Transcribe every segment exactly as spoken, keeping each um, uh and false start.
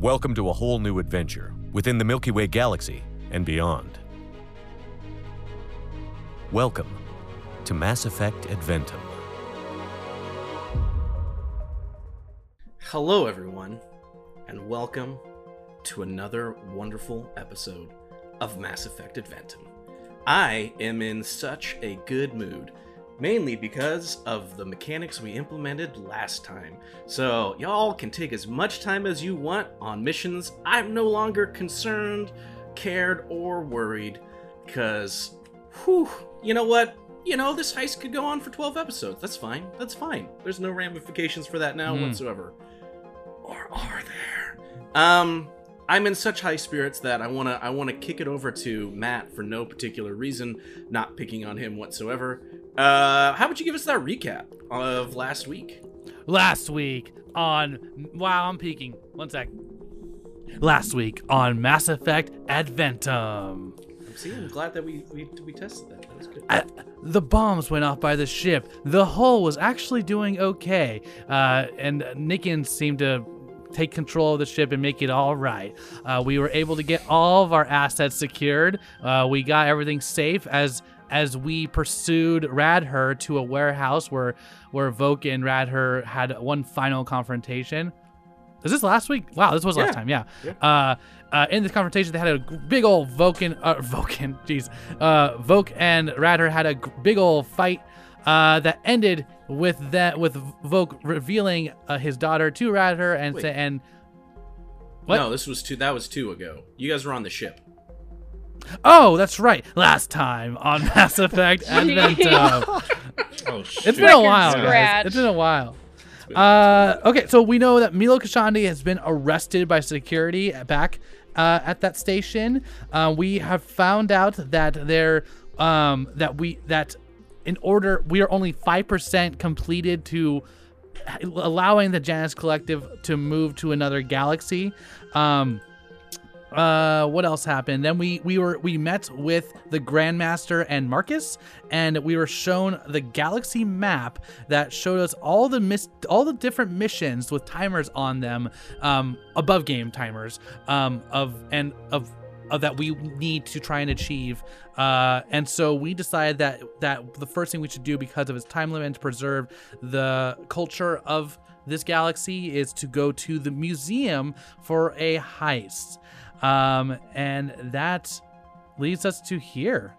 Welcome to a whole new adventure within the Milky Way galaxy and beyond. Welcome to Mass Effect Adventum. Hello everyone, and welcome to another wonderful episode of Mass Effect Adventum. I am in such a good mood, mainly because of the mechanics we implemented last time. So y'all can take as much time as you want on missions. I'm no longer concerned, cared, or worried, because, whew, you know what? You know, this heist could go on for twelve episodes. That's fine. That's fine. There's no ramifications for that now mm. whatsoever. Or are there? Um, I'm in such high spirits that I wanna, I wanna kick it over to Matt for no particular reason, not picking on him whatsoever. Uh, how about you give us that recap of last week? Last week on... Wow, I'm peeking. One sec. Last week on Mass Effect Adventum. See, I'm glad that we, we, we tested that. That was good. I, the bombs went off by the ship. The hull was actually doing okay. Uh, and Nickens seemed to take control of the ship and make it all right. Uh, we were able to get all of our assets secured. Uh, we got everything safe as... as we pursued Radher to a warehouse where where Voca and Radher had one final confrontation. Was this last week? Wow, this was yeah. last time, yeah. yeah. Uh, uh, in this confrontation, they had a big old Voca, uh, Voca, geez. Uh, Voca and Radher had a big old fight uh, that ended with that with Voca revealing uh, his daughter to Radher and... Wait. and what? No, this was two, that was two ago. You guys were on the ship. Oh, that's right. Last time on Mass Effect Adventum. Oh, shit. It's been a while, guys. It's been a while. Been uh, okay, so we know that Milo Kashandi has been arrested by security back uh, at that station. Uh, we have found out that there, um, that we that in order we are only five percent completed to allowing the Janus Collective to move to another galaxy. Um, Uh, what else happened? Then we we were we met with the Grandmaster and Marcus, and we were shown the galaxy map that showed us all the mis all the different missions with timers on them, um, above game timers, um, of and of, of that we need to try and achieve. Uh, and so we decided that that the first thing we should do, because of its time limit, to preserve the culture of this galaxy, is to go to the museum for a heist. Um, and that leads us to here,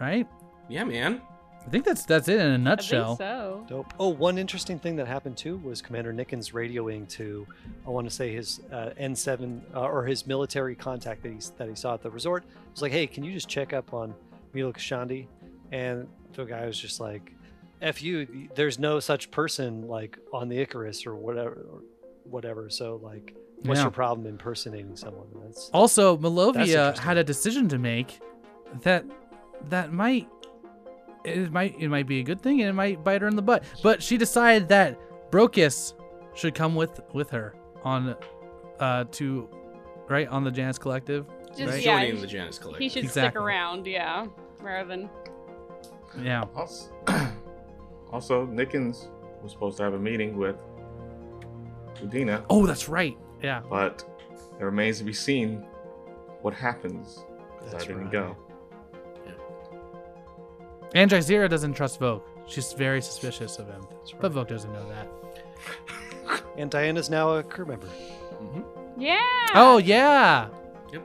right? Yeah, man. I think that's that's it in a nutshell. I think so. Dope. Oh, one interesting thing that happened too was Commander Nickens radioing to, I want to say his uh, N seven uh, or his military contact that he that he saw at the resort. He was like, "Hey, can you just check up on Milo Kashandi?" And the guy was just like, "F you, there's no such person like on the Icarus or whatever, or whatever." So like. What's yeah. your problem impersonating someone? That's, also, Malovia had a decision to make that that might it might it might be a good thing and it might bite her in the butt. But she decided that Brocus should come with with her on uh to right on the Janus Collective. Just right? yeah, joining the Janus Collective. He should exactly. stick around, yeah, rather than yeah. Also, also Nickens was supposed to have a meeting with Udina. Oh, that's right. Yeah. But it remains to be seen what happens, because I didn't right. go. Yeah. And Jaizira doesn't trust Voca. She's very suspicious of him. Right. But Voca doesn't know that. And Diana's now a crew member. Mm-hmm. Yeah. Oh, yeah. Yep.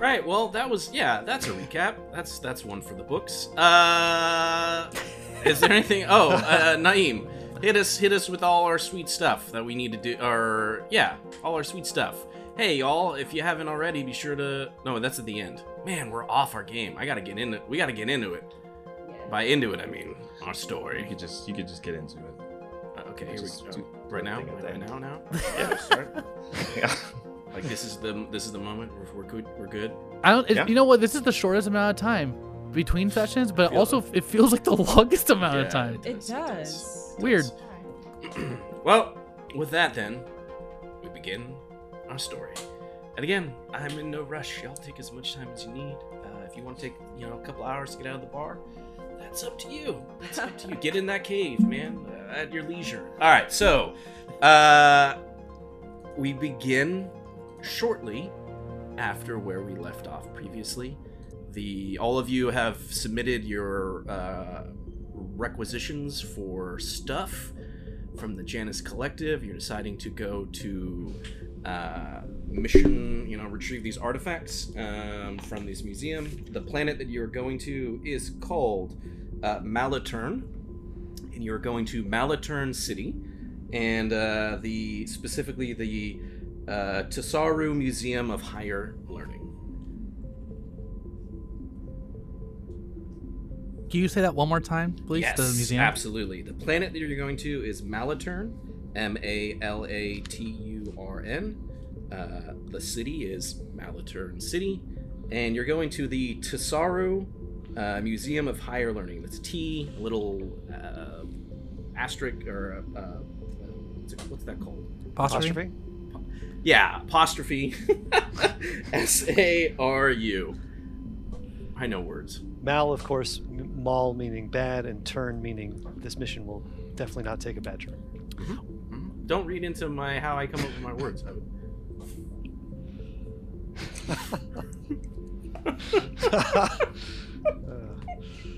Right. Well, that was, yeah, that's a recap. That's that's one for the books. Uh, is there anything? Oh, uh, Naeem. Hit us, hit us with all our sweet stuff that we need to do, or, yeah, all our sweet stuff. Hey, y'all, if you haven't already, be sure to, no, that's at the end. Man, we're off our game. I gotta get into it. We gotta get into it. Yeah. By into it, I mean, our story. You could just, you could just get into it. Uh, okay, here just, we go. Right now? Right now, now? Yeah, start. Yeah. Like, this is the, this is the moment where we're good, we're good. I don't, it, yeah. you know what, this is the shortest amount of time between sessions, but also, like, it feels like the longest amount yeah, of time. It does. It does. Weird. Well, with that then, we begin our story. And again, I'm in no rush. Y'all take as much time as you need. Uh, if you want to take, you know, a couple hours to get out of the bar, that's up to you. That's up to you. Get in that cave, man, uh, at your leisure. All right. So, uh, we begin shortly after where we left off previously. The all of you have submitted your uh, requisitions for stuff from the Janus Collective. You're deciding to go to uh, mission, you know, retrieve these artifacts um, from this museum. The planet that you're going to is called uh, Malaturn, and you're going to Malaturn City, and uh, the specifically the uh, Tesaru Museum of Higher Learning. Can you say that one more time, please? Yes, the museum? Absolutely. The planet that you're going to is Malaturn, M A L A T U R N. Uh, the city is Malaturn City, and you're going to the Tesaru uh, Museum of Higher Learning. That's T, a little uh, asterisk, or uh, what's, it, what's that called? Apostrophe? apostrophe? Yeah, apostrophe. S A R U. I know words. Mal, of course, mal meaning bad, and turn meaning this mission will definitely not take a bad turn. Mm-hmm. Mm-hmm. Don't read into my how I come up with my words. I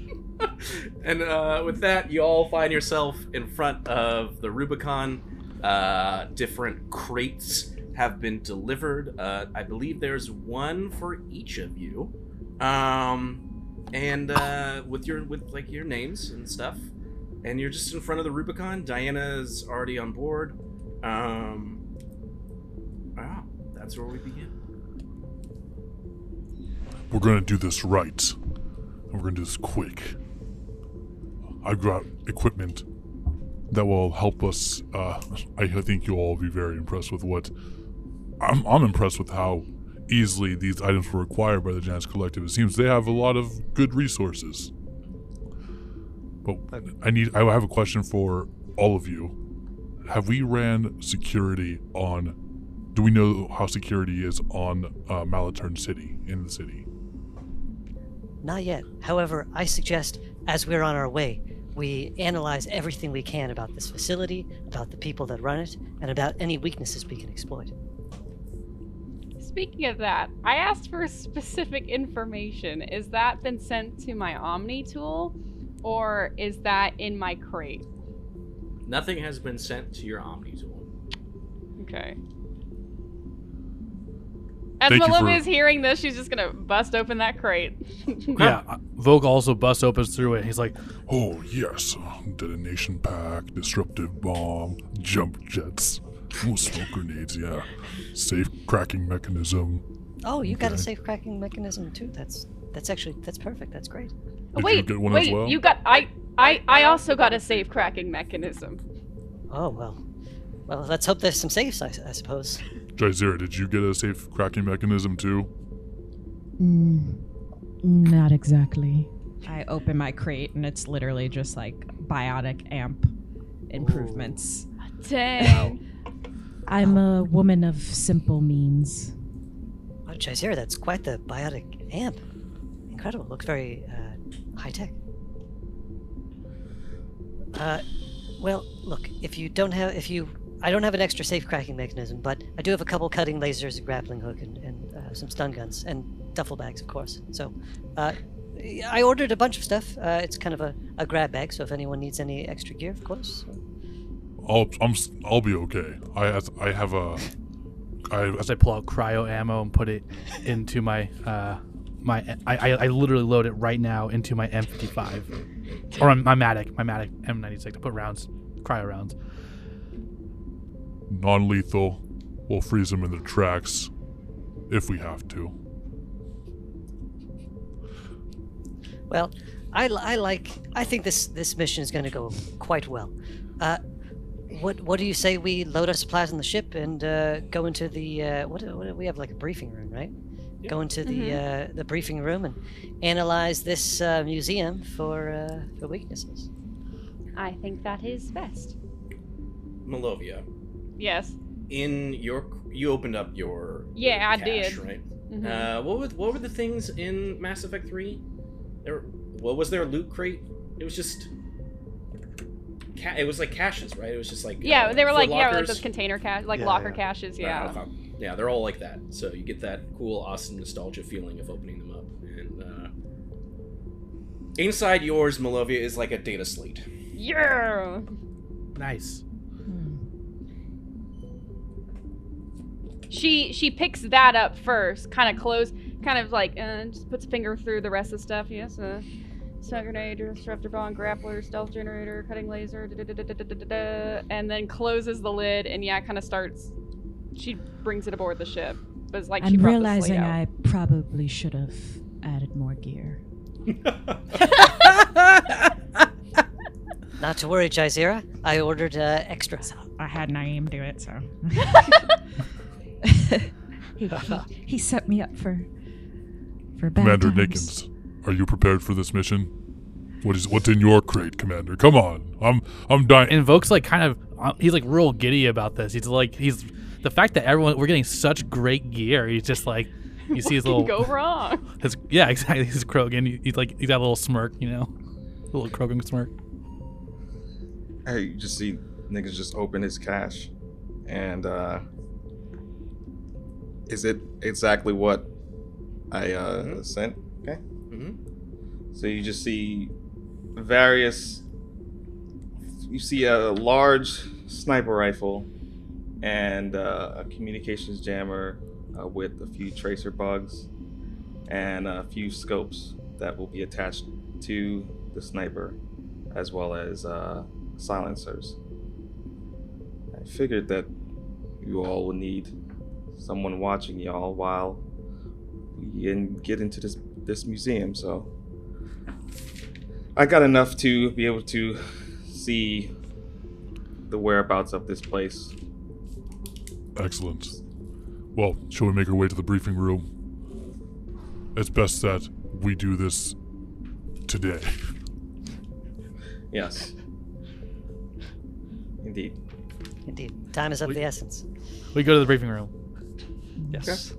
would... and uh, with that, you all find yourself in front of the Rubicon. Uh, different crates have been delivered. Uh, I believe there's one for each of you. Um... And uh, with your with like your names and stuff, and you're just in front of the Rubicon. Diana's already on board. Um, ah, that's where we begin. We're gonna do this right. We're gonna do this quick. I've got equipment that will help us. Uh, I think you'll all be very impressed with what. I'm I'm impressed with how easily these items were acquired by the Janus Collective. It seems they have a lot of good resources. But I need, I have a question for all of you. Have we ran security on, do we know how security is on uh, Malaturn City, in the city? Not yet. However, I suggest as we're on our way, we analyze everything we can about this facility, about the people that run it, and about any weaknesses we can exploit. Speaking of that, I asked for specific information. Is that been sent to my Omni tool, or is that in my crate? Nothing has been sent to your Omni tool. Okay. As Maluma is hearing this, she's just gonna bust open that crate. Yeah, Vogue also busts opens through it. He's like, "Oh yes, detonation pack, disruptive bomb, jump jets." Oh, smoke grenades, yeah. Safe cracking mechanism. Oh, you okay. Got a safe cracking mechanism too. That's that's actually that's perfect. That's great. Did wait, you get one wait, as well? you got I I I also got a safe cracking mechanism. Oh well, well let's hope there's some safes, I, I suppose. Jaizira, did you get a safe cracking mechanism too? Mm, not exactly. I open my crate and it's literally just like biotic amp improvements. Ooh. Dang. I'm a woman of simple means. Oh, Jaizira, that's quite the biotic amp. Incredible. Looks very uh, high-tech. Uh, well, look, if you don't have... if you, I don't have an extra safe cracking mechanism, but I do have a couple cutting lasers, a grappling hook, and, and uh, some stun guns, and duffel bags, of course. So, uh, I ordered a bunch of stuff. Uh, it's kind of a, a grab bag, so if anyone needs any extra gear, of course... I'll I'm I'll be okay. I I have a. I, As I pull out cryo ammo and put it into my uh my I, I, I literally load it right now into my M fifty-five or my Matic my Matic M ninety-six to put rounds, cryo rounds. Non-lethal, we'll freeze them in their tracks, if we have to. Well, I, I like I think this this mission is going to go quite well. Uh. What what do you say we load our supplies on the ship and uh, go into the uh, what, what do we have like a briefing room, right? Yep. Go into the mm-hmm. uh, the briefing room and analyze this uh, museum for uh, for weaknesses. I think that is best. Malovia. Yes. In your you opened up your yeah I cache, did right. Mm-hmm. Uh, what was what were the things in Mass Effect three? There, what was their loot crate? It was just. ca it was like caches, right? It was just like yeah, uh, they were like lockers. yeah, like those container cache, like yeah, locker yeah. caches, yeah. Right, found, yeah, they're all like that. So you get that cool, awesome nostalgia feeling of opening them up. And uh, inside yours, Malovia, is like a data slate. Yeah. Nice. She she picks that up first, kind of close, kind of like, uh, just puts a finger through the rest of the stuff. Yes, uh, stun grenade, disruptor bomb, grappler, stealth generator, cutting laser, da, da, da, da, da, da, da, and then closes the lid and yeah, kind of starts. She brings it aboard the ship, but it's like she I'm realizing I probably should have added more gear. Not to worry, Jaizira. I ordered uh, extra. I had Naeem do it, so. he, he, he set me up for for bad Commander times. Nickens, are you prepared for this mission? What is what's in your crate, Commander? Come on, I'm I'm dying. And Voke's like kind of uh, he's like real giddy about this. He's like he's the fact that everyone we're getting such great gear. He's just like you see his little go wrong. His, yeah, exactly. His Krogan. He, he's like he's got a little smirk, you know, a little Krogan smirk. Hey, you just see Nickens just open his cache, and. uh Is it exactly what I uh, mm-hmm. sent? Okay. Mm-hmm. So you just see various. You see a large sniper rifle and uh, a communications jammer uh, with a few tracer bugs and a few scopes that will be attached to the sniper, as well as uh, silencers. I figured that you all will need someone watching y'all while we get into this this museum, so I got enough to be able to see the whereabouts of this place. Excellent. Well, shall we make our way to the briefing room? It's best that we do this today. Yes. Indeed. Indeed. Time is of the essence. We go to the briefing room. Yes. Okay.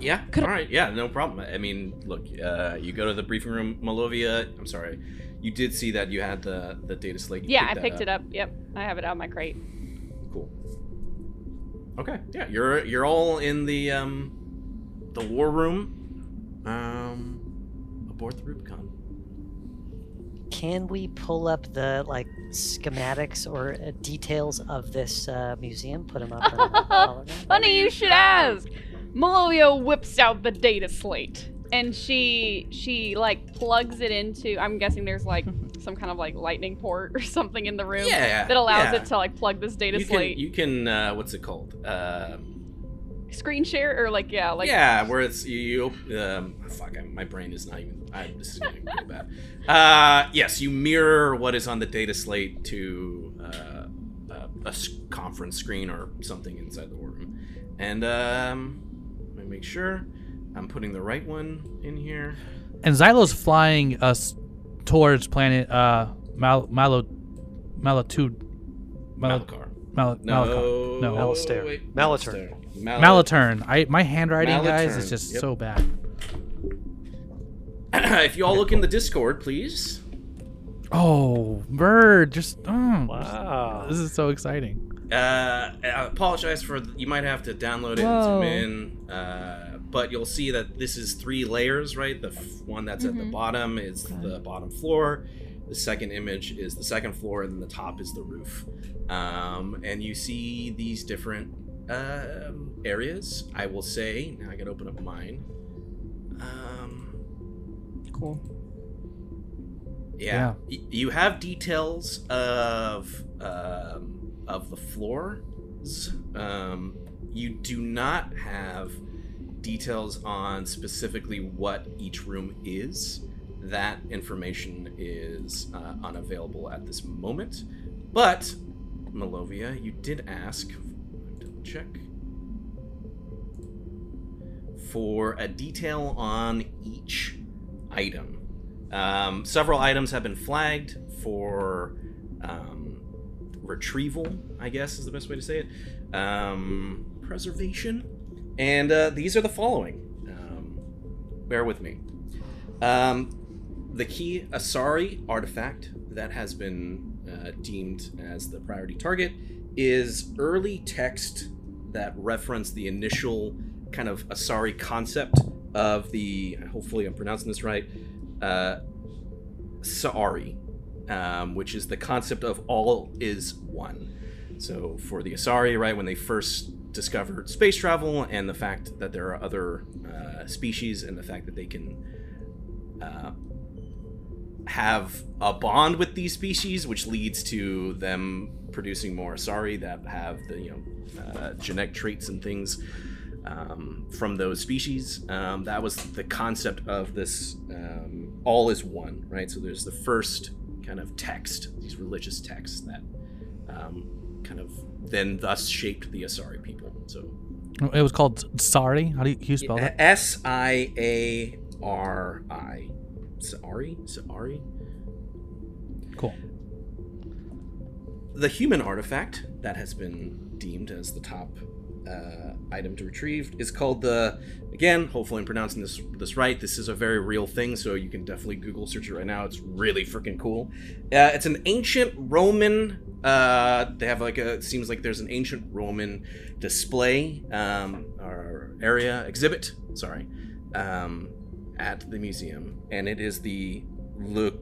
Yeah. Could All right. Yeah. No problem. I mean, look. Uh, you go to the briefing room, Malovia. I'm sorry. You did see that you had the the data slate. You yeah, picked I picked up. it up. Yep. I have it out of my crate. Cool. Okay. Yeah. You're you're all in the um, the war room, um, aboard the Rubicon. Can we pull up the like schematics or uh, details of this uh, museum? Put them up. Oh, funny you should ask. Malovia whips out the data slate and she she like plugs it into. I'm guessing there's like some kind of like lightning port or something in the room yeah, that allows yeah. it to like plug this data you slate. Can, you can uh, what's it called? Uh, Screen share or like yeah like yeah where it's you, you um fuck I, my brain is not even I, this is getting really bad. Uh, yes, you mirror what is on the data slate to uh, a, a conference screen or something inside the war room, and um, let me make sure I'm putting the right one in here. And Xylo's flying us towards planet uh Mal Malo Malatud Mal Malakar. Mal no, no. Malaturn. Malaturn. Malaturn. I my handwriting, Malaturn. guys, is just yep. so bad. If you all look in the Discord, please. Oh, bird! Just mm, wow, this is so exciting. Uh, I apologize for you might have to download it Whoa. and zoom in, uh, but you'll see that this is three layers, right? The f one that's mm-hmm. at the bottom is okay. the bottom floor. The second image is the second floor, and then the top is the roof. Um, and you see these different uh, areas. I will say, now I gotta open up mine. Um, cool. Yeah. yeah. You have details of um, of the floors. Um, you do not have details on specifically what each room is. That information is uh, unavailable at this moment, but Malovia, you did ask. Double check for a detail on each item. Um, several items have been flagged for um, retrieval, I guess is the best way to say it. Um, preservation, and uh, these are the following. Um, bear with me. Um, The key Asari artifact, that has been uh, deemed as the priority target is early text that reference the initial kind of Asari concept of the, hopefully I'm pronouncing this right, uh, Siari, um, which is the concept of all is one. So for the Asari, right, when they first discovered space travel and the fact that there are other uh, species and the fact that they can uh, have a bond with these species, which leads to them producing more Asari that have the, you know, uh, genetic traits and things um, from those species. Um, that was the concept of this um, all is one, right? So there's the first kind of text, these religious texts that... Um, kind of then thus shaped the Asari people. So it was called Siari. How do you, you spell yeah, that? S I A R I. Siari? Siari? Cool. The human artifact that has been deemed as the top uh, item to retrieve is called the, again, hopefully I'm pronouncing this this right. This is a very real thing, so you can definitely Google search it right now. It's really freaking cool. Uh, it's an ancient Roman... Uh, they have like a, it seems like there's an ancient Roman display, um, or area exhibit, sorry, um, at the museum. And it is the L-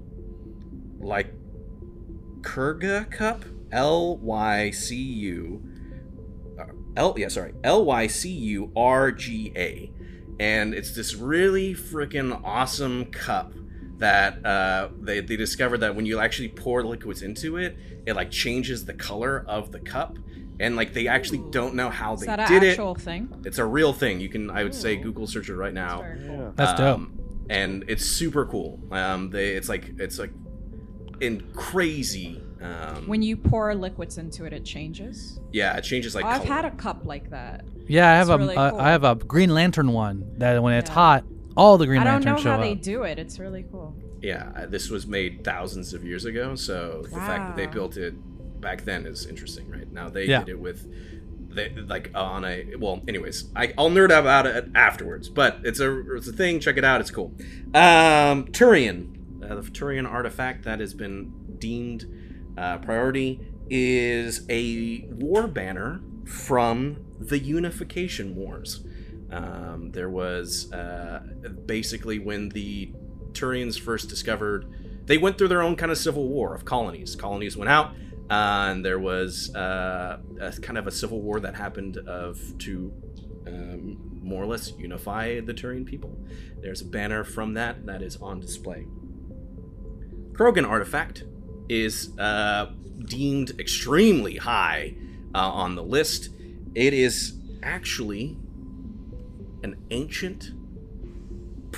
Lycurgus Cup, L Y C U, uh, L, yeah, sorry, L Y C U R G A. And it's this really freaking awesome cup that uh, they, they discovered that when you actually pour liquids into it, it like changes the color of the cup. And like they actually Ooh. don't know how Is they did it. Is that an actual thing? It's a real thing. You can, I would Ooh. say, Google search it right now. That's, cool. yeah. That's dope. Um, and it's super cool. Um, they it's like it's like in crazy. Um, when you pour liquids into it, it changes. Yeah, it changes like. Oh, I've color. had a cup like that. Yeah, I have it's a really uh, cool. I have a Green Lantern one that when yeah. it's hot. All the Green Lantern show I don't know how up. they do it. It's really cool. Yeah, this was made thousands of years ago, so wow. the fact that they built it back then is interesting, right? Now they yeah. did it with, they, like, on a... Well, anyways, I, I'll nerd out about it afterwards, but it's a it's a thing. Check it out. It's cool. Um, Turian, uh, the Turian artifact that has been deemed uh, priority is a war banner from the Unification Wars. Um, there was uh, basically when the Turians first discovered, they went through their own kind of civil war of colonies. Colonies went out, uh, and there was uh, a kind of a civil war that happened of to um, more or less unify the Turian people. There's a banner from that that is on display. Krogan artifact is uh, deemed extremely high uh, on the list. It is actually... an ancient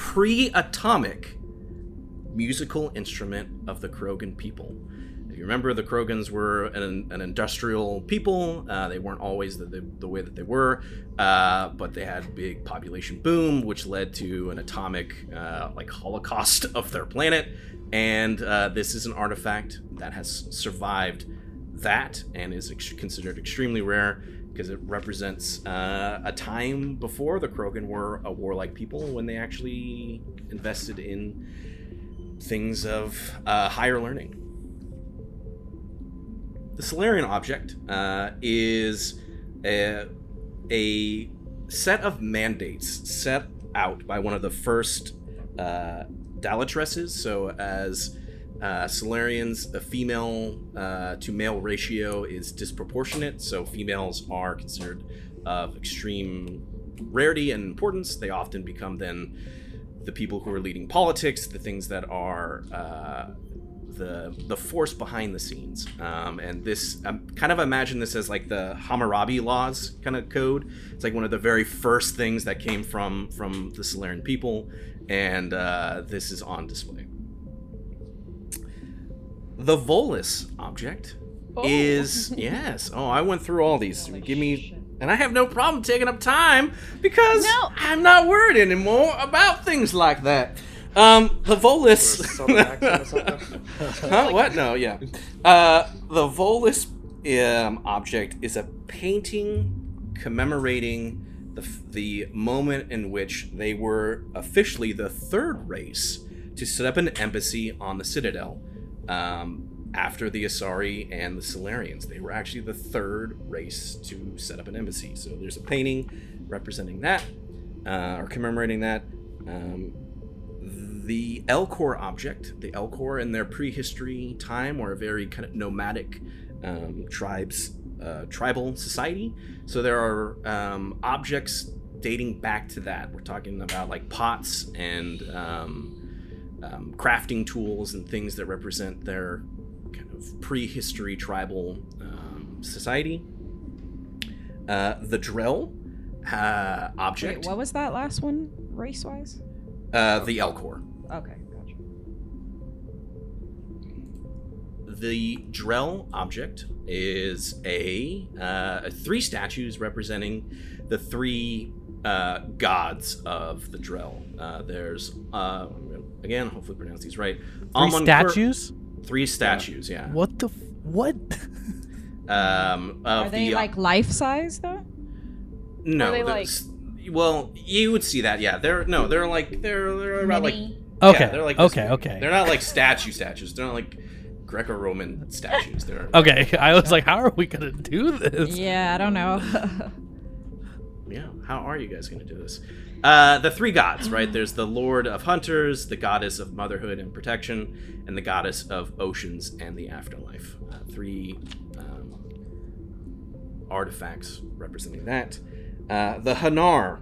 pre-atomic musical instrument of the Krogan people. If you remember, the Krogans were an, an industrial people. Uh, they weren't always the, the, the way that they were, uh, but they had a big population boom, which led to an atomic uh, like holocaust of their planet. And uh, this is an artifact that has survived that and is ex- considered extremely rare, because it represents uh, a time before the Krogan were a warlike people, when they actually invested in things of uh, higher learning. The Solarian object uh, is a, a set of mandates set out by one of the first uh, Dalatresses. So as Uh, Solarians, the female uh, to male ratio is disproportionate, so females are considered of extreme rarity and importance. They often become then the people who are leading politics, the things that are uh, the the force behind the scenes. Um, and this, I'm kind of imagine this as like the Hammurabi laws kind of code. It's like one of the very first things that came from from the Solarian people, and uh, this is on display. The Volus object oh. is, yes. Oh, I went through all these. Holy Give me, shit. And I have no problem taking up time because no. I'm not worried anymore about things like that. Um, the Volus. huh? What? No, yeah. Uh, the Volus um, object is a painting commemorating the, the moment in which they were officially the third race to set up an embassy on the Citadel. Um, after the Asari and the Solarians. They were actually the third race to set up an embassy. So there's a painting representing that, uh, or commemorating that. Um, the Elcor object, the Elcor in their prehistory time were a very kind of nomadic um, tribes, uh, tribal society. So there are um, objects dating back to that. We're talking about like pots and um, um, crafting tools and things that represent their kind of prehistory tribal um, society. Uh, the Drell uh, object. Wait, what was that last one, race-wise? Uh, the Elcor. Okay, gotcha. The Drell object is a uh, three statues representing the three uh, gods of the Drell. Uh, there's uh, again, hopefully pronounce these right. Three Amun statues. Kur- three statues. Yeah. yeah. What the f- what? um, Are they the, like life size though? No. Are they like? Well, you would see that, yeah. They're no, they're like they're they're about Mini. like okay, yeah, they're like okay, big. okay. They're not like statue statues. They're not like Greco-Roman statues. They're okay. Like, I was yeah. like, how are we gonna do this? Yeah, I don't know. yeah, how are you guys gonna do this? Uh, the three gods, right? There's the Lord of Hunters, the Goddess of Motherhood and Protection, and the Goddess of Oceans and the Afterlife. Uh, three um, artifacts representing that. Uh, the Hanar.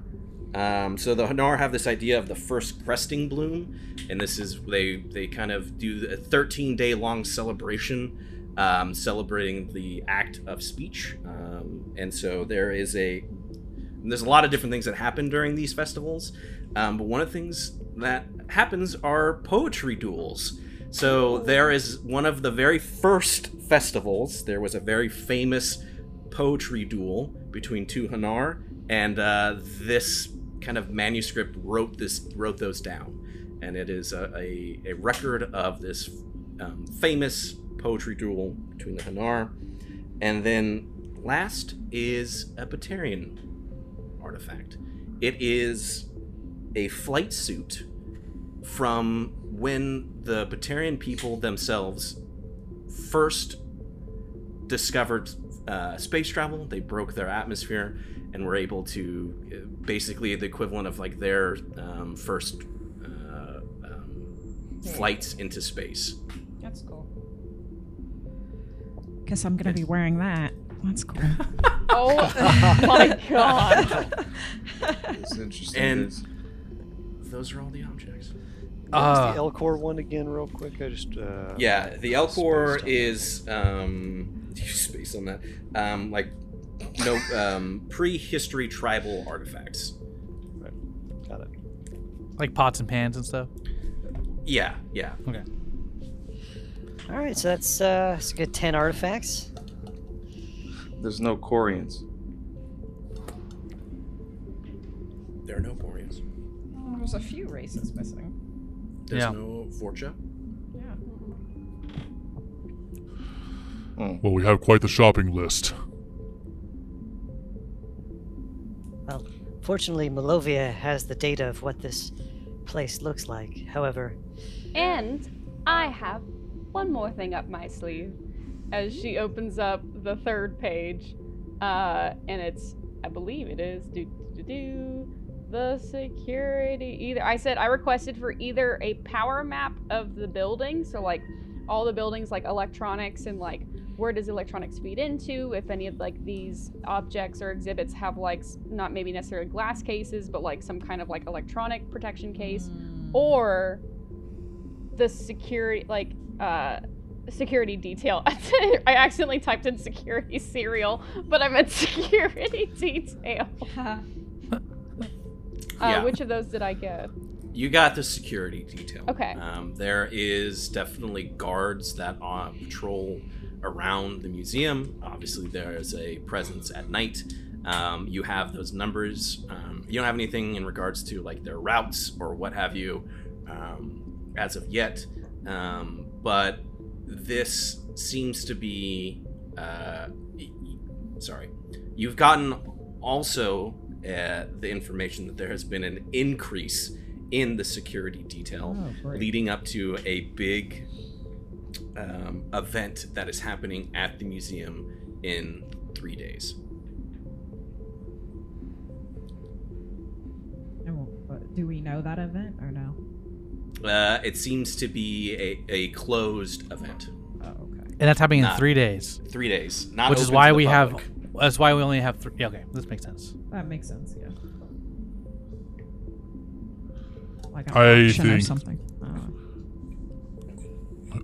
Um, so the Hanar have this idea of the first cresting bloom, and this is they they kind of do a thirteen day long celebration, um, celebrating the act of speech. Um, and so there is a there's a lot of different things that happen during these festivals, um, but one of the things that happens are poetry duels. So there is one of the very first festivals. There was a very famous poetry duel between two Hanar. And uh, this kind of manuscript wrote this, wrote those down, and it is a, a, a record of this um, famous poetry duel between the Hanar. And then last is a Batarian artifact. It is a flight suit from when the Batarian people themselves first discovered uh, space travel. They broke their atmosphere and were able to basically the equivalent of like their um, first uh, um, flights into space. That's cool. Guess I'm gonna be wearing that. That's cool. oh my god. That's interesting. And those are all the objects. Uh, the Elcor one again, real quick. I just uh, yeah, the Elcor is um, space on that. Um, like. No, um, prehistory tribal artifacts. Right. Got it. Like pots and pans and stuff? Yeah, yeah. Okay. Alright, so that's, uh, that's a good ten artifacts. There's no Corians. There are no Corians. Well, there's a few races missing. There's yeah. no Vorcha? Yeah. Mm. Well, we have quite the shopping list. Well, fortunately, Malovia has the data of what this place looks like, however... And I have one more thing up my sleeve as she opens up the third page, uh, and it's, I believe it is, do do do the security... Either I said I requested for either a power map of the building, so like all the buildings, like electronics and like where does electronics feed into, if any of like these objects or exhibits have like not maybe necessarily glass cases but like some kind of like electronic protection case, mm. or the security like uh security detail. I accidentally typed in security cereal but I meant security detail. uh, yeah. Which of those did I get? You got the security detail. Okay. Um, there is definitely guards that uh, patrol around the museum. Obviously, there is a presence at night. Um, you have those numbers. Um, you don't have anything in regards to like their routes or what have you um, as of yet. Um, but this seems to be... Uh, sorry. You've gotten also uh, the information that there has been an increase in the security detail, oh, leading up to a big um, event that is happening at the museum in three days. Do we know that event or no? Uh, it seems to be a, a closed event. Oh, okay. And that's happening not, in three days. Three days, not which is why we public. have. That's why we only have three. Yeah, okay, this makes sense. That makes sense. Yeah. Like an I think. Or something. Uh.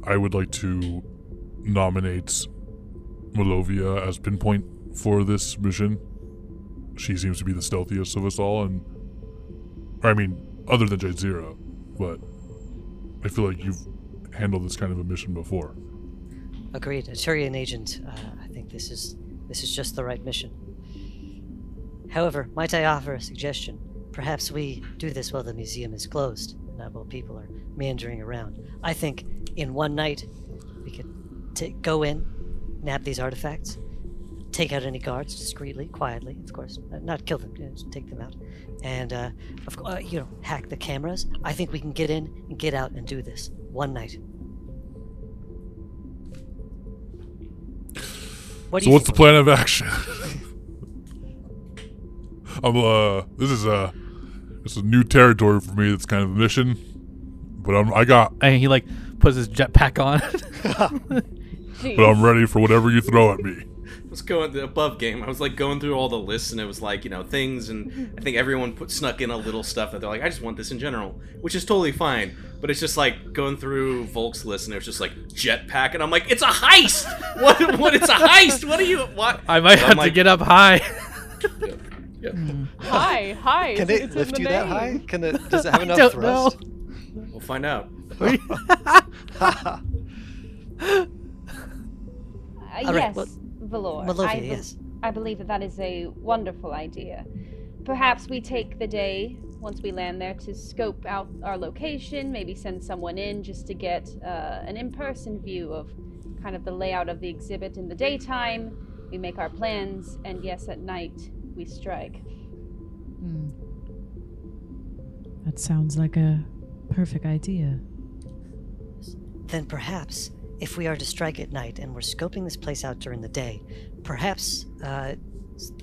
I would like to nominate Malovia as Pinpoint for this mission. She seems to be the stealthiest of us all, and I mean, other than Jade Zero. But I feel like you've handled this kind of a mission before. Agreed, Aturian agent. Uh, I think this is this is just the right mission. However, might I offer a suggestion? Perhaps we do this while the museum is closed, not while people are meandering around. I think in one night we could t go in, nab these artifacts, take out any guards discreetly, quietly, of course. Uh, not kill them, you know, just take them out. And, uh, of course, uh, you know, hack the cameras. I think we can get in and get out and do this one night. What do so you what's think? the plan of action? I'm, uh, this is a, this is a new territory for me. That's kind of a mission, but I'm, I got. And he like puts his jetpack on. But I'm ready for whatever you throw at me. I was going the above game. I was like going through all the lists, and it was like, you know, things, and I think everyone put snuck in a little stuff that they're like, I just want this in general, which is totally fine. But it's just like going through Volk's list, and it was just like jetpack, and I'm like, it's a heist. what? What? It's a heist. What are you? What? I might so have like, to get up high. Yep, yep. High, high. Can it lift you name. that high? Can it? Does it have enough thrust? Know. We'll find out. uh, all right. Yes. Well, Valor. Malovia, I, be yes. I believe that that is a wonderful idea. Perhaps we take the day, once we land there, to scope out our location, maybe send someone in just to get uh, an in-person view of kind of the layout of the exhibit in the daytime. We make our plans, and yes, at night, we strike. Mm. That sounds like a perfect idea. Then perhaps... if we are to strike at night and we're scoping this place out during the day, perhaps uh,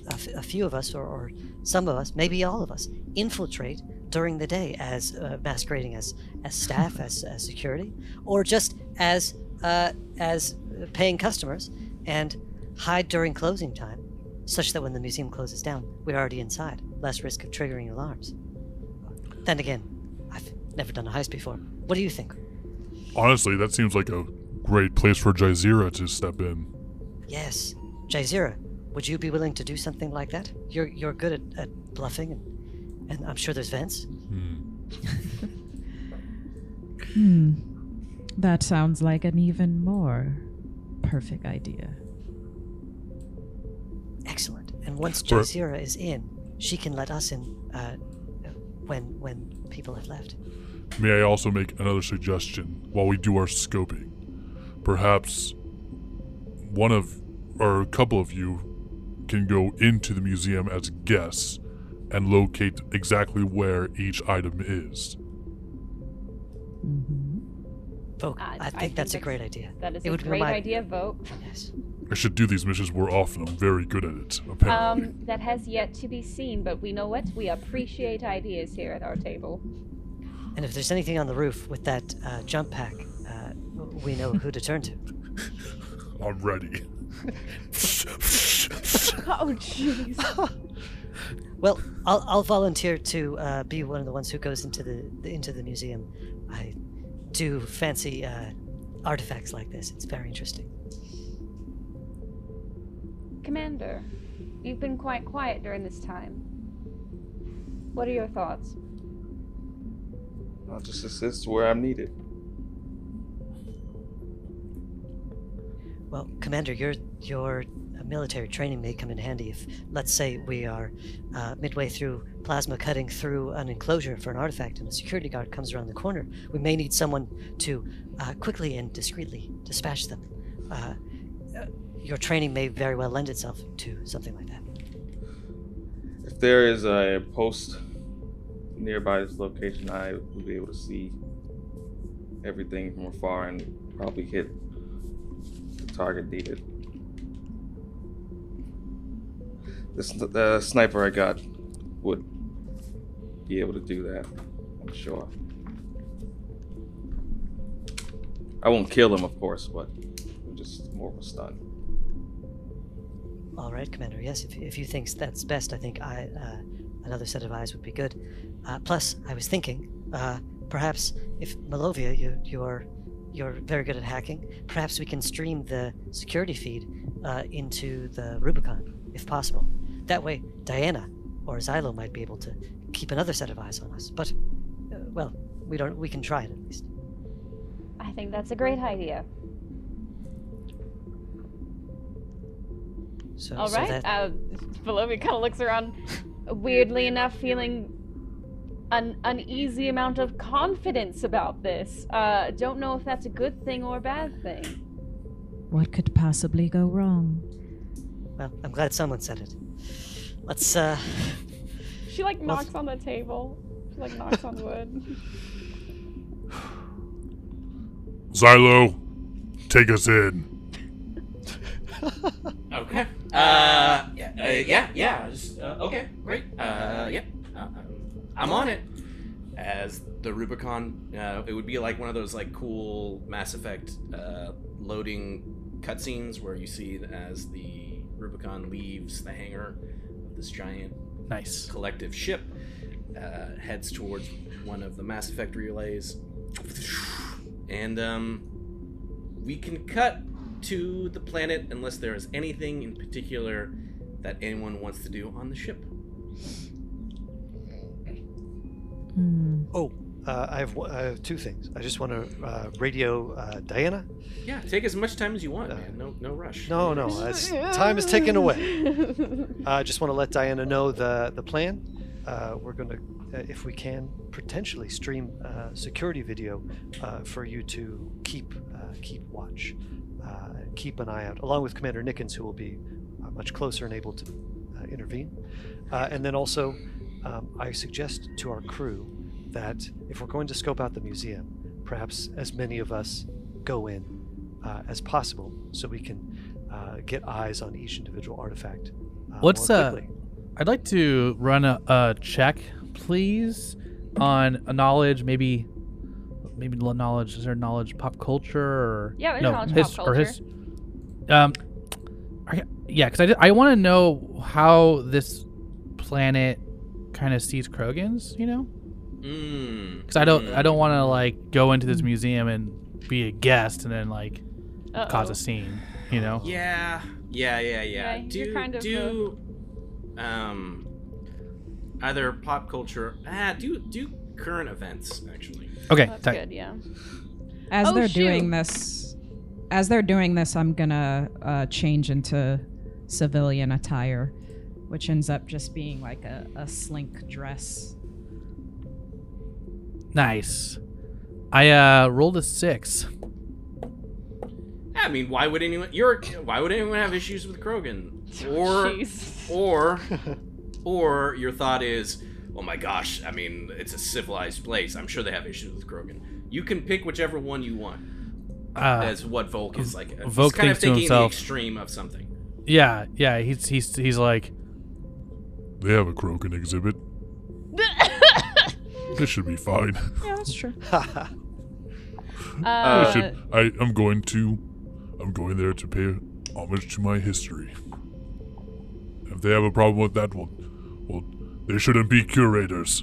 a, f a few of us, or, or some of us, maybe all of us, infiltrate during the day as uh, masquerading as, as staff, as, as security, or just as uh, as paying customers, and hide during closing time, such that when the museum closes down, we're already inside, less risk of triggering alarms. Then again, I've never done a heist before. What do you think? Honestly, that seems like a great place for Jaizira to step in. Yes. Jaizira, would you be willing to do something like that? You're you're good at, at bluffing, and, and I'm sure there's vents. Hmm. hmm. That sounds like an even more perfect idea. Excellent. And once Jaizira is in, she can let us in uh, when, when people have left. May I also make another suggestion while we do our scoping? Perhaps one of, or a couple of you, can go into the museum as guests and locate exactly where each item is. Mm-hmm. Vogue, I, I, think I think that's a great idea. That is it a would great remind... idea, Vogue. Yes. I should do these missions more often. I'm very good at it, apparently. Um, that has yet to be seen, but we know what? We appreciate ideas here at our table. And if there's anything on the roof with that uh, jump pack, uh, we know who to turn to. I'm ready. Oh, jeez. Well, I'll, I'll volunteer to uh, be one of the ones who goes into the, the into the museum. I do fancy uh, artifacts like this. It's very interesting. Commander, you've been quite quiet during this time. What are your thoughts? I'll just assist where I'm needed. Well, Commander, your your military training may come in handy if, let's say, we are uh, midway through plasma cutting through an enclosure for an artifact and a security guard comes around the corner. We may need someone to uh, quickly and discreetly dispatch them. Uh, your training may very well lend itself to something like that. If there is a post nearby this location, I will be able to see everything from afar and probably hit target needed. This the sniper I got would be able to do that, I'm sure. I won't kill him, of course, but I'm just more of a stun. All right, Commander. Yes, if if you think that's best, I think I uh, another set of eyes would be good. Uh, plus, I was thinking, uh, perhaps if Malovia, you you are you're very good at hacking, perhaps we can stream the security feed uh, into the Rubicon, if possible. That way, Diana or Xylo might be able to keep another set of eyes on us. But, uh, well, we don't. We can try it at least. I think that's a great idea. So, all right. So that... uh, Belovia kind of looks around, weirdly enough, feeling an uneasy amount of confidence about this. Uh, don't know if that's a good thing or a bad thing. What could possibly go wrong? Well, I'm glad someone said it. Let's, uh... She, like, knocks well, on the table. She, like, knocks on wood. Xylo, take us in. Okay. Uh, yeah, uh, yeah, yeah. Just, uh, okay, great. Uh, yeah. Uh, I'm on it. As the Rubicon, uh, it would be like one of those, like, cool Mass Effect uh, loading cutscenes where you see as the Rubicon leaves the hangar of this giant nice collective ship, uh, heads towards one of the Mass Effect relays. And um, we can cut to the planet unless there is anything in particular that anyone wants to do on the ship. Mm. Oh, uh, I have uh, two things. I just want to uh, radio uh, Diana. Yeah, take as much time as you want, uh, man. No, no rush. No, no. As time is taken away. I uh, just want to let Diana know the the plan. Uh, we're going to, uh, if we can, potentially stream uh, security video uh, for you to keep uh, keep watch, uh, keep an eye out, along with Commander Nickens, who will be uh, much closer and able to uh, intervene. Uh, and then also, um, I suggest to our crew that if we're going to scope out the museum, perhaps as many of us go in uh, as possible, so we can uh, get eyes on each individual artifact. Uh, What's up? I'd like to run a, a check, please, on a knowledge, maybe, maybe knowledge. Is there knowledge pop culture? Or, yeah, there's no, knowledge his, pop culture. Or his, um, I, yeah, because I, I want to know how this planet kind of sees Krogans, you know? Because mm. I don't, mm. I don't want to like go into this museum and be a guest and then like Uh-oh. cause a scene, you know? Yeah, yeah, yeah, yeah. yeah do you're kind of do. A... Um, either pop culture. Ah, do do current events actually. Okay, that's good. Yeah. As oh, they're shoot. doing this, as they're doing this, I'm gonna uh, change into civilian attire, which ends up just being like a, a slink dress. Nice. I uh, rolled a six. I mean, why would anyone? You're. Why would anyone have issues with Krogan? Or, Jeez. or, or your thought is, oh my gosh, I mean, it's a civilized place. I'm sure they have issues with Krogan. You can pick whichever one you want. Uh, as what Volk is like. Volk he's kind of thinking to himself, the extreme of something. Yeah, yeah. He's he's he's like, they have a Krogan exhibit. This should be fine. Yeah, that's true. uh, I should. I, I'm going to. I'm going there to pay homage to my history. If they have a problem with that, well, well, they shouldn't be curators.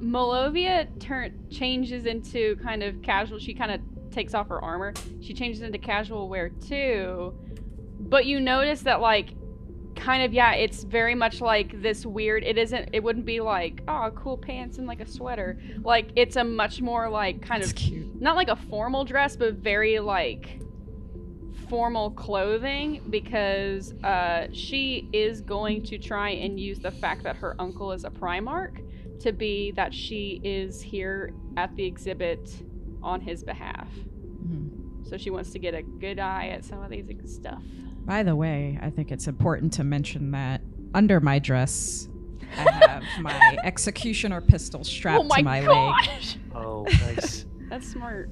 Malovia turn changes into kind of casual. She kind of takes off her armor. She changes into casual wear too. But you notice that, like, kind of, yeah, it's very much like this weird. It isn't. It wouldn't be like, oh, cool pants and like a sweater. Like, it's a much more like kind That's of cute. Not like a formal dress, but very like. formal clothing, because uh, she is going to try and use the fact that her uncle is a Primarch to be that she is here at the exhibit on his behalf. Mm-hmm. So she wants to get a good eye at some of these stuff. By the way, I think it's important to mention that under my dress, I have my executioner pistol strapped oh my to my gosh. leg. Oh, nice. That's smart.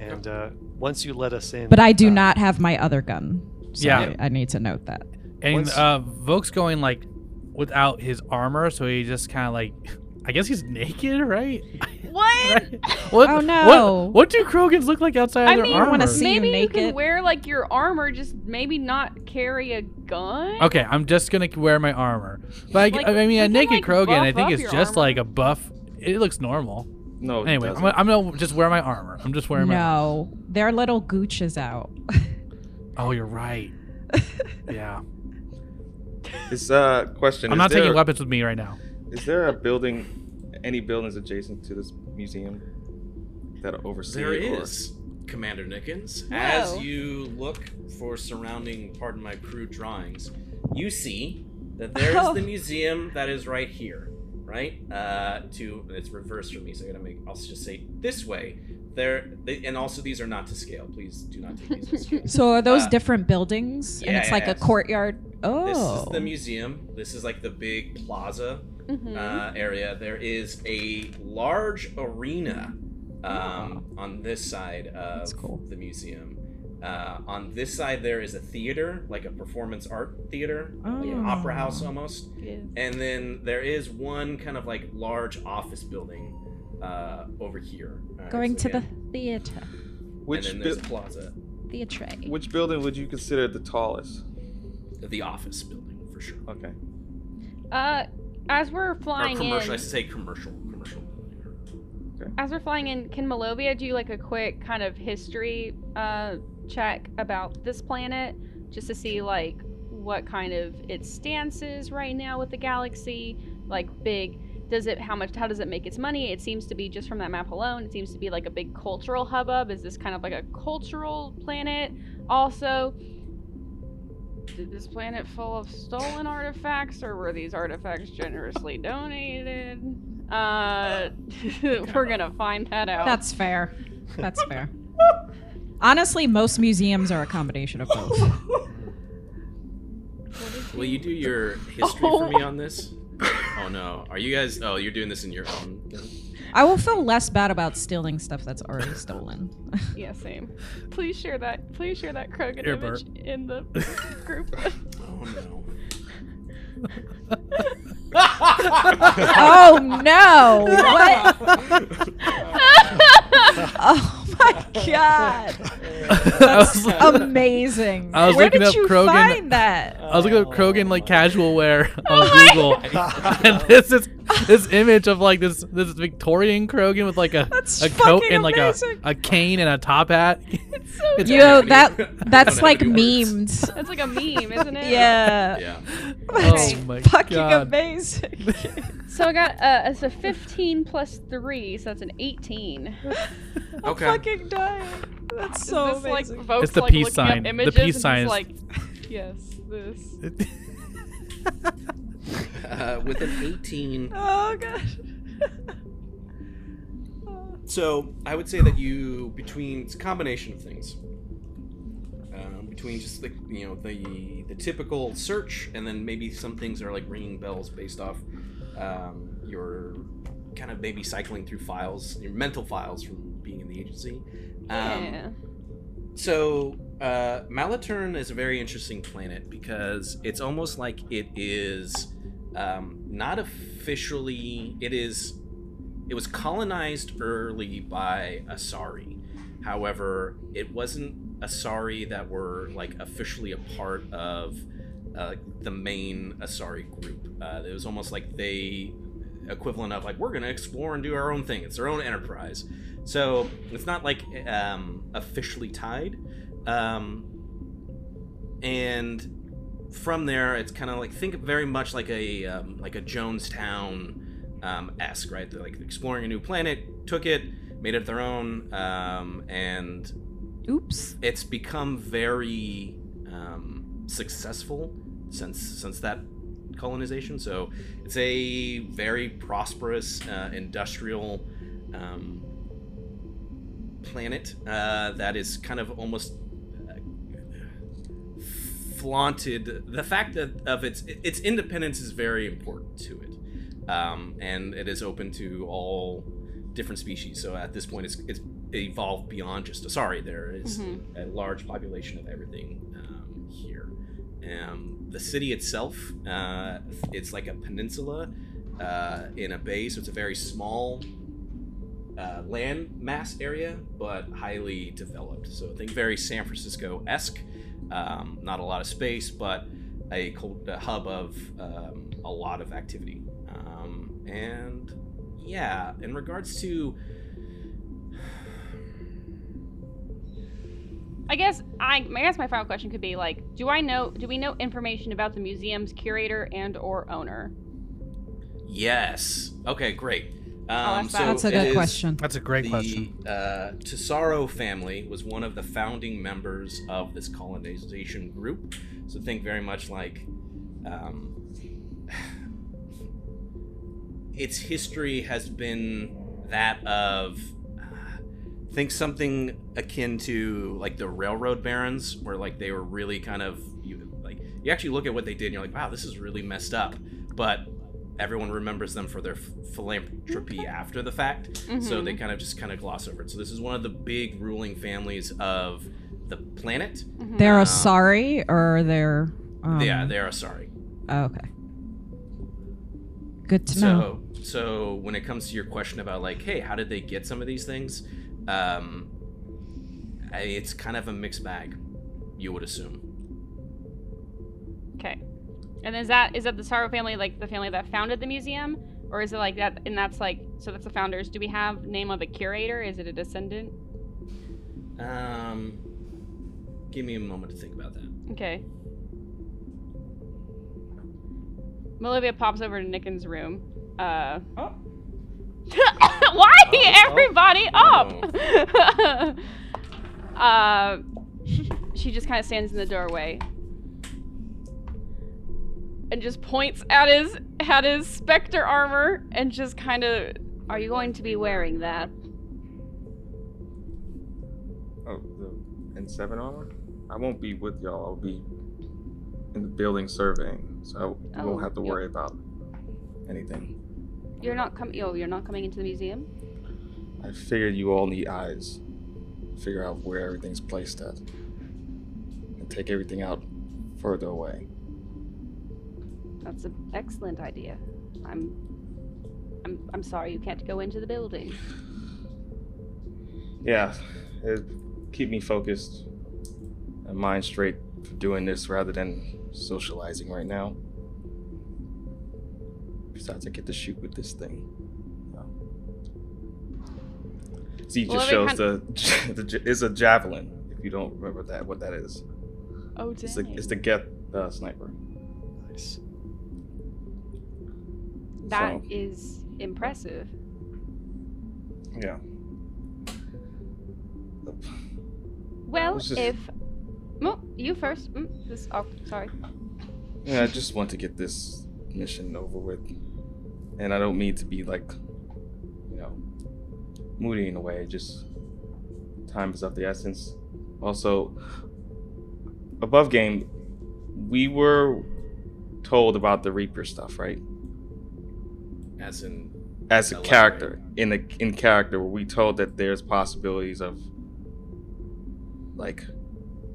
And uh, once you let us in... But I do uh, not have my other gun. So yeah. I, I need to note that. And once, uh, Volk's going, like, without his armor, so he just kind of, like... I guess he's naked, right? What? Right? What? Oh no! What, what do Krogans look like outside I of their mean, armor? I want to see maybe you naked. Maybe you can wear like your armor, just maybe not carry a gun. Okay, I'm just gonna wear my armor. Like, like I mean, a naked like Krogan, I think it's just armor. Like a buff. It looks normal. No. Anyway, I'm gonna, I'm gonna just wear my armor. I'm just wearing no, my. No, their little gooch is out. Oh, you're right. Yeah. This uh question. I'm is not there... taking weapons with me right now. Is there a building, any buildings adjacent to this museum that oversee? There is, Commander Nickens. Whoa. As you look for surrounding, pardon my crude drawings, you see that there is oh. the museum that is right here, right? Uh, to it's reversed for me, so I gotta make. I'll just say this way. There, they, and also these are not to scale. Please do not take these as scale. So are those uh, different buildings? Yeah, and it's yeah, like yeah. a courtyard. Oh. This is the museum. This is like the big plaza. Mm-hmm. uh, area. There is a large arena um, wow. on this side of cool. the museum. Uh, on this side, there is a theater, like a performance art theater, oh. like an opera house almost. Yeah. And then there is one kind of like large office building uh, over here. Right, Going so to yeah. the theater. Which and then there's a plaza. Theatre. Which building would you consider the tallest? The office building, for sure. Okay. Uh. As we're flying or commercial, in, I say commercial, commercial. Okay. As we're flying in, can Malovia do like a quick kind of history uh, check about this planet, just to see like what kind of its stance is right now with the galaxy, like big. Does it how much? How does it make its money? It seems to be just from that map alone. It seems to be like a big cultural hubbub. Is this kind of like a cultural planet? Also. Did this planet full of stolen artifacts, or were these artifacts generously donated? Uh, uh we're gonna find that out. That's fair. That's fair. Honestly, most museums are a combination of both. Will you do your history oh. for me on this? Oh no, are you guys? Oh, you're doing this in your own. I will feel less bad about stealing stuff that's already stolen. Yeah, same. Please share that. Please share that Krogan Here, image Bert. in the group. Oh no. Oh no! What? Oh my god! That's amazing. I was Where looking did up you Krogan, find that? I was looking up Krogan like casual wear on oh Google, and this is this image of like this this Victorian Krogan with like a that's a coat and like a, a cane and a top hat. It's so it's yo, that that's like memes. That's like a meme, isn't it? Yeah. Yeah. That's oh my fucking god. Amazing. So I got uh, it's a fifteen plus three, so that's an eighteen. I'm okay. fucking dying. That's so is this, amazing. Like, Vogue's, it's the like, peace sign. The peace sign is like, yes, this. uh, with an eighteen. Oh gosh. So I would say that you between it's a combination of things. Between just like you know the the typical search, and then maybe some things are like ringing bells based off um, your kind of maybe cycling through files, your mental files from being in the agency. Um, yeah. So uh, Malaturn is a very interesting planet because it's almost like it is um, not officially. It is. It was colonized early by Asari. However, it wasn't Asari that were like officially a part of uh, the main Asari group. Uh, it was almost like they equivalent of like we're gonna explore and do our own thing. It's their own enterprise, so it's not like um, officially tied. Um, and from there, it's kind of like think very much like a um, like a Jonestown-esque, right? They're like exploring a new planet, took it. Made it their own, um, and oops, it's become very um, successful since since that colonization. So it's a very prosperous uh, industrial um, planet uh, that is kind of almost uh, flaunted. The fact that of its its independence is very important to it, um, and it is open to all different species. So at this point, it's it's evolved beyond just Asari. There is mm-hmm. a large population of everything um, here. Um, the city itself, uh, it's like a peninsula uh, in a bay, so it's a very small uh, land mass area, but highly developed. So I think very San Francisco-esque. Um, not a lot of space, but a, cold, a hub of um, a lot of activity. Um, and yeah, in regards to... I guess I, I guess my final question could be like, do I know? Do we know information about the museum's curator and or owner? Yes. Okay. Great. Um, so that's a good question. That's a great the, question. The uh, Tesaro family was one of the founding members of this colonization group. So think very much like, um, its history has been that of. Think something akin to like the railroad barons, where like they were really kind of you, like you actually look at what they did and you're like, wow, this is really messed up, but everyone remembers them for their philanthropy after the fact, mm-hmm. so they kind of just kind of gloss over it. So this is one of the big ruling families of the planet. Mm-hmm. They're um, Asari, or they're um... yeah, they're Asari. Oh, okay, good to know. So, so when it comes to your question about like, hey, how did they get some of these things? Um, it's kind of a mixed bag, you would assume. Okay, and is that is that the Tesaro family, like the family that founded the museum, or is it like that? And that's like, so that's the founders. Do we have name of the curator? Is it a descendant? Um, give me a moment to think about that. Okay. Melivia pops over to Nickens' room. Uh. Oh. Why oh, everybody oh, up? Oh. uh, she just kind of stands in the doorway and just points at his at his specter armor and just kind of, are you going to be wearing that? Oh, the N seven armor? I won't be with y'all. I'll be in the building surveying, so I won't oh, have to worry yep. about anything. You're not coming. Oh, you're not coming into the museum. I figured you all need eyes. Figure out where everything's placed at, and take everything out further away. That's an excellent idea. I'm, I'm, I'm sorry you can't go into the building. Yeah, it keep me focused and mind straight for doing this rather than socializing right now. Besides, I get to shoot with this thing. No. Z just well, shows the, the it's a javelin. If you don't remember that, what that is. Oh, dang. It's the it's the Geth uh, sniper. Nice. That so, is impressive. Yeah. Well, just, if well, you first. Mm, this. Oh, sorry. Yeah, I just want to get this mission over with, and I don't mean to be like, you know, moody in a way, just time is of the essence. Also, above game, we were told about the Reaper stuff, right? As in, as a character, in a in character, were we told that there's possibilities of like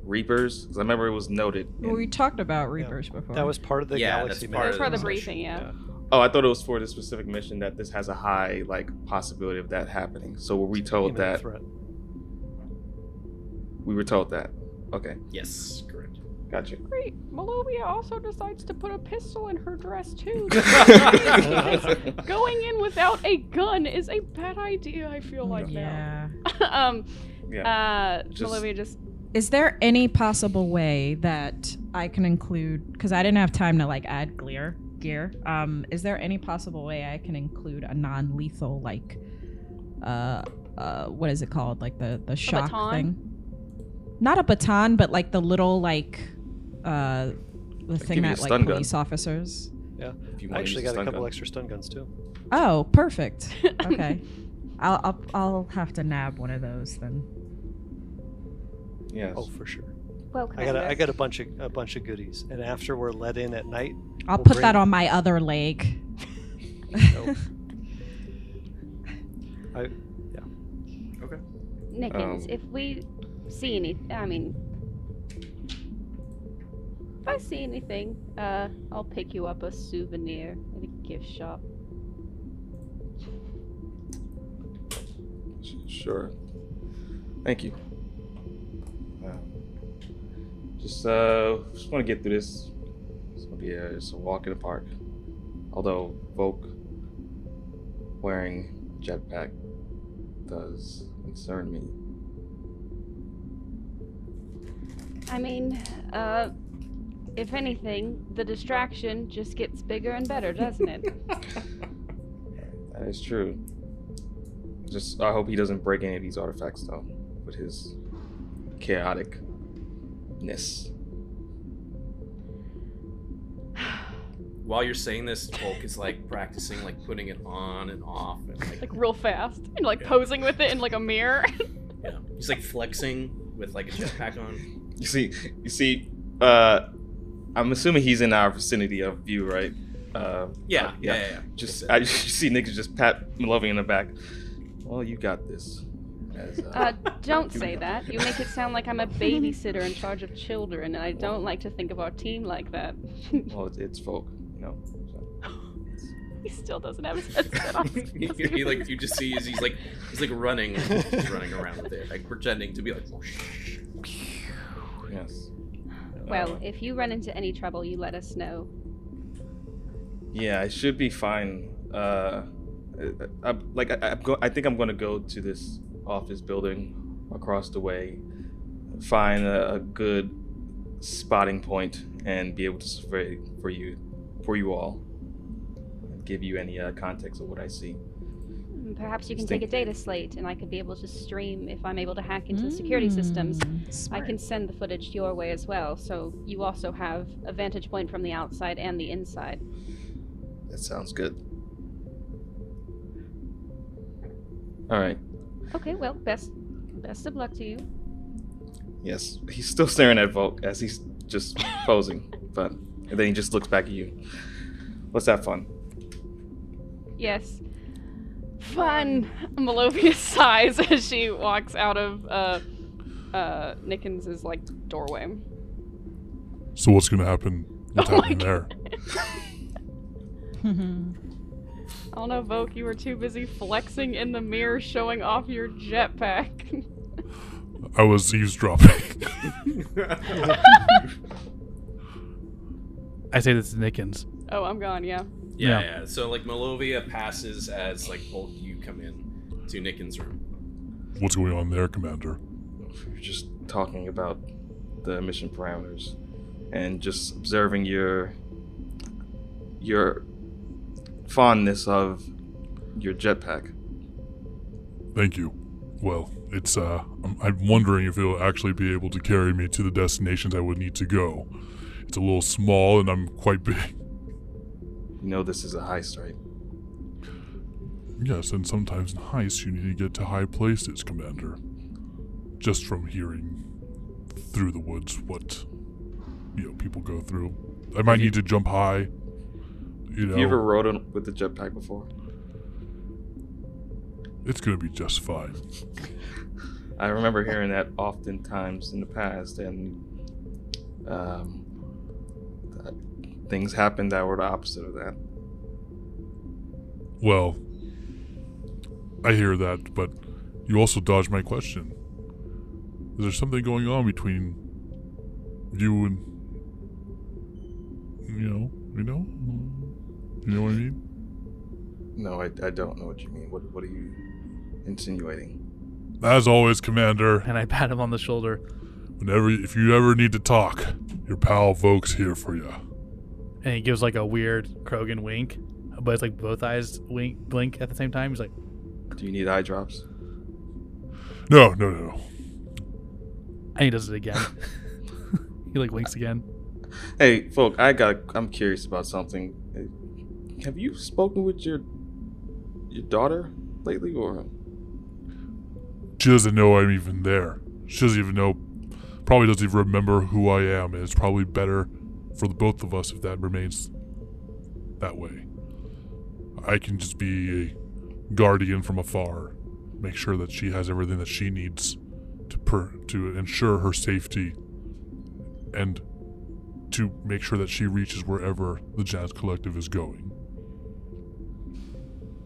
Reapers? Because I remember it was noted. In... We talked about Reapers yeah. before. That was part of the yeah, galaxy. That's part of the, the briefing, yeah. yeah. Oh, I thought it was for the specific mission that this has a high like possibility of that happening. So were we told that? Threat. We were told that. Okay. Yes, correct. Gotcha. Great. Malovia also decides to put a pistol in her dress too. Going in without a gun is a bad idea, I feel like yeah. now. um, yeah. Uh, just... Malovia just... Is there any possible way that I can include, because I didn't have time to like add gear, gear. Um, is there any possible way I can include a non-lethal like, uh, uh, what is it called? Like the, the shock thing? Not a baton, but like the little like, uh, the thing that like police officers. Yeah, I actually got a couple extra stun guns too. Oh, perfect. Okay, I'll, I'll I'll have to nab one of those then. Yes. Oh, for sure. Well, I got a, I got a bunch of a bunch of goodies, and after we're let in at night, I'll we'll put that on my other leg. Nope. I, yeah. Okay. Nickens, um, if we see any, I mean, if I see anything, uh, I'll pick you up a souvenir at a gift shop. Sure. Thank you. Uh, just uh, just want to get through this. It's gonna be a, it's a walk in the park. Although folk wearing jetpack does concern me. I mean, uh, if anything, the distraction just gets bigger and better, doesn't it? That is true. Just, I hope he doesn't break any of these artifacts, though, with his chaoticness. While you're saying this, Polk is like practicing, like putting it on and off, and like, like real fast, and like yeah. posing with it in like a mirror. Yeah, he's like flexing with like a jetpack on. You see, you see. Uh, I'm assuming he's in our vicinity of view, right? Uh, yeah, uh, yeah, yeah, yeah, yeah. Just I, you see, Nick just pat Maloving in the back. Well, you got this. As, uh, uh, don't say that. You make it sound like I'm a babysitter in charge of children, and I don't like to think of our team like that. Well, it's, it's folk, you know. So. He still doesn't have his headset on. he, he like you just see he's, he's like he's like running, he's running around with it, like pretending to be like. Yes. Well, uh, if you run into any trouble, you let us know. Yeah, I should be fine. Uh, I, I, like I, I, go, I think I'm gonna go to this office building across the way, find a, a good spotting point, and be able to survey for you, for you all, and give you any uh, context of what I see. Perhaps you can Stink. take a data slate, and I could be able to stream if I'm able to hack into mm. the security systems. Smart. I can send the footage your way as well, so you also have a vantage point from the outside and the inside. That sounds good. All right. Okay, well, best best of luck to you. Yes, he's still staring at Volk as he's just posing, but and then he just looks back at you. Let's have fun. Yes. Fun! Malovia sighs as she walks out of uh, uh, Nickens' like doorway. So what's gonna happen? What's oh happening there? I don't know, Vogue, you were too busy flexing in the mirror showing off your jetpack. I was eavesdropping. I say this is Nickens. Oh, I'm gone, yeah. Yeah, yeah, yeah. So like Malovia passes as like Polk, you come in to Nickens' room. What's going on there, Commander? We were just talking about the mission parameters and just observing your your fondness of your jetpack. Thank you. Well, it's uh, I'm, I'm wondering if it'll actually be able to carry me to the destinations I would need to go. It's a little small, and I'm quite big. You know this is a heist, right? Yes, and sometimes in heists you need to get to high places, Commander. Just from hearing through the woods what, you know, people go through. I might need to jump high, you know. Have you ever rode on with the jetpack before? It's gonna be just fine. I remember hearing that oftentimes in the past, and um... things happened that were the opposite of that. Well, I hear that, but you also dodged my question. Is there something going on between you and, you know, you know? You know what I mean? No, I, I don't know what you mean. What, what are you insinuating? As always, Commander. And I pat him on the shoulder. Whenever, if you ever need to talk, your pal Voke's here for you. And he gives like a weird Krogan wink, but it's like both eyes wink, blink at the same time. He's like, do you need eye drops? No, no, no, no. And he does it again. He like winks again. Hey, folk, I got, I'm curious about something. Have you spoken with your, your daughter lately, or? She doesn't know I'm even there. She doesn't even know, probably doesn't even remember who I am, and it's probably better for the both of us if that remains that way. I can just be a guardian from afar. make sure that she has everything that she needs to per to ensure her safety and to make sure that she reaches wherever the Janus Collective is going.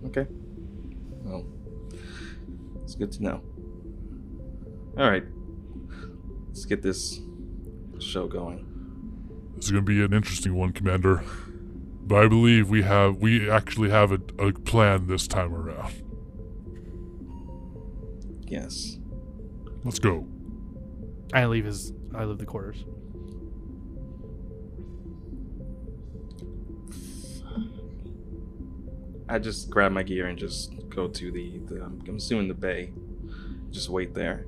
Okay. Well, it's good to know. All right. Let's get this show going. This is going to be an interesting one, Commander. But I believe we have we actually have a, a plan this time around. Yes. Let's go. I leave his I leave the quarters. I just grab my gear and just go to the, the I'm assuming the bay. Just wait there.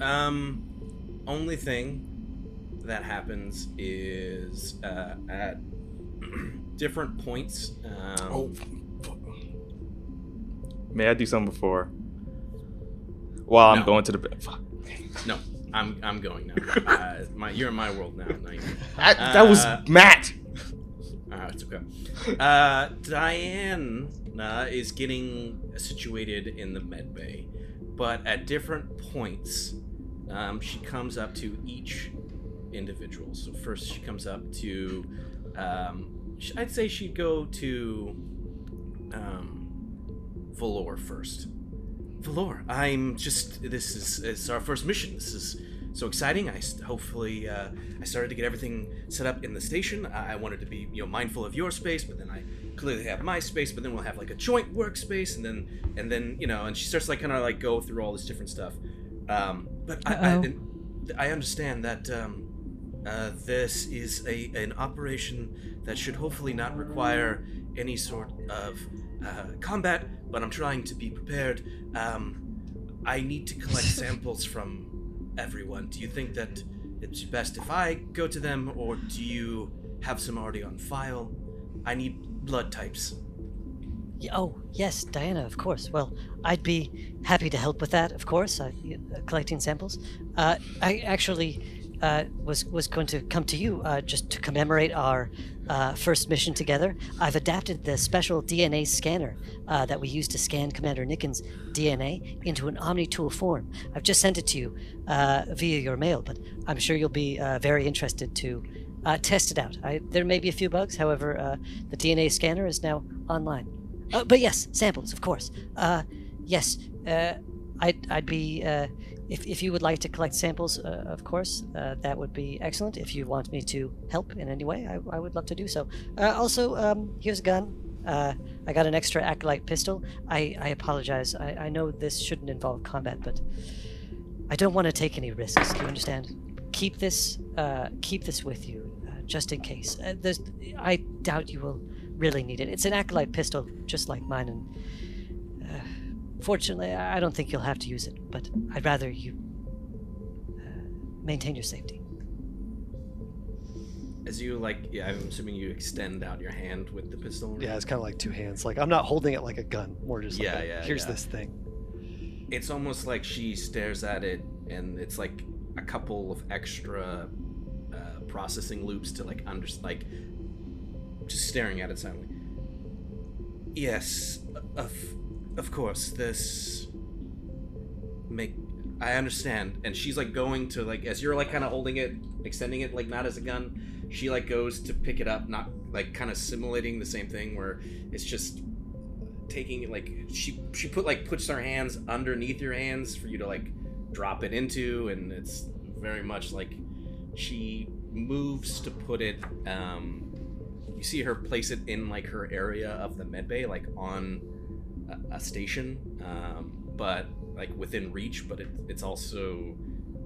Um, only thing that happens is uh, at different points. Um, oh, may I do something before? While I'm no. going to the bed. No, I'm I'm going now. Uh, my you're in my world now. now I, that uh, was Matt. Uh, it's okay. Uh, Diane uh, is getting situated in the med bay. But at different points, um, she comes up to each individual. So first she comes up to, um, I'd say she'd go to um, Valor first. Valor, I'm just, this is it's our first mission. This is so exciting. I hopefully, uh, I started to get everything set up in the station. I, I wanted to be, you know, mindful of your space, but then I clearly have my space, but then we'll have like a joint workspace, and then, and then, you know, and she starts like kind of like go through all this different stuff. Um, but I, I, I understand that um, uh, this is a an operation that should hopefully not require any sort of uh, combat, but I'm trying to be prepared. Um, I need to collect samples from everyone. Do you think that it's best if I go to them, or do you have some already on file? I need blood types. Oh, yes, Diana, of course. Well, I'd be happy to help with that, of course, uh, collecting samples. Uh, I actually uh, was, was going to come to you uh, just to commemorate our uh, first mission together. I've adapted the special D N A scanner uh, that we use to scan Commander Niken's D N A into an Omni-tool form. I've just sent it to you uh, via your mail, but I'm sure you'll be uh, very interested to Uh, test it out. I, there may be a few bugs, however, uh, the D N A scanner is now online. Uh, but yes, samples, of course. Uh, yes, uh, I'd, I'd be... Uh, if, if you would like to collect samples, uh, of course, uh, that would be excellent. If you want me to help in any way, I, I would love to do so. Uh, also, um, here's a gun. Uh, I got an extra Acolyte pistol. I, I apologize. I, I know this shouldn't involve combat, but I don't want to take any risks. Do you understand? Keep this, uh, keep this with you, uh, just in case. Uh, there's, I doubt you will really need it. It's an Acolyte pistol, just like mine, and uh, fortunately, I don't think you'll have to use it. But I'd rather you uh, maintain your safety. As you like, yeah, I'm assuming you extend out your hand with the pistol. Right? Yeah, it's kind of like two hands. Like I'm not holding it like a gun. More just like, yeah, a, yeah, here's yeah. this thing. It's almost like she stares at it, and it's like a couple of extra uh, processing loops to like under like just staring at it silently. Yes, of of course. This make I understand. And she's like going to like as you're like kind of holding it, extending it like not as a gun. She like goes to pick it up, not like kind of simulating the same thing where it's just taking it like she she put like puts her hands underneath your hands for you to like drop it into, and it's very much like she moves to put it um you see her place it in like her area of the med bay, like on a, a station, um but like within reach, but it, it's also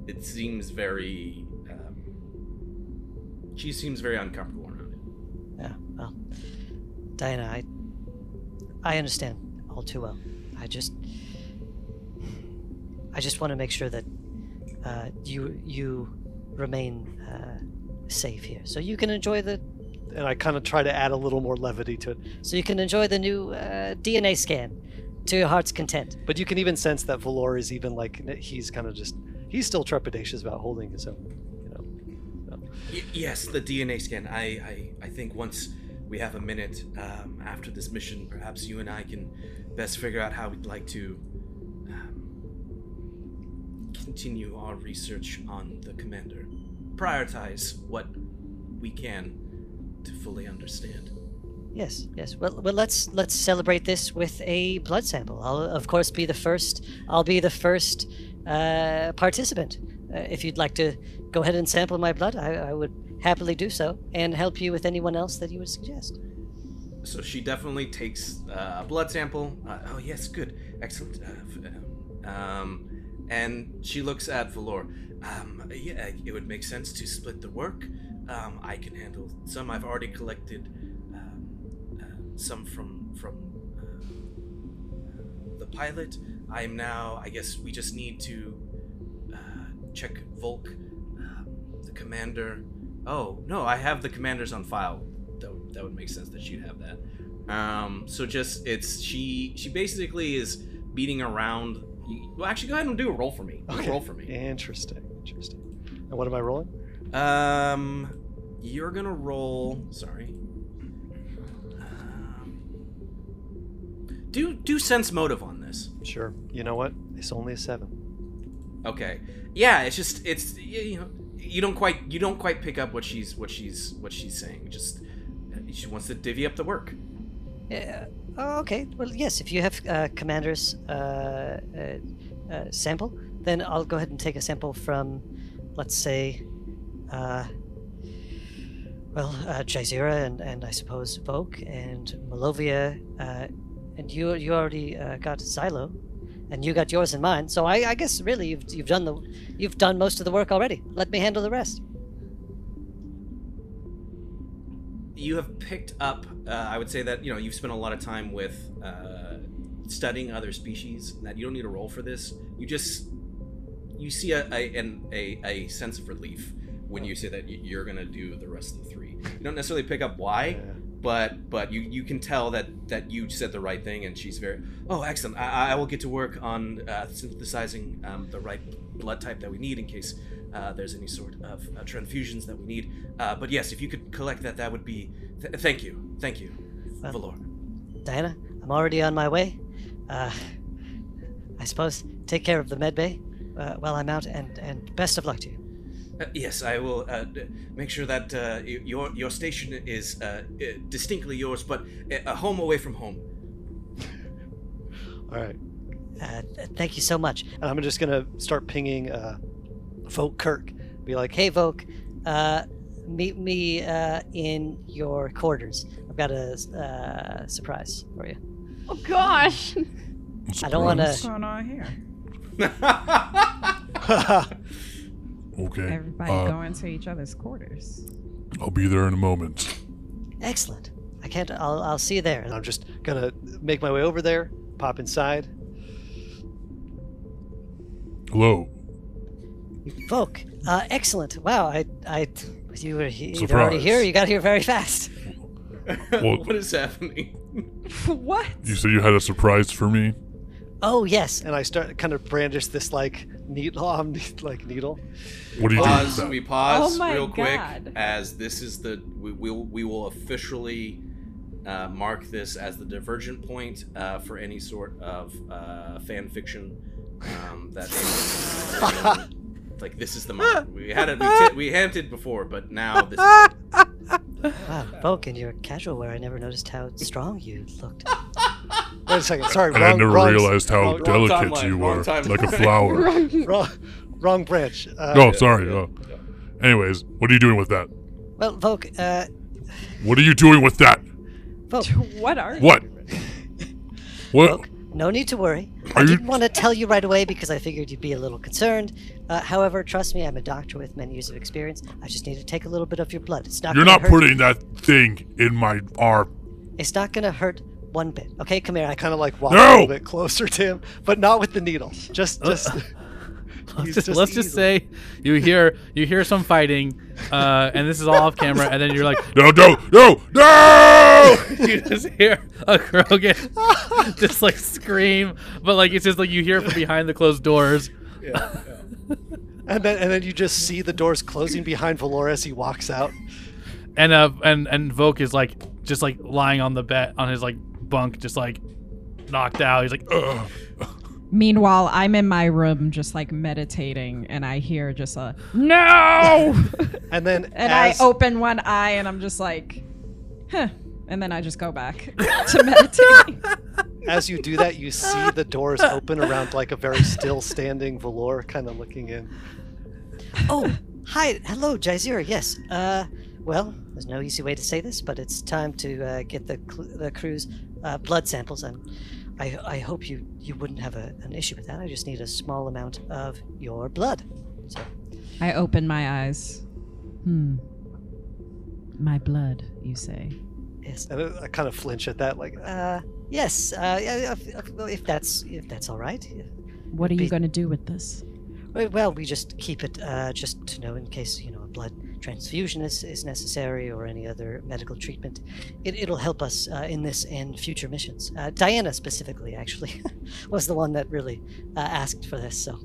it seems very um she seems very uncomfortable around it. Yeah, well, Diana, I I understand all too well. I just I just want to make sure that uh, you you remain uh, safe here, so you can enjoy the. And I kind of try to add a little more levity to it. So you can enjoy the new uh, D N A scan to your heart's content. But you can even sense that Valor is even like he's kind of just he's still trepidatious about holding his own. You know. So. Y yes, the D N A scan. I I I think once we have a minute um, after this mission. Perhaps you and I can best figure out how we'd like to um, continue our research on the commander. Prioritize what we can to fully understand. Yes, yes. Well, well, let's let's celebrate this with a blood sample. I'll of course be the first. I'll be the first uh, participant. Uh, if you'd like to go ahead and sample my blood, I, I would happily do so and help you with anyone else that you would suggest. So she definitely takes uh, a blood sample. Uh, oh yes, good, excellent. Uh, um, and she looks at Valor. Um, yeah, it would make sense to split the work. Um, I can handle some. I've already collected um, uh, some from from uh, the pilot. I am now. I guess we just need to. Check Volk, uh, the commander. Oh, no, I have the commanders on file. That, that would make sense that she'd have that. Um, so just, it's, she She basically is beating around. You, well, actually, go ahead and do a roll for me. Okay. Roll for me. Interesting, interesting. And what am I rolling? Um, You're going to roll, sorry. Um, do, do sense motive on this. Sure. You know what? It's only a seven. Okay. Yeah, it's just it's you know you don't quite you don't quite pick up what she's what she's what she's saying. Just she wants to divvy up the work. Yeah. Oh, okay. Well, yes. If you have uh, commander's uh, uh, uh, sample, then I'll go ahead and take a sample from, let's say, uh, well, uh, Jaizira and and I suppose Vogue and Malovia, uh, and you you already uh, got Xylo. And you got yours and mine, so I, I guess really you've you've done the you've done most of the work already. Let me handle the rest. You have picked up. Uh, I would say that you know you've spent a lot of time with uh, studying other species. That you don't need a roll for this. You just you see a a, an, a a sense of relief when you say that you're gonna do the rest of the three. You don't necessarily pick up why. Yeah. But but you, you can tell that, that you said the right thing, and she's very, oh, excellent. I, I will get to work on uh, synthesizing um, the right blood type that we need in case uh, there's any sort of uh, transfusions that we need. Uh, but yes, if you could collect that, that would be, th- thank you. Thank you, well, Valor. Diana, I'm already on my way. Uh, I suppose take care of the med bay uh, while I'm out, and, and best of luck to you. Uh, yes, I will uh, d- make sure that uh, your your station is uh, distinctly yours, but a home away from home. All right. Uh, th- thank you so much. And I'm just gonna start pinging uh, Vogue Kirk. Be like, hey Vogue, uh, meet me uh, in your quarters. I've got a uh, surprise for you. Oh gosh. What's I don't want to. What's going on here? Okay. Everybody uh, going to each other's quarters. I'll be there in a moment. Excellent. I can't. I'll. I'll see you there. And I'm just gonna make my way over there. Pop inside. Hello. Folk. Uh, excellent. Wow. I. I. You were either already here. Or you got here very fast. Well, what is happening? What? You said you had a surprise for me. Oh yes. And I start kind of brandish this like. Needle, um, like needle. What do you pause, do? We pause oh real God. quick as this is the we will we will officially uh, mark this as the divergent point uh, for any sort of uh, fan fiction um, that they, like this is the mark. We had it we, t- we hinted before, but now this. Is it. Wow, Volk, in your casual wear, I never noticed how strong you looked. Wait a second, sorry, wrong, I never wrong, realized how wrong, delicate wrong you were, like a flower. wrong, wrong branch. Uh, oh, sorry. Uh, anyways, what are you doing with that? Well, Volk, uh... What are you doing with that? Volk. What are you What? What? Volk, no need to worry. Are I didn't you... want to tell you right away because I figured you'd be a little concerned. Uh, however, trust me, I'm a doctor with many years of experience. I just need to take a little bit of your blood. It's not You're not hurt putting you. that thing in my arm. It's not going to hurt... One bit. Okay, come here. I kind of like walk no! a little bit closer to him, but not with the needle. Just, just. Uh, let's just, let's just say you hear you hear some fighting, uh, and this is all off camera, and then you're like, no, no, no, no! You just hear a Krogan just like scream, but like it's just like you hear it from behind the closed doors. Yeah, yeah. and then and then you just see the doors closing behind Valor as he walks out. And uh and and Vogue is like. just like lying on the bed on his like bunk, just like knocked out. He's like, ugh. Meanwhile, I'm in my room just like meditating, and I hear just a no. And then and as... I open one eye, and I'm just like, huh. And then I just go back to meditating. As you do that, you see the doors open around like a very still standing Valor kind of looking in. Oh, hi. Hello, Jaizira. Yes. Uh, well, there's no easy way to say this, but it's time to uh, get the, the crew's uh, blood samples. And I, I hope you, you wouldn't have a, an issue with that. I just need a small amount of your blood. So. I open my eyes. Hmm. My blood, you say. Yes. And I, I kind of flinch at that, like, uh, yes, uh, if, if that's if that's all right. What are you going to do with this? Well, we just keep it uh, just to know in case, you know, a blood transfusion is, is necessary or any other medical treatment. It, it'll help us uh, in this and future missions. Uh, Diana specifically, actually, was the one that really uh, asked for this. So,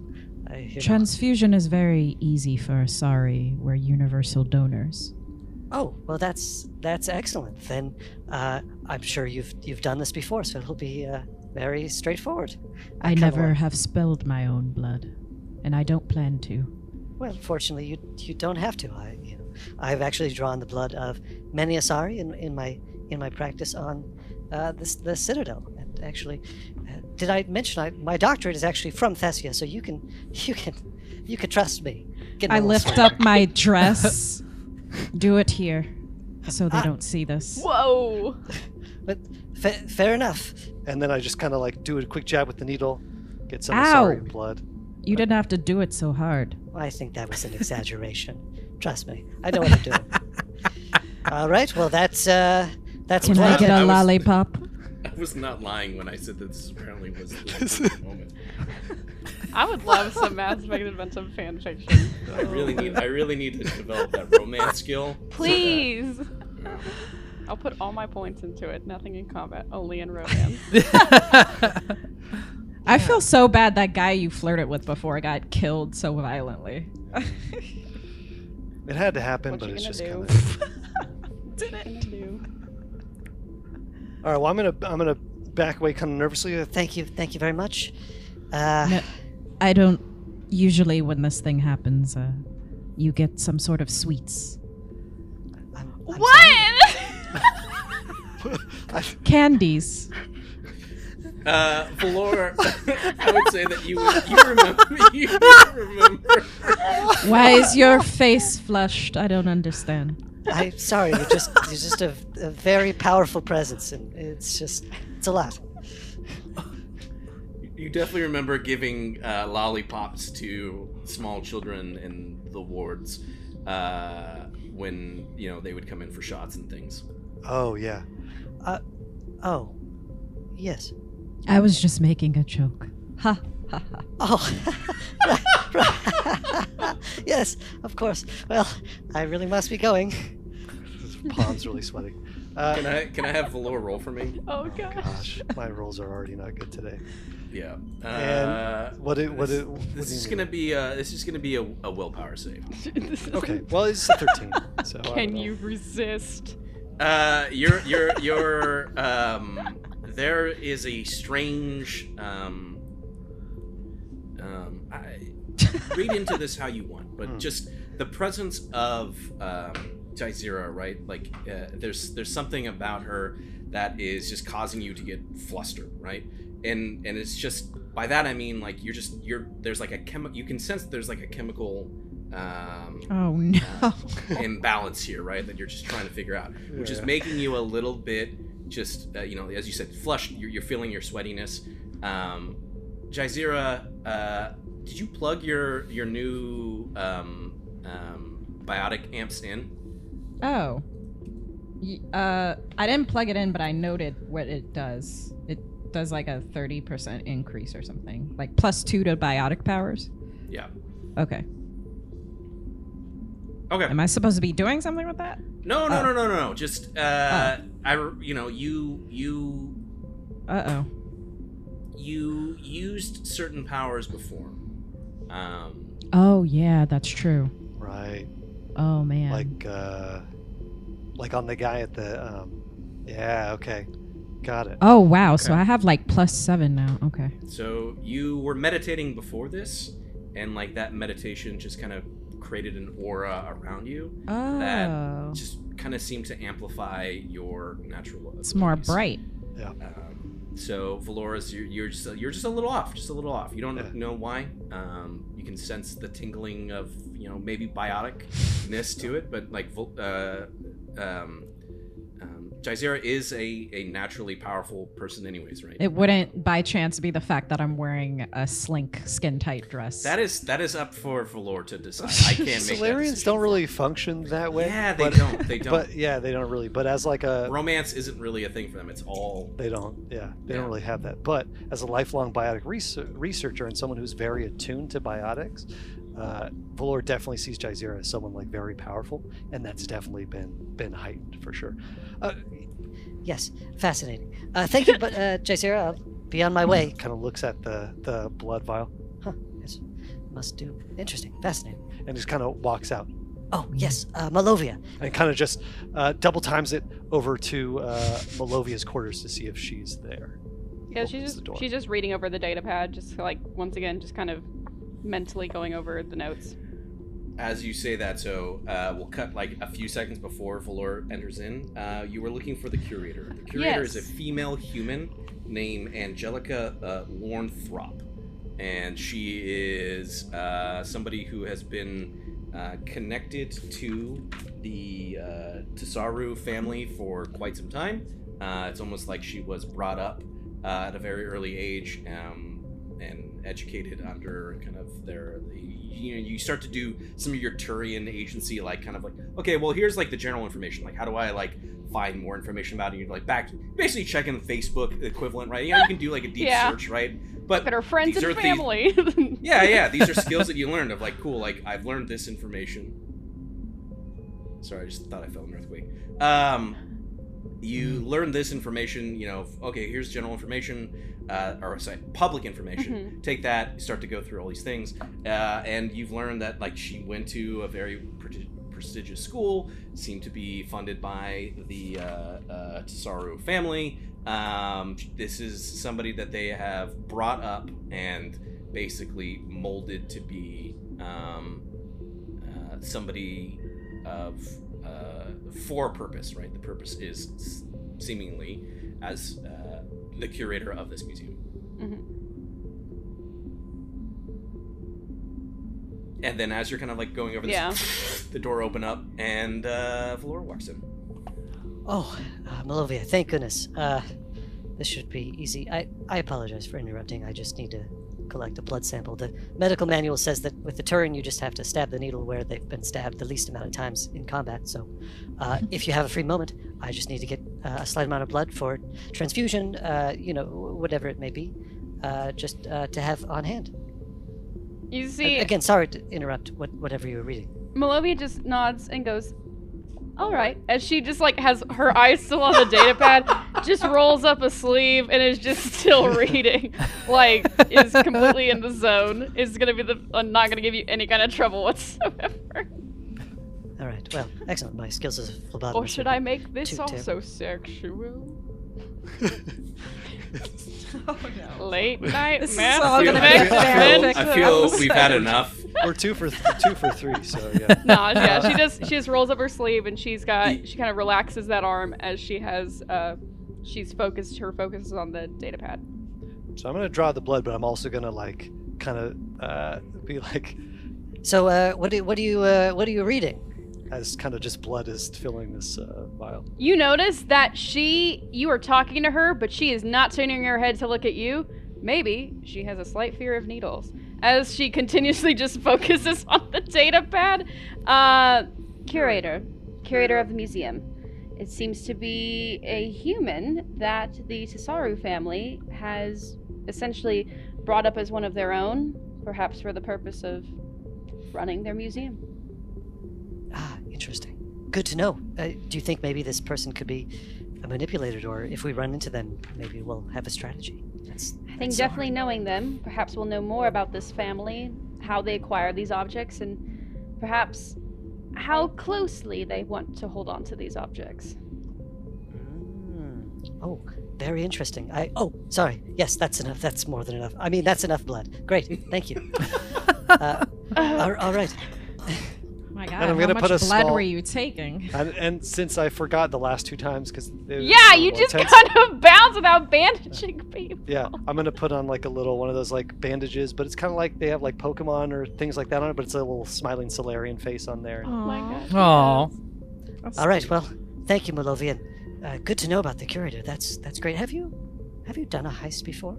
I transfusion know. is very easy for Siari. We're universal donors. Oh, well, that's that's excellent. Then uh, I'm sure you've you've done this before, so it'll be uh, very straightforward. I, I never have spilled my own blood, and I don't plan to. Well, fortunately, you you don't have to. I you know, I've actually drawn the blood of many Asari in in my in my practice on uh, this the Citadel. And actually, uh, did I mention I, my doctorate is actually from Thessia? So you can you can you can trust me. I lift up my dress. Do it here, so they ah. don't see this. Whoa! But fa fair enough. And then I just kind of like do a quick jab with the needle, get some Asari blood. You but didn't have to do it so hard. I think that was an exaggeration. Trust me, I know what I'm doing. All right, well that's uh, that's. Can I get a I was, lollipop? I was not lying when I said that this apparently was the moment. I would love some Mass Effect Adventum fan fiction. I really need. I really need to develop that romance skill. Please. So that, yeah. I'll put all my points into it. Nothing in combat, only in romance. I feel so bad that guy you flirted with before got killed so violently. It had to happen, what but it's just kind of. Did it? All right. Well, I'm gonna. I'm gonna back away kind of nervously. Thank you. Thank you very much. Uh, no, I don't usually when this thing happens uh, you get some sort of sweets. I'm, I'm what? Candies. Uh, Valor, I would say that you you remember, you remember. Why is your face flushed? I don't understand. I'm sorry, you're just, you're just a, a very powerful presence, and it's just, it's a lot. You definitely remember giving uh, lollipops to small children in the wards uh, when, you know, they would come in for shots and things. Oh, yeah. Uh, oh, yes. I was just making a joke. Ha, ha, ha. Oh. Yes, of course. Well, I really must be going. Palm's really sweaty. Uh, can I can I have Valor roll for me? Oh gosh. gosh, my rolls are already not good today. Yeah. Uh, and what it what this, it what this is gonna be uh this is gonna be a, a willpower save. Okay. Well, it's thirteen. So can you resist? Uh, you're you're you're um. There is a strange um. Um, I read into this how you want, but hmm. just the presence of um. Jaizira, right? Like, uh, there's there's something about her that is just causing you to get flustered, right? And and it's just by that I mean like you're just you're there's like a chemi you can sense there's like a chemical um, oh no uh, imbalance here, right? That you're just trying to figure out, which yeah. is making you a little bit just uh, you know, as you said, flushed. You're, you're feeling your sweatiness. Um, Jaizira, uh, did you plug your your new um, um, biotic amps in? Oh, uh, I didn't plug it in, but I noted what it does. It does like a thirty percent increase or something, like plus two to biotic powers. Yeah. Okay. Okay. Am I supposed to be doing something with that? No, no, oh. no, no, no, no. Just, uh, oh. I, you know, you, you. Uh oh. You used certain powers before. Um. Oh yeah, that's true. Right. Oh man. Like, uh. Like on the guy at the um, Yeah, okay. Got it. Oh, wow. Okay. So I have like plus seven now. Okay. So you were meditating before this, and like that meditation just kind of created an aura around you oh. that just kind of seemed to amplify your natural abilities. It's more bright. Yeah. Um, so Valoras, you're, you're just you're just a little off, just a little off. You don't yeah. know why. Um, you can sense the tingling of you know maybe bioticness to it, but like uh, um, um, Jaizera is a a naturally powerful person, anyways, right? It wouldn't by chance be the fact that I'm wearing a slink skin tight dress. That is that is up for Valor to decide. I can't make that decision. Don't really function that way. Yeah, they but, don't. They don't. But yeah, they don't really. But as like a romance isn't really a thing for them. It's all they don't. Yeah, they yeah. don't really have that. But as a lifelong biotic research, researcher and someone who's very attuned to biotics, uh, Valor definitely sees Jaizera as someone like very powerful, and that's definitely been been heightened for sure. Uh, yes, fascinating. Uh, thank you, but uh, Jaizera, I'll be on my way. Kind of looks at the the blood vial. Huh? Yes, must do. Interesting, fascinating. And just kind of walks out. Oh yes, uh, Malovia. And kind of just uh, double times it over to uh, Malovia's quarters to see if she's there. Yeah, she's just she's just reading over the data pad, just like once again, just kind of mentally going over the notes. As you say that, so uh, we'll cut like a few seconds before Valor enters in. Uh, you were looking for the curator. The curator yes. is a female human named Angelica uh, Lornthrop, and she is uh, somebody who has been uh, connected to the uh, Tesaru family for quite some time. Uh, it's almost like she was brought up uh, at a very early age um, and educated under kind of their the. You know, you start to do some of your Turian agency, like kind of like, okay, well, here's like the general information. Like, how do I like find more information about it? You're like back, basically checking the Facebook equivalent, right? You know, you can do like a deep yeah. search, right? But our friends and family. These, yeah, yeah. These are skills that you learned of like, cool, like I've learned this information. Sorry, I just thought I felt an earthquake. Um, you mm. learn this information, you know, okay, here's general information. Uh, or sorry, public information. Mm-hmm. Take that, start to go through all these things, uh, and you've learned that like she went to a very pre prestigious school, seemed to be funded by the uh, uh, Tesaru family. Um, this is somebody that they have brought up and basically molded to be um, uh, somebody of uh, for a purpose, right? The purpose is seemingly as uh, the curator of this museum. Mm-hmm. And then as you're kind of like going over this, yeah. the door open up and uh, Valora walks in. Oh, uh, Malovia, thank goodness. Uh, this should be easy. I, I apologize for interrupting. I just need to collect a blood sample. The medical manual says that with the Turin, you just have to stab the needle where they've been stabbed the least amount of times in combat. So uh, if you have a free moment, I just need to get uh, a slight amount of blood for transfusion, uh, you know, whatever it may be, uh, just uh, to have on hand. You see... A again, sorry to interrupt what whatever you were reading. Malovia just nods and goes, all right. As she just like has her eyes still on the data pad, just rolls up a sleeve and is just still reading. Like is completely in the zone. Is gonna be the I'm not gonna give you any kind of trouble whatsoever. All right. Well, excellent. My skills as a phlebotomist. Or should I make this also sexual? Oh, no. Late night this math. Is all I feel, gonna I feel, I feel, I feel we've had enough. We're two for th two for three, so yeah. Nah, yeah. She just she just rolls up her sleeve and she's got she kind of relaxes that arm as she has uh she's focused her focus is on the data pad. So I'm gonna draw the blood, but I'm also gonna like kind of uh be like. So uh, what do what do you uh, what are you reading? As kind of just blood is filling this uh, vial. You notice that she, you are talking to her, but she is not turning her head to look at you. Maybe she has a slight fear of needles. As she continuously just focuses on the data pad. Uh, curator, curator of the museum. It seems to be a human that the Tesaru family has essentially brought up as one of their own, perhaps for the purpose of running their museum. Ah, interesting. Good to know. Uh, do you think maybe this person could be a manipulator, or if we run into them, maybe we'll have a strategy? That's, I think definitely knowing them, perhaps we'll know more about this family, how they acquire these objects, and perhaps how closely they want to hold on to these objects. Mm. Oh, very interesting. I oh, sorry. Yes, that's enough. That's more than enough. I mean, that's enough blood. Great. Thank you. uh, all, all right. Oh my God, and I'm how gonna much put a blood small... were you taking? And, and since I forgot the last two times, because yeah, you just intense. Kind of bounce without bandaging people. Yeah, I'm gonna put on like a little one of those like bandages, but it's kind of like they have like Pokemon or things like that on it, but it's a little smiling Solarian face on there. Oh my God. Aww. All right, well, thank you, Malovian. Uh, good to know about the curator. That's that's great. Have you have you done a heist before?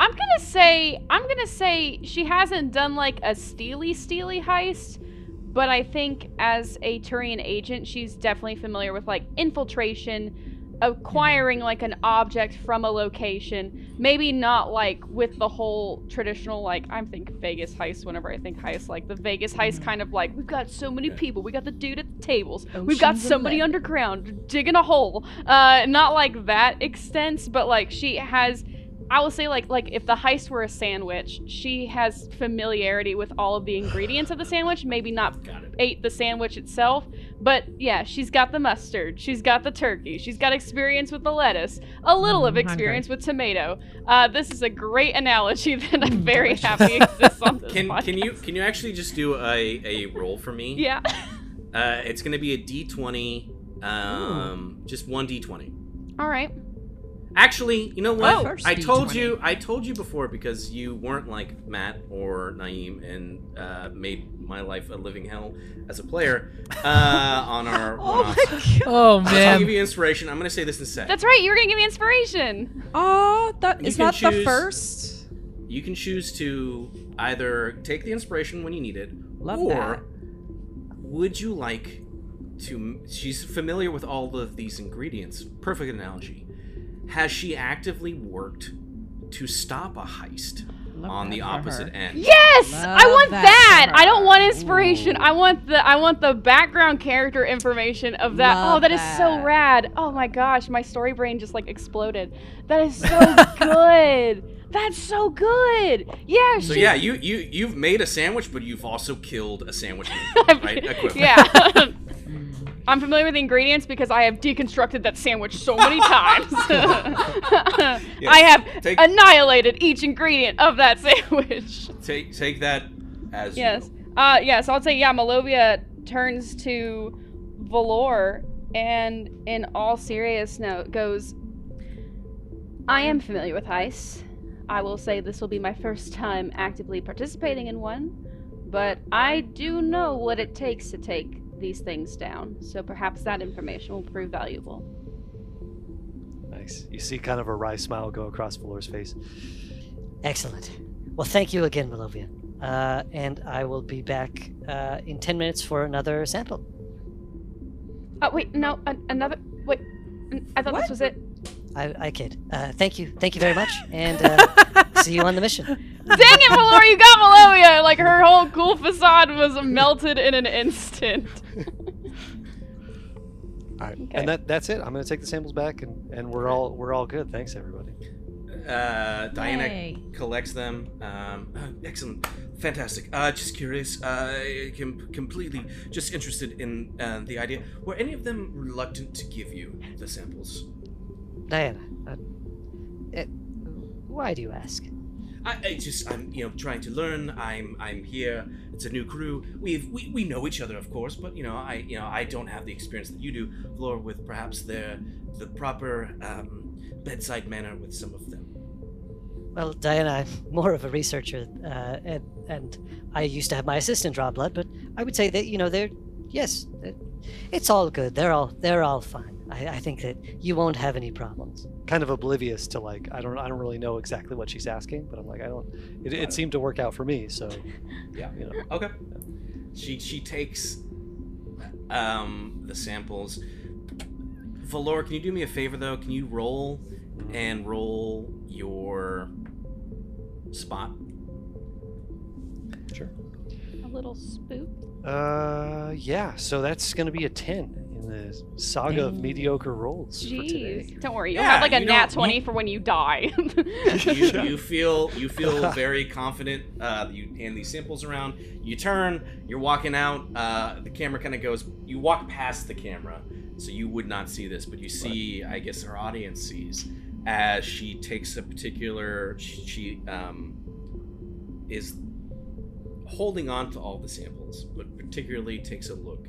I'm gonna say I'm gonna say she hasn't done like a steely steely heist, but I think as a Turian agent, she's definitely familiar with like infiltration, acquiring like an object from a location. Maybe not like with the whole traditional like I'm think Vegas heist. Whenever I think heist, like the Vegas heist kind of like we've got so many people, we got the dude at the tables, Ocean's we've got somebody underground digging a hole. Uh, not like that extent, but like she has. I will say, like, like if the heist were a sandwich, she has familiarity with all of the ingredients of the sandwich. Maybe not ate the sandwich itself, but yeah, she's got the mustard. She's got the turkey. She's got experience with the lettuce. A little mm, of experience hungry. With tomato. Uh, this is a great analogy that I'm very happy exists on this can, podcast. Can you, can you actually just do a, a roll for me? Yeah. Uh, it's going to be a D twenty. Um, just one D twenty. All right. Actually, you know what? Oh, I told D twenty. you I told you before because you weren't like Matt or Naeem and uh, made my life a living hell as a player uh, on our... oh, my God. Oh, man. I'll give you inspiration. I'm going to say this in a sec. That's right. You were going to give me inspiration. Oh, that is that choose, the first? You can choose to either take the inspiration when you need it Love or that. Would you like to... She's familiar with all of these ingredients. Perfect analogy. Has she actively worked to stop a heist Love on the opposite her. End? Yes! Love I want that! that. I don't want inspiration. Ooh. I want the I want the background character information of that. Love oh, that, that is so rad. Oh my gosh, my story brain just like exploded. That is so good. That's so good. Yeah. So she... yeah, you you you've made a sandwich, but you've also killed a sandwich. Maker, right? Equipment. Yeah. I'm familiar with the ingredients because I have deconstructed that sandwich so many times. yes, I have take, annihilated each ingredient of that sandwich. Take take that as yes. You know. Uh, yeah, so I'll say, yeah, Malovia turns to Valor and in all serious note goes, I am familiar with heists. I will say this will be my first time actively participating in one, but I do know what it takes to take these things down, so perhaps that information will prove valuable. Nice. You see kind of a wry smile go across Valor's face. Excellent. Well, thank you again, Malovia. Uh, and I will be back uh, in ten minutes for another sample. Oh, wait, no, an another... Wait, an I thought what? This was it. I, I kid. Uh, thank you. Thank you very much, and uh, see you on the mission. Dang it, Valor, you got Malovia! Like, her whole cool facade was melted in an instant. Alright, okay. And that, that's it. I'm going to take the samples back, and, and we're all we're all good. Thanks, everybody. Uh, Diana Yay. Collects them. Um, uh, excellent. Fantastic. Uh, just curious. Uh, com completely just interested in uh, the idea. Were any of them reluctant to give you the samples? Diana, uh, it, why do you ask? I, I just, I'm, you know, trying to learn. I'm, I'm here. It's a new crew. We've, we, we know each other, of course, but you know, I, you know, I don't have the experience that you do, Flora, with perhaps the, the proper um, bedside manner with some of them. Well, Diana, I'm more of a researcher, uh, and, and I used to have my assistant draw blood, but I would say that, you know, they're, yes, it's all good. They're all, they're all fine. I, I think that you won't have any problems. Kind of oblivious to like I don't I don't really know exactly what she's asking, but I'm like I don't. It, it seemed to work out for me, so yeah. You know. Okay. She she takes um, the samples. Valor, can you do me a favor though? Can you roll and roll your spot? Sure. A little spook. Uh yeah. So that's gonna be a ten. in the saga of mediocre rolls. Jeez. For today. Don't worry, you'll yeah, have like a nat twenty for when you die. you, you feel you feel very confident. Uh, you hand these samples around. You turn. You're walking out. Uh, the camera kind of goes. You walk past the camera, so you would not see this, but you see. Right. I guess our audience sees as she takes a particular. She, she um, is holding on to all the samples, but particularly takes a look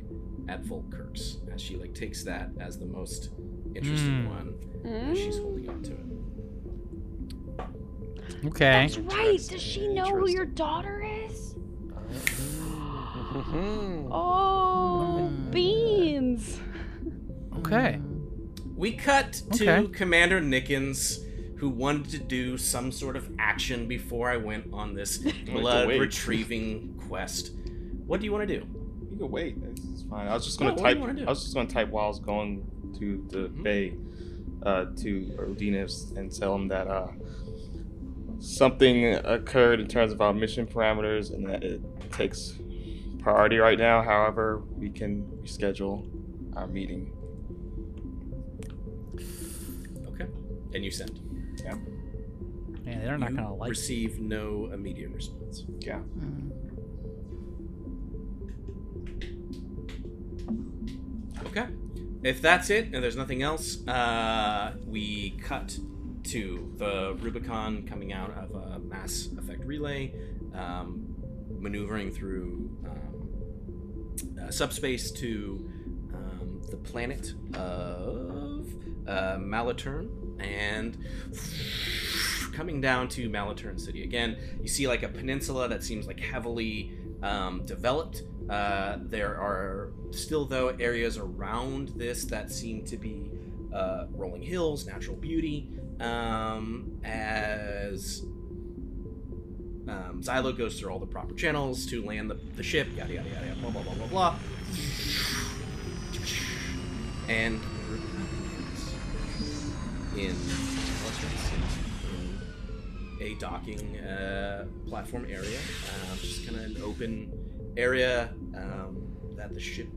at Volkirk's as she like takes that as the most interesting mm. one mm. as she's holding on to it. Okay. That's right. Does she know who your daughter is? Oh, beans. Okay. We cut to okay. Commander Nickens, who wanted to do some sort of action before I went on this blood retrieving quest. What do you want to do? You can wait. It's fine. I was just gonna yeah, type. I was just gonna type while I was going to the mm-hmm. bay uh, to Odinus and tell him that uh, something occurred in terms of our mission parameters and that it takes priority right now. However, we can reschedule our meeting. Okay. And you send. Yeah. Man, they're not you gonna like. Receive it. No immediate response. Yeah. Mm-hmm. Okay. If that's it, and there's nothing else, uh, we cut to the Rubicon coming out of a Mass Effect relay, um, maneuvering through um, uh, subspace to um, the planet of uh, Malaturn. And coming down to Malaturn City again, you see like a peninsula that seems like heavily um, developed. Uh, there are still, though, areas around this that seem to be uh, rolling hills, natural beauty. Um, as um, Xylo goes through all the proper channels to land the, the ship, yada yada yada, blah blah blah blah blah, and. In a docking uh, platform area, uh, just kind of an open area um, that the ship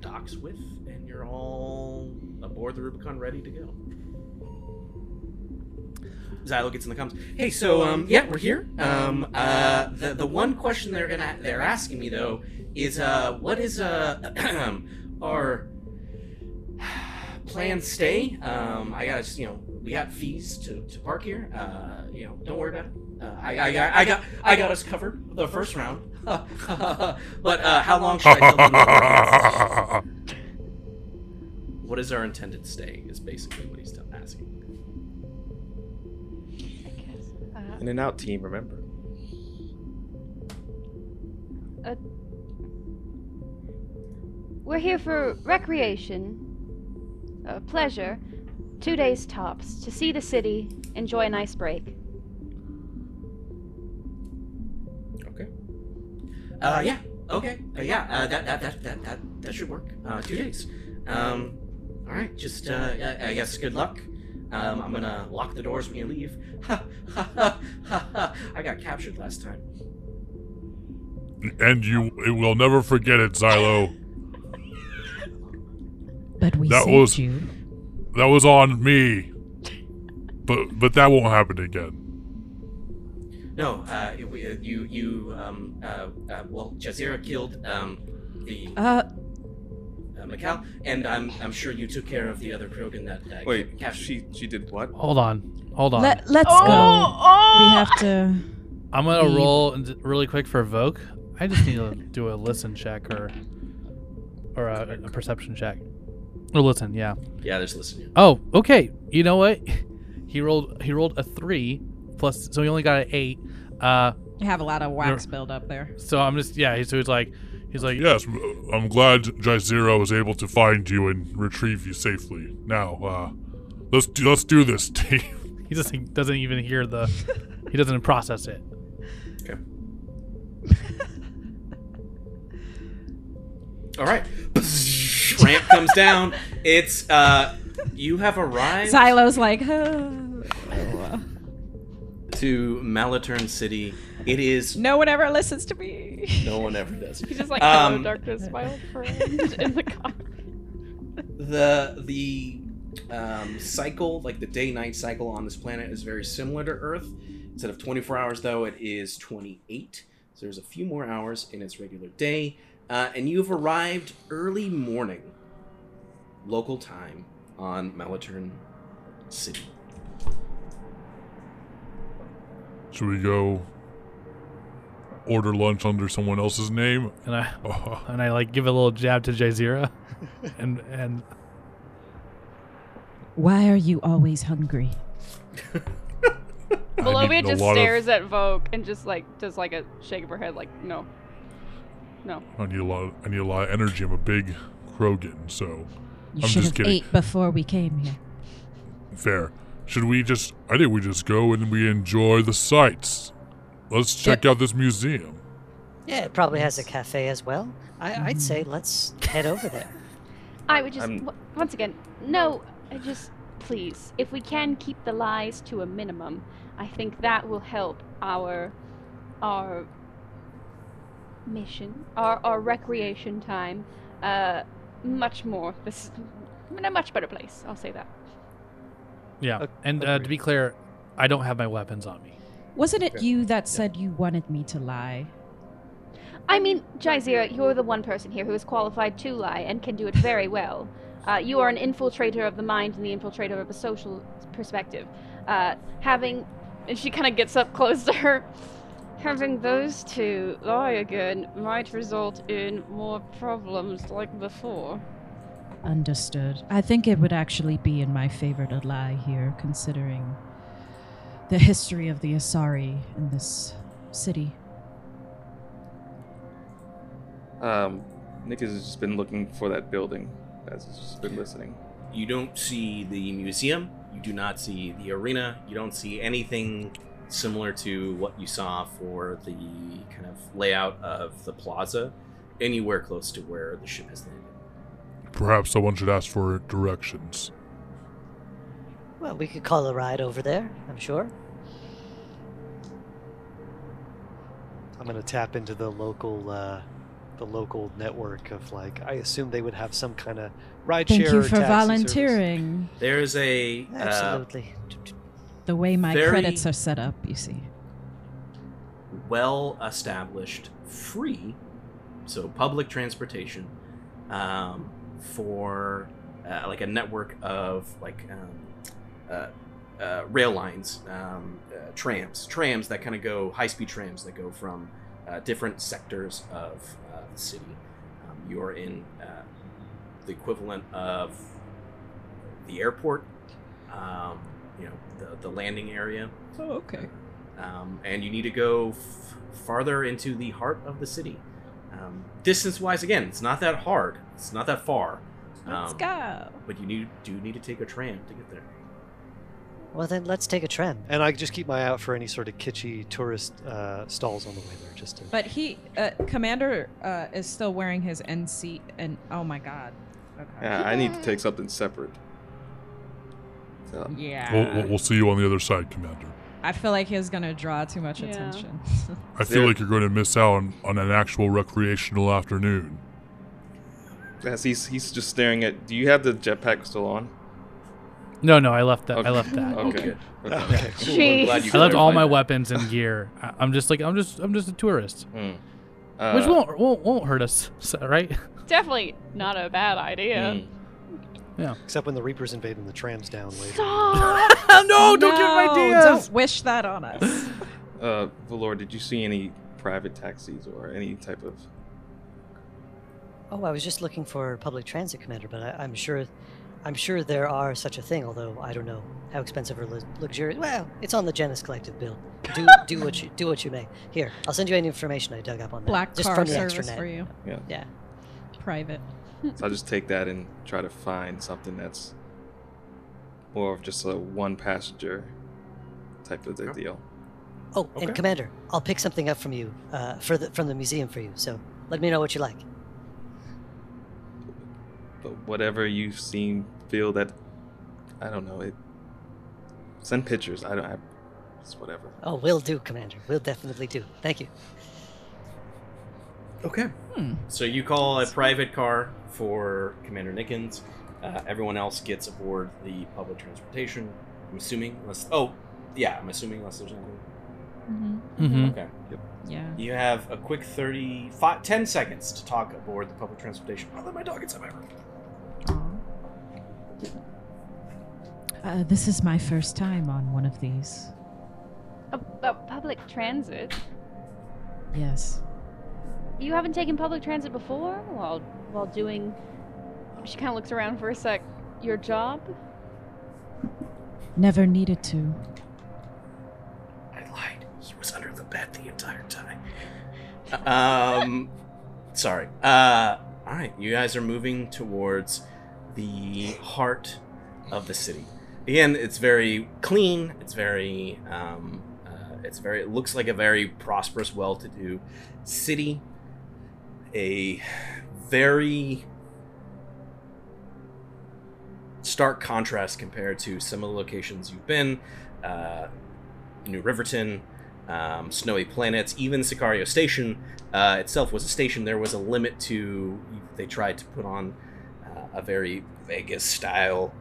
docks with, and you're all aboard the Rubicon ready to go. Xylo gets in the comms. Hey, so um, yeah, we're here. Um, uh, the the one question they're gonna they're asking me though is uh, what is uh our plan stay. Um, I gotta, you know, we got fees to, to park here. Uh, you know, don't worry about it. Uh, I, I, I, I got, I got us covered the first round. but uh, how long should I tell them? What is our intended stay? Is basically what he's asking. I guess. Uh, In and out team, remember. Uh, we're here for recreation. A pleasure. Two days tops. To see the city, enjoy a nice break. Okay. Uh, yeah. Okay. Uh, yeah. Uh, that, that that that that that should work. Uh, two days. Um. All right. Just uh, I guess good luck. Um, I'm gonna lock the doors when you leave. Ha ha ha ha ha. I got captured last time. And you will never forget it, Xylo. But we that was you. That was on me, but but that won't happen again. No, uh, it, you you um uh, uh well Jazeera killed um the uh, uh Mikal, and I'm I'm sure you took care of the other Krogan that uh, wait captured. she she did what? Hold on, hold on. Let, let's oh, go. Oh. We have to. I'm gonna leave. roll really quick for Vogue. I just need to do a listen check or or a, a perception check. Or listen, yeah. Yeah, there's listen. Yeah. Oh, okay. You know what? He rolled. He rolled a three plus, so he only got an eight. Uh, you have a lot of wax build up there. So I'm just, yeah. So he's like, he's like, yes. I'm glad Jazeera was able to find you and retrieve you safely. Now, uh, let's do, let's do this, team. He just doesn't even hear the. He doesn't process it. Okay. All right. Ramp comes down. It's uh, you have arrived. Xylo's like, oh. to Malaturn City. It is... No one ever listens to me. No one ever does. He's just like, hello, um, darkness, my old friend, in the car. The, the um, cycle, like the day-night cycle on this planet is very similar to Earth. Instead of twenty-four hours, though, it is twenty-eight. So there's a few more hours in its regular day. Uh, and you've arrived early morning, local time, on Malaturn City. Should we go order lunch under someone else's name? And I oh. and I like give a little jab to Jazeera, and and why are you always hungry? Malovia just stares at Vogue and just like does like a shake of her head, like no, no. I need a lot. Of, I need a lot of energy. I'm a big Krogan, so. You I'm should just have kidding. Ate before we came here. Fair. Should we just... I think we just go and we enjoy the sights. Let's check yeah. out this museum. Yeah, it probably has a cafe as well. I, mm. I'd say let's head over there. I would just... W once again, no, I just... Please, if we can keep the lies to a minimum, I think that will help our... Our... Mission. Our, our recreation time. Uh... Much more. This is I'm in a much better place. I'll say that. Yeah, okay. And uh, to be clear, I don't have my weapons on me. Wasn't it okay. you that said yeah. you wanted me to lie? I mean, Jazeera, you're the one person here who is qualified to lie and can do it very well. Uh, you are an infiltrator of the mind and the infiltrator of a social perspective. Uh, having, and she kind of gets up close to her. Having those two lie again might result in more problems like before. Understood. I think it would actually be in my favor to lie here, considering the history of the Asari in this city. Um, Nick has just been looking for that building as he's just been listening. You don't see the museum. You do not see the arena. You don't see anything... similar to what you saw for the kind of layout of the plaza, anywhere close to where the ship has landed. Perhaps someone should ask for directions. Well, we could call a ride over there, I'm sure. I'm gonna tap into the local, uh, the local network of like. I assume they would have some kind of ride share. Thank you for volunteering. Service. There's a absolutely. Uh, The way my Very credits are set up, you see. Well-established, free, so public transportation um, for uh, like a network of like um, uh, uh, rail lines, um, uh, trams, trams that kind of go high-speed trams that go from uh, different sectors of uh, the city. Um, you are in uh, the equivalent of the airport. Um, you know, the, the landing area. Oh, okay. Um, and you need to go f farther into the heart of the city. Um, distance-wise, again, it's not that hard. It's not that far. Um, let's go. But you need, do need to take a tram to get there. Well, then let's take a tram. And I just keep my eye out for any sort of kitschy tourist uh, stalls on the way there. Just to... But he, uh, Commander uh, is still wearing his N C, and oh my god. Okay. Yeah, I need to take something separate. So. Yeah. We'll, we'll see you on the other side, Commander. I feel like he's going to draw too much yeah. attention. I feel yeah. like you're going to miss out on, on an actual recreational afternoon. Yes, he's, he's just staring at... Do you have the jetpack still on? No, no, I left that. Okay. I left that. Okay. okay. okay. Cool. I'm glad you I left all my that. weapons and gear. I, I'm just like, I'm just, I'm just a tourist. Mm. Uh, Which won't, won't, won't hurt us, right? Definitely not a bad idea. Mm. Yeah. Except when the Reapers invade and the tram's down later. Stop! no, don't no, give my ideas! Don't wish that on us. uh, Valor, did you see any private taxis or any type of... Oh, I was just looking for public transit, Commander, but I, I'm sure I'm sure there are such a thing, although I don't know how expensive or luxurious... Well, it's on the Janus Collective bill. Do do what you do what you may. Here, I'll send you any information I dug up on that. Black just car from the service for you. Yeah. yeah. Private. So I'll just take that and try to find something that's more of just a one-passenger type of deal. Oh, okay. And Commander, I'll pick something up from you, uh, for the, from the museum for you, so let me know what you like. But whatever you seem, feel that, I don't know, it. Send pictures. I don't have It's whatever. Oh, will do, Commander. Will definitely do. Thank you. Okay. Hmm. So you call a private car for Commander Nickens. Uh, everyone else gets aboard the public transportation. I'm assuming, unless... Oh, yeah, I'm assuming unless there's anything. Mm-hmm. Mm-hmm. Okay. Yep. Yeah. You have a quick thirty, five, ten seconds to talk aboard the public transportation. I'll let my dog inside my room. Uh, this is my first time on one of these. A, a public transit? Yes. You haven't taken public transit before? While while doing... She kind of looks around for a sec. Your job? Never needed to. I lied. He was under the bed the entire time. um, sorry. Uh, all right. You guys are moving towards the heart of the city. Again, it's very clean. It's very, um, uh, it's very. It looks like a very prosperous, well-to-do city. A very stark contrast compared to some of the locations you've been. Uh, New Riverton, um, Snowy Planets, even Sicario Station uh, itself was a station. There was a limit to. They tried to put on uh, a very Vegas-style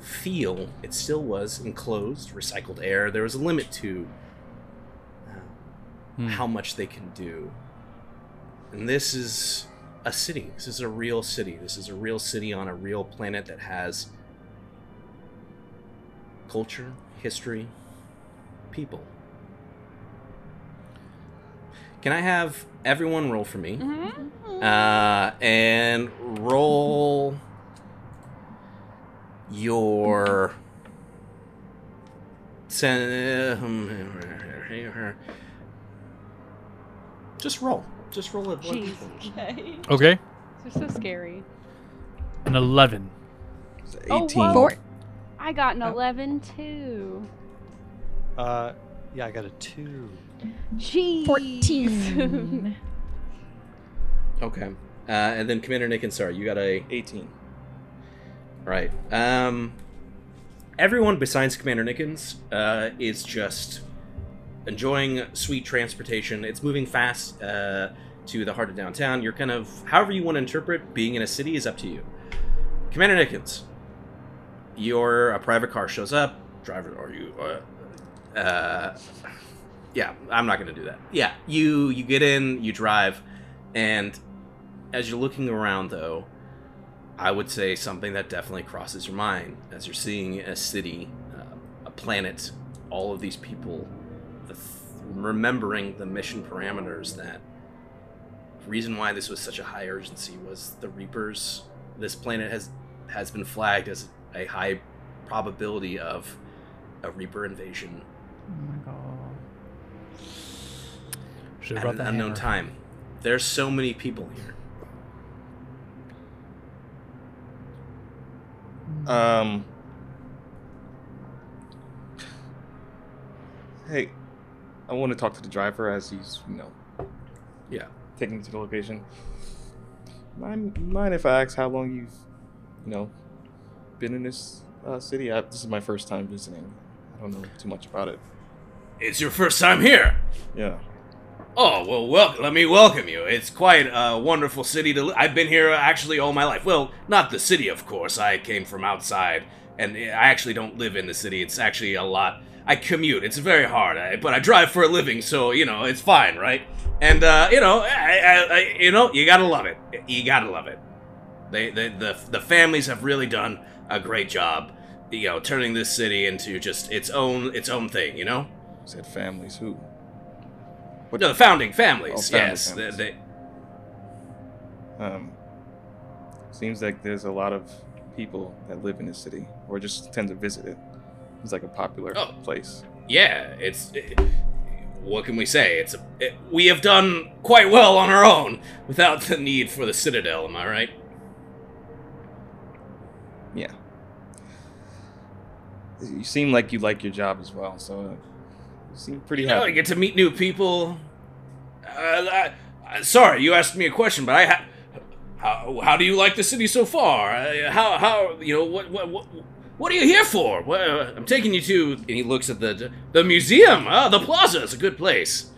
feel. It still was enclosed, recycled air. There was a limit to uh, hmm. how much they can do. And this is a city. This is a real city. This is a real city on a real planet that has culture, history, people. Can I have everyone roll for me? Mm-hmm. uh, and roll your just roll just roll it Jeez, okay. okay they're so scary. An eleven. eighteen. Oh, whoa. I got an eleven too. Uh yeah, I got a two. Jeez. fourteen. Okay. Uh and then Commander Nick and Sarah, you got a eighteen. Right. Um, everyone besides Commander Nickens uh, is just enjoying sweet transportation. It's moving fast uh, to the heart of downtown. You're kind of, however you want to interpret being in a city is up to you. Commander Nickens, your a private car shows up. Driver, are you? Uh, uh, yeah, I'm not going to do that. Yeah, you you get in, you drive, and as you're looking around, though, I would say something that definitely crosses your mind as you're seeing a city, uh, a planet, all of these people, the th- remembering the mission parameters. That the reason why this was such a high urgency was the Reapers. This planet has has been flagged as a high probability of a Reaper invasion. Oh my god! Should have brought that unknown time. There's so many people here. Um. Hey, I want to talk to the driver as he's, you know, yeah, taking me to the location. Mind, mind if I ask how long you've, you know, been in this uh, city? I, this is my first time visiting. I don't know too much about it. It's your first time here. Yeah. Oh well, welcome. Let me welcome you. It's quite a wonderful city to. Li- I've been here actually all my life. Well, not the city, of course. I came from outside, and I actually don't live in the city. It's actually a lot. I commute. It's very hard, I, but I drive for a living, so you know it's fine, right? And uh, you know, I, I, I, you know, you gotta love it. You gotta love it. They, they, the, the families have really done a great job, you know, turning this city into just its own, its own thing. You know. You said families who? What? No, the founding families, oh, yes. Families. They, they... Um, seems like there's a lot of people that live in this city, or just tend to visit it. It's like a popular oh, place. Yeah, it's... It, what can we say? It's a, it, we have done quite well on our own, without the need for the Citadel, am I right? Yeah. You seem like you like your job as well, so... Seem pretty you happy. Know, I get to meet new people. Uh, I, I, sorry, you asked me a question, but I ha- how how do you like the city so far? Uh, how how you know what what what What are you here for? Well, I'm taking you to... And he looks at the the museum. Ah, the plaza is a good place.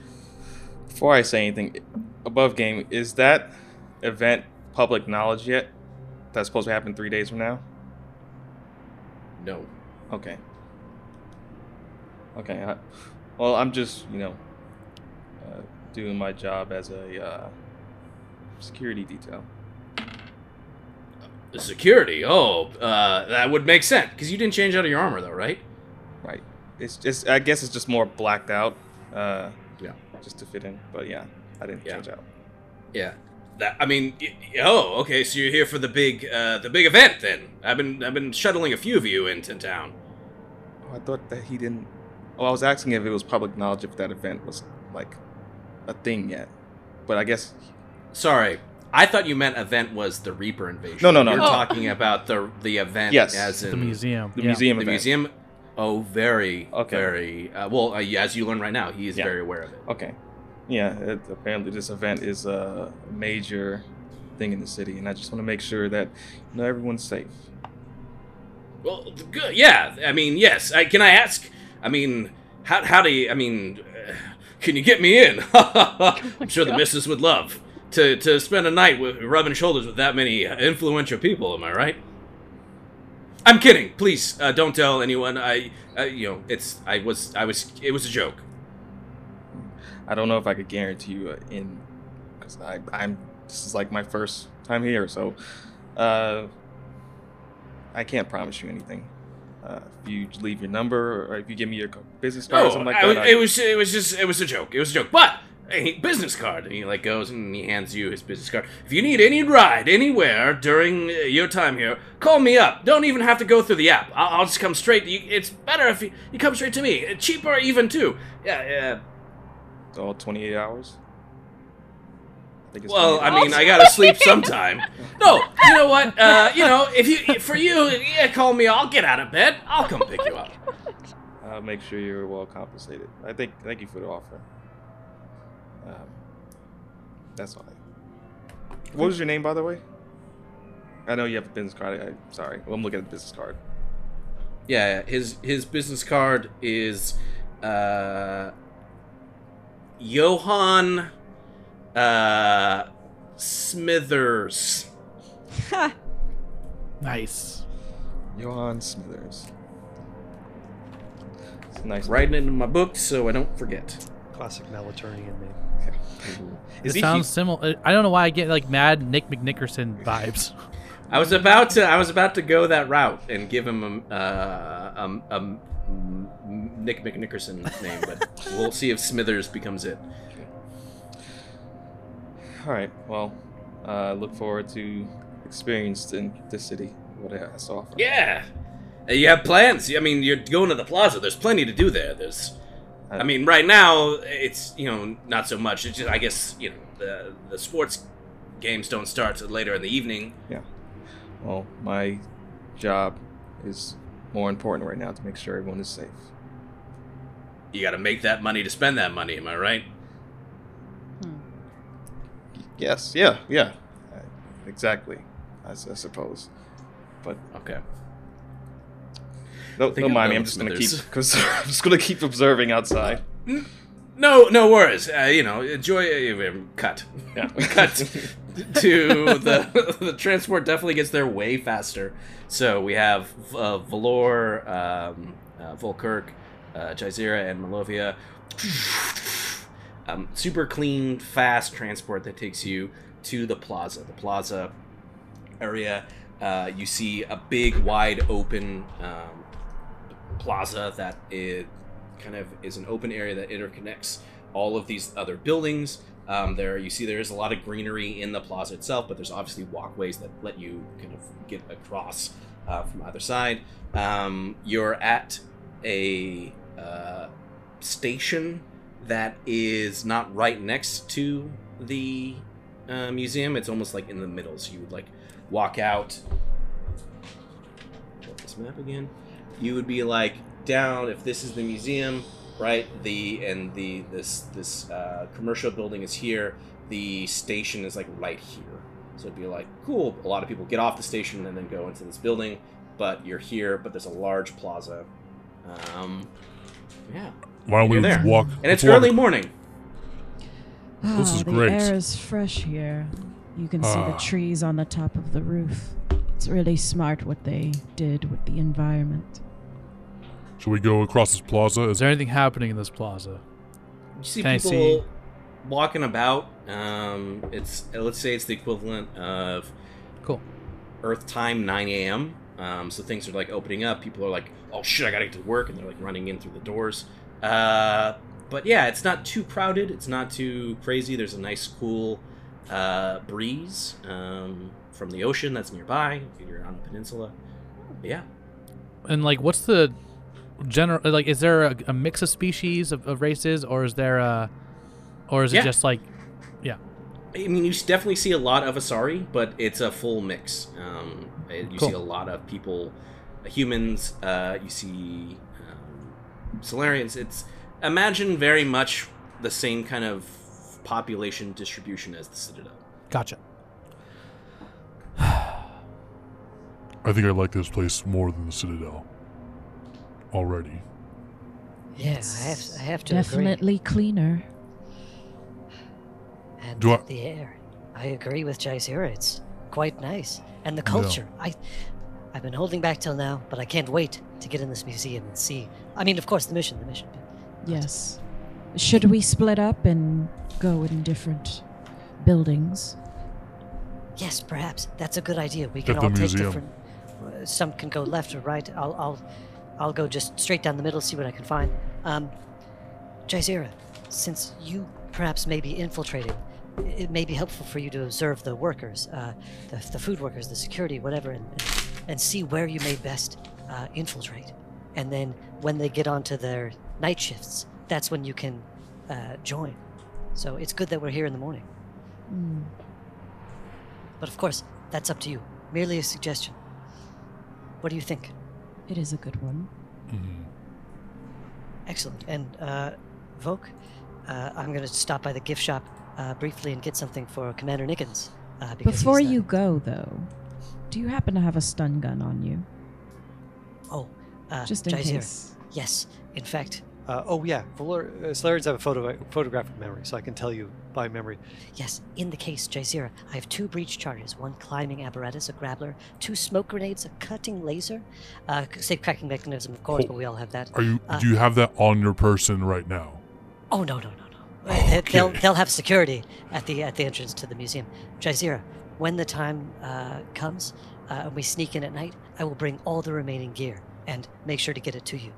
Before I say anything, above game, is that event public knowledge yet? That's supposed to happen three days from now? No. Okay. Okay. I, well, I'm just, you know, uh, doing my job as a uh, security detail. Security? Oh, uh, that would make sense. Because you didn't change out of your armor, though, right? Right. It's just, I guess it's just more blacked out. Uh, yeah. Just to fit in. But yeah, I didn't yeah. change out. Yeah. That, I mean, oh, okay. So you're here for the big, uh, the big event, then? I've been, I've been shuttling a few of you into town. Oh, I thought that he didn't. Oh, I was asking if it was public knowledge if that event was like a thing yet. But I guess. Sorry. I thought you meant event was the Reaper invasion. No, no, no. You're oh. talking about the the event yes. as in... the museum. The yeah. museum The event. museum. Oh, very, okay. very... Uh, well, uh, as you learn right now, he is yeah. very aware of it. Okay. Yeah, it, apparently this event is a major thing in the city, and I just want to make sure that you know, everyone's safe. Well, good. Yeah, I mean, yes. I, can I ask? I mean, how, how do you... I mean, uh, can you get me in? I'm sure the missus would love. To, to spend a night with, rubbing shoulders with that many influential people, am I right? I'm kidding. Please uh, don't tell anyone. I, uh, you know, it's I was I was it was a joke. I don't know if I could guarantee you uh, in, because I I'm this is like my first time here, so uh, I can't promise you anything. Uh, if you leave your number or if you give me your business card no, or something like I, that, it I, was it was just it was a joke. It was a joke, but. Hey, business card, and he like goes and he hands you his business card. If you need any ride anywhere during your time here, call me up. Don't even have to go through the app. I'll, I'll just come straight. You, it's better if you, you come straight to me. Cheaper even too. Yeah, yeah. All twenty-eight hours. I think it's well, I mean, I gotta sleep sometime. No, you know what? Uh, you know, if you for you, yeah, call me. I'll get out of bed. I'll come pick you up. I'll make sure you're well compensated. I think. Thank you for the offer. Um, that's all. I... What was your name, by the way? I know you have a business card. I, I'm sorry. Well, I'm looking at the business card. Yeah, his his business card is uh, Johan uh, Smithers. Nice. Johan Smithers. It's nice. Writing it in my book so I don't forget. Classic Malaturn in me. It sounds similar. I don't know why I get like mad Nick McNickerson vibes. I was about to, I was about to go that route and give him a, uh, a, a Nick McNickerson name, but we'll see if Smithers becomes it. All right. Well, I uh, look forward to experiencing the city. What it has to offer. Yeah, you have plans. I mean, you're going to the plaza. There's plenty to do there. There's. I mean, right now, it's, you know, not so much. It's just, I guess, you know, the, the sports games don't start till later in the evening. Yeah. Well, my job is more important right now to make sure everyone is safe. You got to make that money to spend that money, am I right? Hmm. Yes, yeah, yeah. Exactly, I, I suppose. But, okay. Don't, don't mind me. I'm just gonna keep. Cause I'm just gonna keep observing outside. No, no worries. Uh, you know, enjoy. Uh, cut. Yeah. Cut to the the transport definitely gets there way faster. So we have uh, Valor, um, uh, Volkirk, uh, Jaizera, and Malovia. Um, super clean, fast transport that takes you to the plaza. The plaza area. Uh, you see a big, wide open. Um, plaza that it kind of is an open area that interconnects all of these other buildings. Um, there you see there is a lot of greenery in the plaza itself, but there's obviously walkways that let you kind of get across uh, from either side. Um, you're at a uh, station that is not right next to the uh, museum. It's almost like in the middle, so you would like walk out. Check this map again. You would be like down if this is the museum, right? The and the this this uh, commercial building is here. The station is like right here, so it'd be like cool. A lot of people get off the station and then go into this building. but you're here, but there's a large plaza. Um, yeah. Why don't we there. walk? And it's walk. early morning. Oh, this is the great. The air is fresh here. You can ah. see the trees on the top of the roof. It's really smart what they did with the environment. Should we go across this plaza? Is there anything happening in this plaza? You see can people see? walking about. Um, it's let's say it's the equivalent of cool Earth time nine A M Um, so things are like opening up. People are like, "Oh shit, I gotta get to work," and they're like running in through the doors. Uh, but yeah, it's not too crowded. It's not too crazy. There's a nice, cool uh, breeze um, from the ocean that's nearby. You're on a peninsula. But yeah. And like, what's the general? Like, is there a, a mix of species of, of races, or is there a, or is it yeah. just like, yeah? I mean, you definitely see a lot of Asari, but it's a full mix. Um, you cool. see a lot of people, humans. Uh, you see. Solarians. It's imagine very much the same kind of population distribution as the Citadel. Gotcha. I think I like this place more than the Citadel already. Yes, yeah, I have, I have to definitely agree. cleaner. And Do I the air. I agree with Jaisira. It's quite nice, and the culture. Yeah. I. I've been holding back till now, but I can't wait to get in this museum and see. I mean, of course, the mission, the mission. Yes. Should we split up and go in different buildings? Yes, perhaps. That's a good idea. We can all take different... Uh, some can go left or right. I'll I'll, I'll go just straight down the middle, see what I can find. Um, Jaisira, since you perhaps may be infiltrating, it may be helpful for you to observe the workers, uh, the, the food workers, the security, whatever, and, and and see where you may best uh, infiltrate. And then when they get onto their night shifts, that's when you can uh, join. So it's good that we're here in the morning. Mm. But of course, that's up to you. Merely a suggestion. What do you think? It is a good one. Mm-hmm. Excellent. And uh, Volk, uh, I'm gonna stop by the gift shop uh, briefly and get something for Commander Nickens. Uh, Before you go though, do you happen to have a stun gun on you? Oh, uh, just in Jaisira. case. Yes, in fact. Uh, oh yeah, Solarians have a photo photographic memory, so I can tell you by memory. Yes, in the case, Jaisira, I have two breach charges, one climbing apparatus, a grappler, two smoke grenades, a cutting laser, uh, safe cracking mechanism, of course, oh, but we all have that. Are you? Uh, do you have that on your person right now? Oh no no no no. Okay. They'll they'll have security at the at the entrance to the museum, Jaisira. When the time uh, comes uh, and we sneak in at night, I will bring all the remaining gear and make sure to get it to you.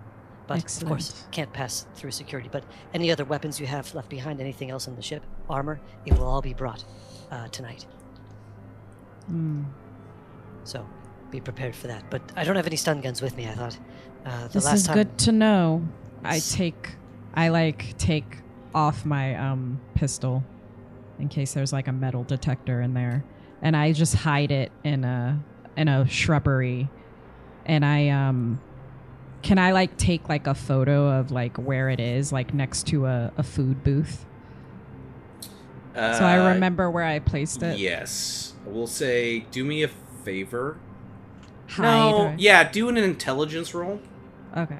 But Excellent. of course, can't pass through security. But any other weapons you have left behind, anything else on the ship, armor, it will all be brought uh, tonight. Mm. So be prepared for that. But I don't have any stun guns with me. I thought uh, the this last is time good to know. I take, I like take off my um, pistol in case there's like a metal detector in there. And I just hide it in a in a shrubbery, and I um, can I like take like a photo of like where it is, like next to a, a food booth, uh, so I remember where I placed it. Yes, I will say, do me a favor. Hide no, or... yeah, do an intelligence roll. Okay.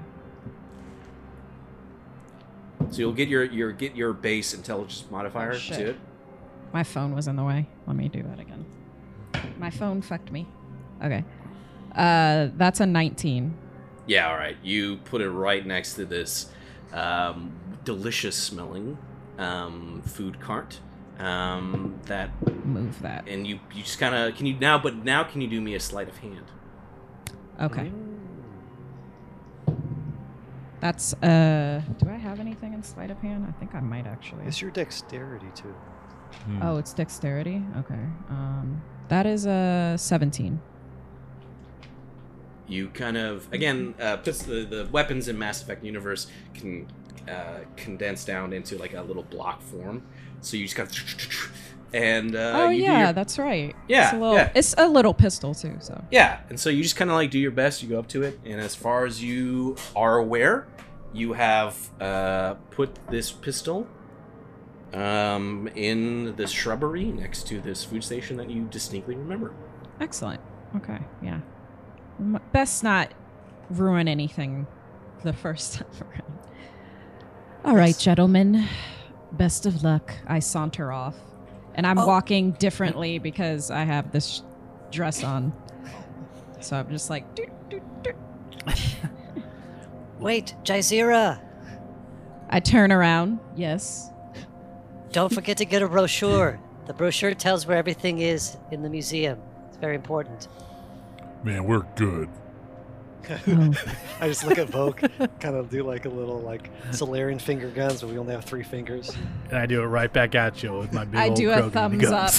So you'll get your your get your base intelligence modifier oh, to it. My phone was in the way. Let me do that again. My phone fucked me. Okay. Uh, that's a nineteen. Yeah, all right. You put it right next to this um, delicious-smelling um, food cart. Um, that Move that. And you, you just kind of... Can you now... But now can you do me a sleight of hand? Okay. Ooh. That's... Uh, do I have anything in sleight of hand? I think I might, actually. It's your dexterity, too. Hmm. Oh, it's dexterity? Okay. Um, that is a seventeen. You kind of, again, uh, puts the, the weapons in Mass Effect universe can uh, condense down into like a little block form. So you just kind of... And, uh, oh, you yeah, your, that's right. Yeah it's, a little, yeah. It's a little pistol, too. So Yeah, and so you just kind of like do your best. You go up to it, and as far as you are aware, you have uh, put this pistol... Um, in this shrubbery next to this food station that you distinctly remember. Excellent. Okay. Yeah. best not ruin anything the first time around. All right, yes. Gentlemen, best of luck. I saunter off, and I'm oh. walking differently because I have this dress on. So I'm just like, doo, doo, doo. Wait, Jaizira. I turn around. Yes. Don't forget to get a brochure. The brochure tells where everything is in the museum. It's very important. Man, we're good. Oh. I just look at Vogue, kind of do like a little like Solarian finger guns, but we only have three fingers. And I do it right back at you with my big I old do a thumbs up.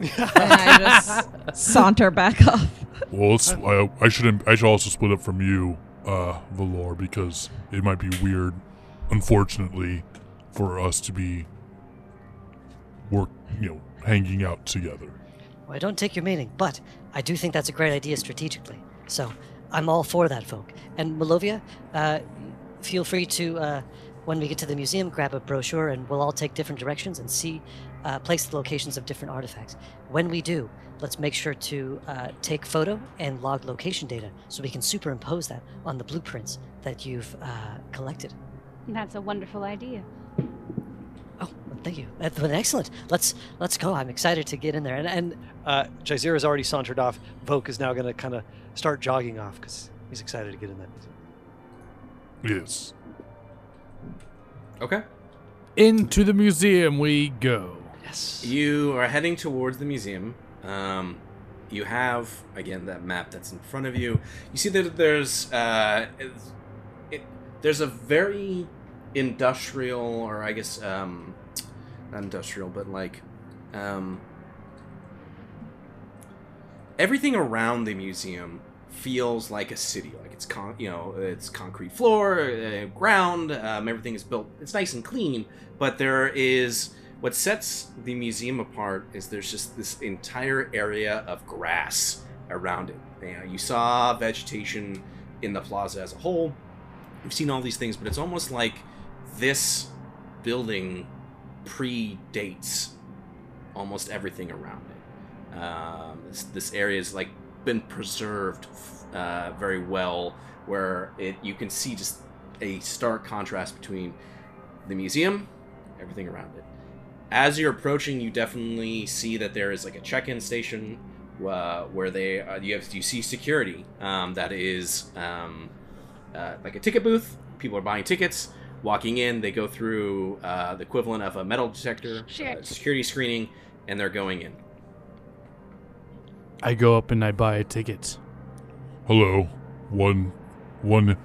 And I just saunter back off. Well, it's, I, I should I should also split up from you, uh, Valor, because it might be weird, unfortunately, for us to be work, you know, hanging out together. Well, I don't take your meaning, but I do think that's a great idea strategically. So I'm all for that, folk. And Malovia, uh, feel free to, uh, when we get to the museum, grab a brochure, and we'll all take different directions and see, uh, place the locations of different artifacts. When we do, let's make sure to uh, take photo and log location data so we can superimpose that on the blueprints that you've uh, collected. That's a wonderful idea. Oh, well, thank you. That's been excellent. Let's let's go. I'm excited to get in there. And and uh, Jaizira's already sauntered off. Vogue is now going to kind of start jogging off because he's excited to get in that museum. Yes. Okay. Into the museum we go. Yes. You are heading towards the museum. Um, you have, again, that map that's in front of you. You see that there's uh, it, it, there's a very industrial, or I guess um, not industrial, but like um, everything around the museum feels like a city. Like it's con you know it's concrete floor, uh, ground. Um, everything is built. It's nice and clean, but there is. What sets the museum apart is there's just this entire area of grass around it. You know, you saw vegetation in the plaza as a whole. You've seen all these things, but it's almost like this building predates almost everything around it. Um, this, this area has like been preserved uh, very well, where it you can see just a stark contrast between the museum, everything around it. As you're approaching, you definitely see that there is like a check-in station uh, where they uh, you have you see security um, that is um, uh, like a ticket booth. People are buying tickets, walking in. They go through uh, the equivalent of a metal detector uh, security screening, and they're going in. I go up and I buy a ticket. Hello, one one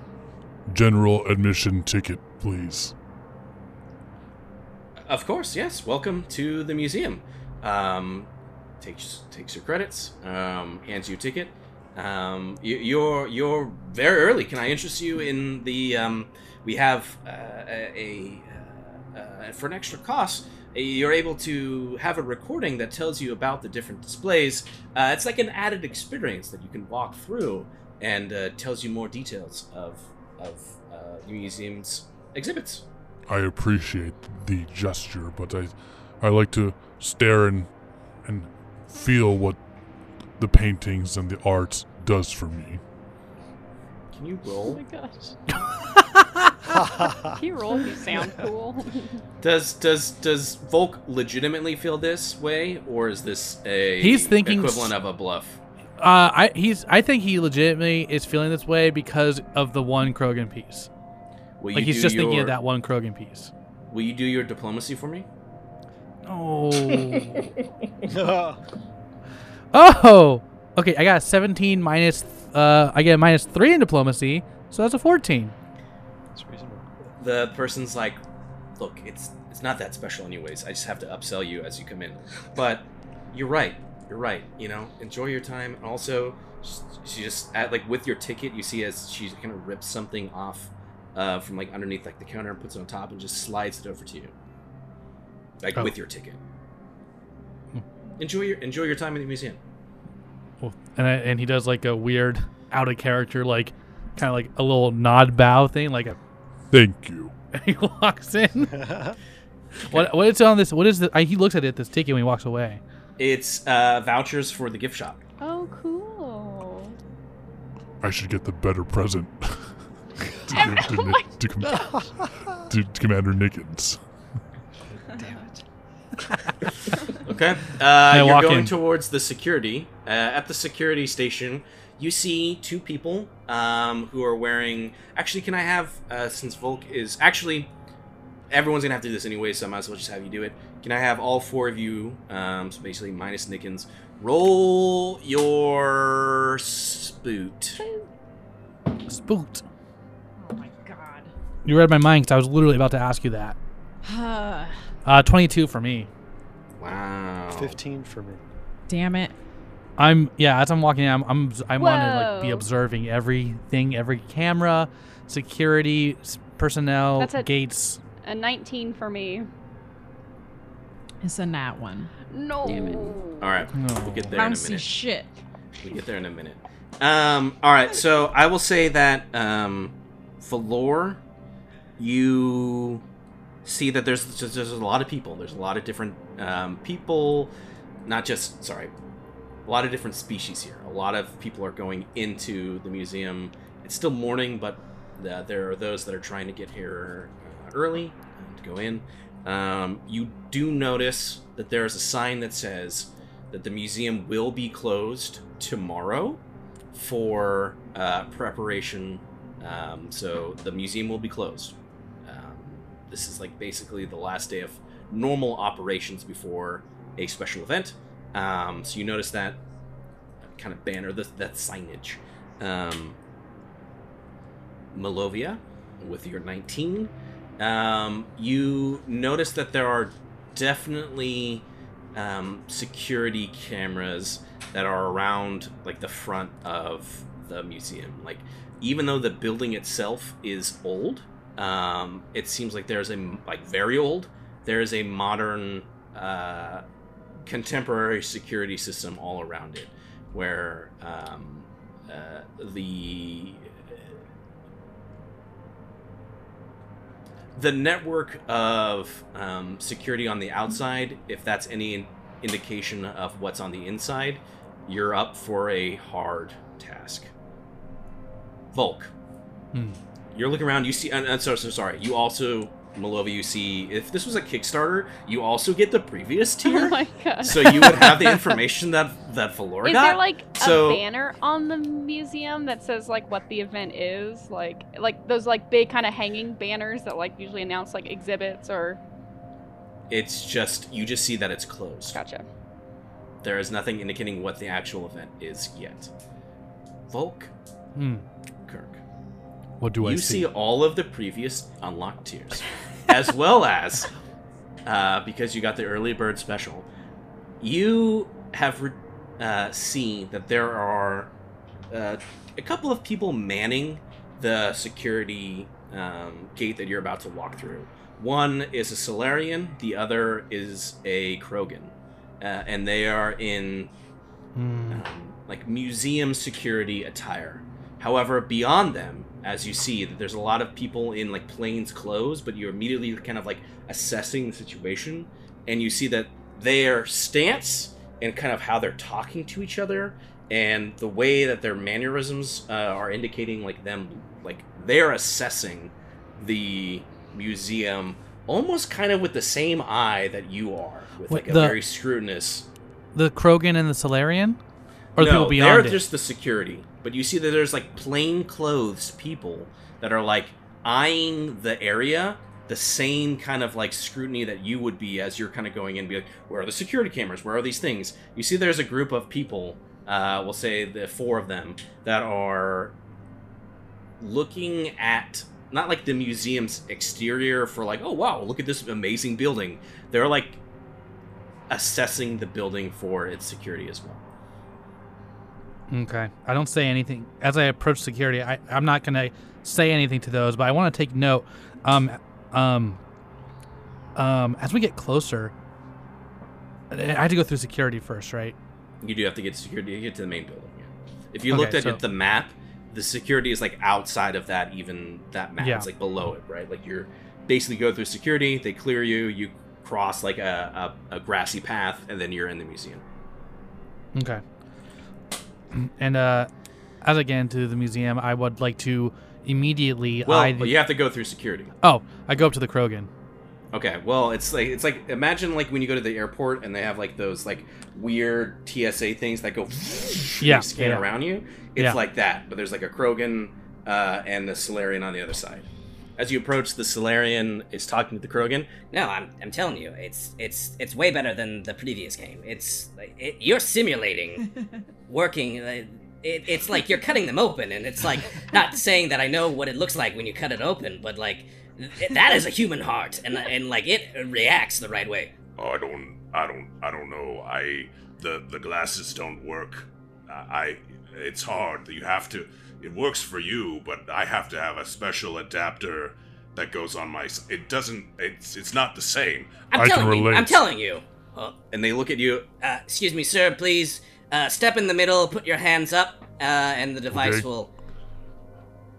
general admission ticket, please. Of course, yes. Welcome to the museum. Um, takes takes your credits, um, hands you a ticket. Um, you, you're you're very early. Can I interest you in the? Um, we have uh, a, a uh, for an extra cost. You're able to have a recording that tells you about the different displays. Uh, it's like an added experience that you can walk through and uh, tells you more details of of uh, the museum's exhibits. I appreciate the gesture, but I, I like to stare and, and feel what the paintings and the art does for me. Can you roll? Oh my gosh! Can you roll? You sound cool. Does does does Volk legitimately feel this way, or is this a he's thinking equivalent of a bluff? Uh, I he's I think he legitimately is feeling this way because of the one Krogan piece. Will like he's just your, thinking of that one Krogan piece. Will you do your diplomacy for me? Oh. Oh. Okay, I got a seventeen minus. Uh, I get a minus three in diplomacy, so that's a fourteen. That's reasonable. The person's like, look, it's it's not that special anyways. I just have to upsell you as you come in. But you're right. You're right. You know, enjoy your time. And also, she just at, like with your ticket, you see as she kind of rips something off. Uh, from like underneath like the counter and puts it on top and just slides it over to you, like oh. with your ticket. Hmm. Enjoy your enjoy your time in the museum. Well, and I, and he does like a weird out of character like kind of like a little nod bow thing, like a thank you. And he walks in. what what is on this? What is the? I, he looks at it this ticket when he walks away. It's uh, vouchers for the gift shop. Oh, cool. I should get the better present to, give to, oh Nick, to, com to, to Commander Nickens. Damn it. Okay. Uh, you're walk going in. towards the security. Uh, at the security station, you see two people um, who are wearing... Actually, can I have... Uh, since Volk is... Actually, everyone's going to have to do this anyway, so I might as well just have you do it. Can I have all four of you, um, so basically minus Nickens, roll your spoot. Spoot. Oh my god. You read my mind because I was literally about to ask you that. uh, twenty-two for me. Wow. fifteen for me. Damn it. I'm yeah. As I'm walking, in, I'm I'm I want to like be observing everything, every camera, security personnel, That's a, gates. A nineteen for me. It's a nat one. No. Damn it. All right. No. We'll get there Bouncy in a minute. Bouncy shit. We'll get there in a minute. Um, all right. So I will say that um, Valor, you see that there's just, there's a lot of people. There's a lot of different um, people. Not just, sorry, a lot of different species here. A lot of people are going into the museum. It's still morning, but uh, there are those that are trying to get here uh, early to go in. Um, you do notice that there is a sign that says that the museum will be closed tomorrow for uh, preparation. Um, so the museum will be closed. Um, this is like basically the last day of normal operations before a special event. Um, so you notice that kind of banner, that, that signage. Um, Malovia, with your nineteen... Um, you notice that there are definitely um, security cameras that are around, like, the front of the museum. Like, even though the building itself is old, um, it seems like there's a, like, very old, there is a modern, uh, contemporary security system all around it, where um, uh, the... The network of um, security on the outside, if that's any in indication of what's on the inside, you're up for a hard task. Volk, hmm. you're looking around, you see, I'm, I'm sorry, so sorry, you also, Malova, you see, if this was a Kickstarter, you also get the previous tier. Oh my god. So you would have the information that, that Valor got. Is there like a so, banner on the museum that says like what the event is? Like like those like big kind of hanging banners that like usually announce like exhibits or... It's just, you just see that it's closed. Gotcha. There is nothing indicating what the actual event is yet. Volk? Hmm. Kirk. What do I see? You see all of the previous unlocked tiers, as well as, uh, because you got the early bird special, you have re uh, seen that there are uh, a couple of people manning the security um, gate that you're about to walk through. One is a Solarian, the other is a Krogan, uh, and they are in mm. um, like museum security attire. However, beyond them, as you see, that there's a lot of people in like plain clothes, but you're immediately kind of like assessing the situation, and you see that their stance and kind of how they're talking to each other and the way that their mannerisms uh, are indicating like them, like they're assessing the museum almost kind of with the same eye that you are, with like the, a very scrutinous. The Krogan and the Solarian? Or no, the they're it? just the security. But you see that there's like plain clothes people that are like eyeing the area the same kind of like scrutiny that you would be as you're kind of going in and be like, where are the security cameras? Where are these things? You see there's a group of people, uh, we'll say the four of them, that are looking at not like the museum's exterior for like, oh wow, look at this amazing building. They're like assessing the building for its security as well. Okay. I don't say anything. As I approach security, I, I'm not going to say anything to those, but I want to take note. Um, um, um, as we get closer, I have to go through security first, right? You do have to get security to get to the main building. Yeah. If you okay, looked at so, it, the map, the security is like outside of that, even that map. Yeah. It's like below it, right? Like you're basically go through security, they clear you, you cross like a, a, a grassy path, and then you're in the museum. Okay. And uh, as I get into the museum, I would like to immediately. Well, eye the... but you have to go through security. Oh, I go up to the Krogan. Okay, well, it's like it's like imagine like when you go to the airport and they have like those like weird T S A things that go yeah, scan yeah. around you. It's yeah. like that, but there's like a Krogan uh, and the Solarian on the other side. As you approach, the Solarian is talking to the Krogan. No, I'm I'm telling you, it's it's it's way better than the previous game. It's it, you're simulating working. Uh, It, it's like you're cutting them open, and it's like, not saying that I know what it looks like when you cut it open, but like, th that is a human heart, and and like it reacts the right way. Oh, I don't, I don't, I don't know. I the the glasses don't work. I, it's hard. You have to. It works for you, but I have to have a special adapter that goes on my. It doesn't. It's it's not the same. I'm I telling can you, relate. I'm telling you. Uh, and they look at you. Uh, excuse me, sir, please. Uh, step in the middle, put your hands up, uh, and the device okay. will...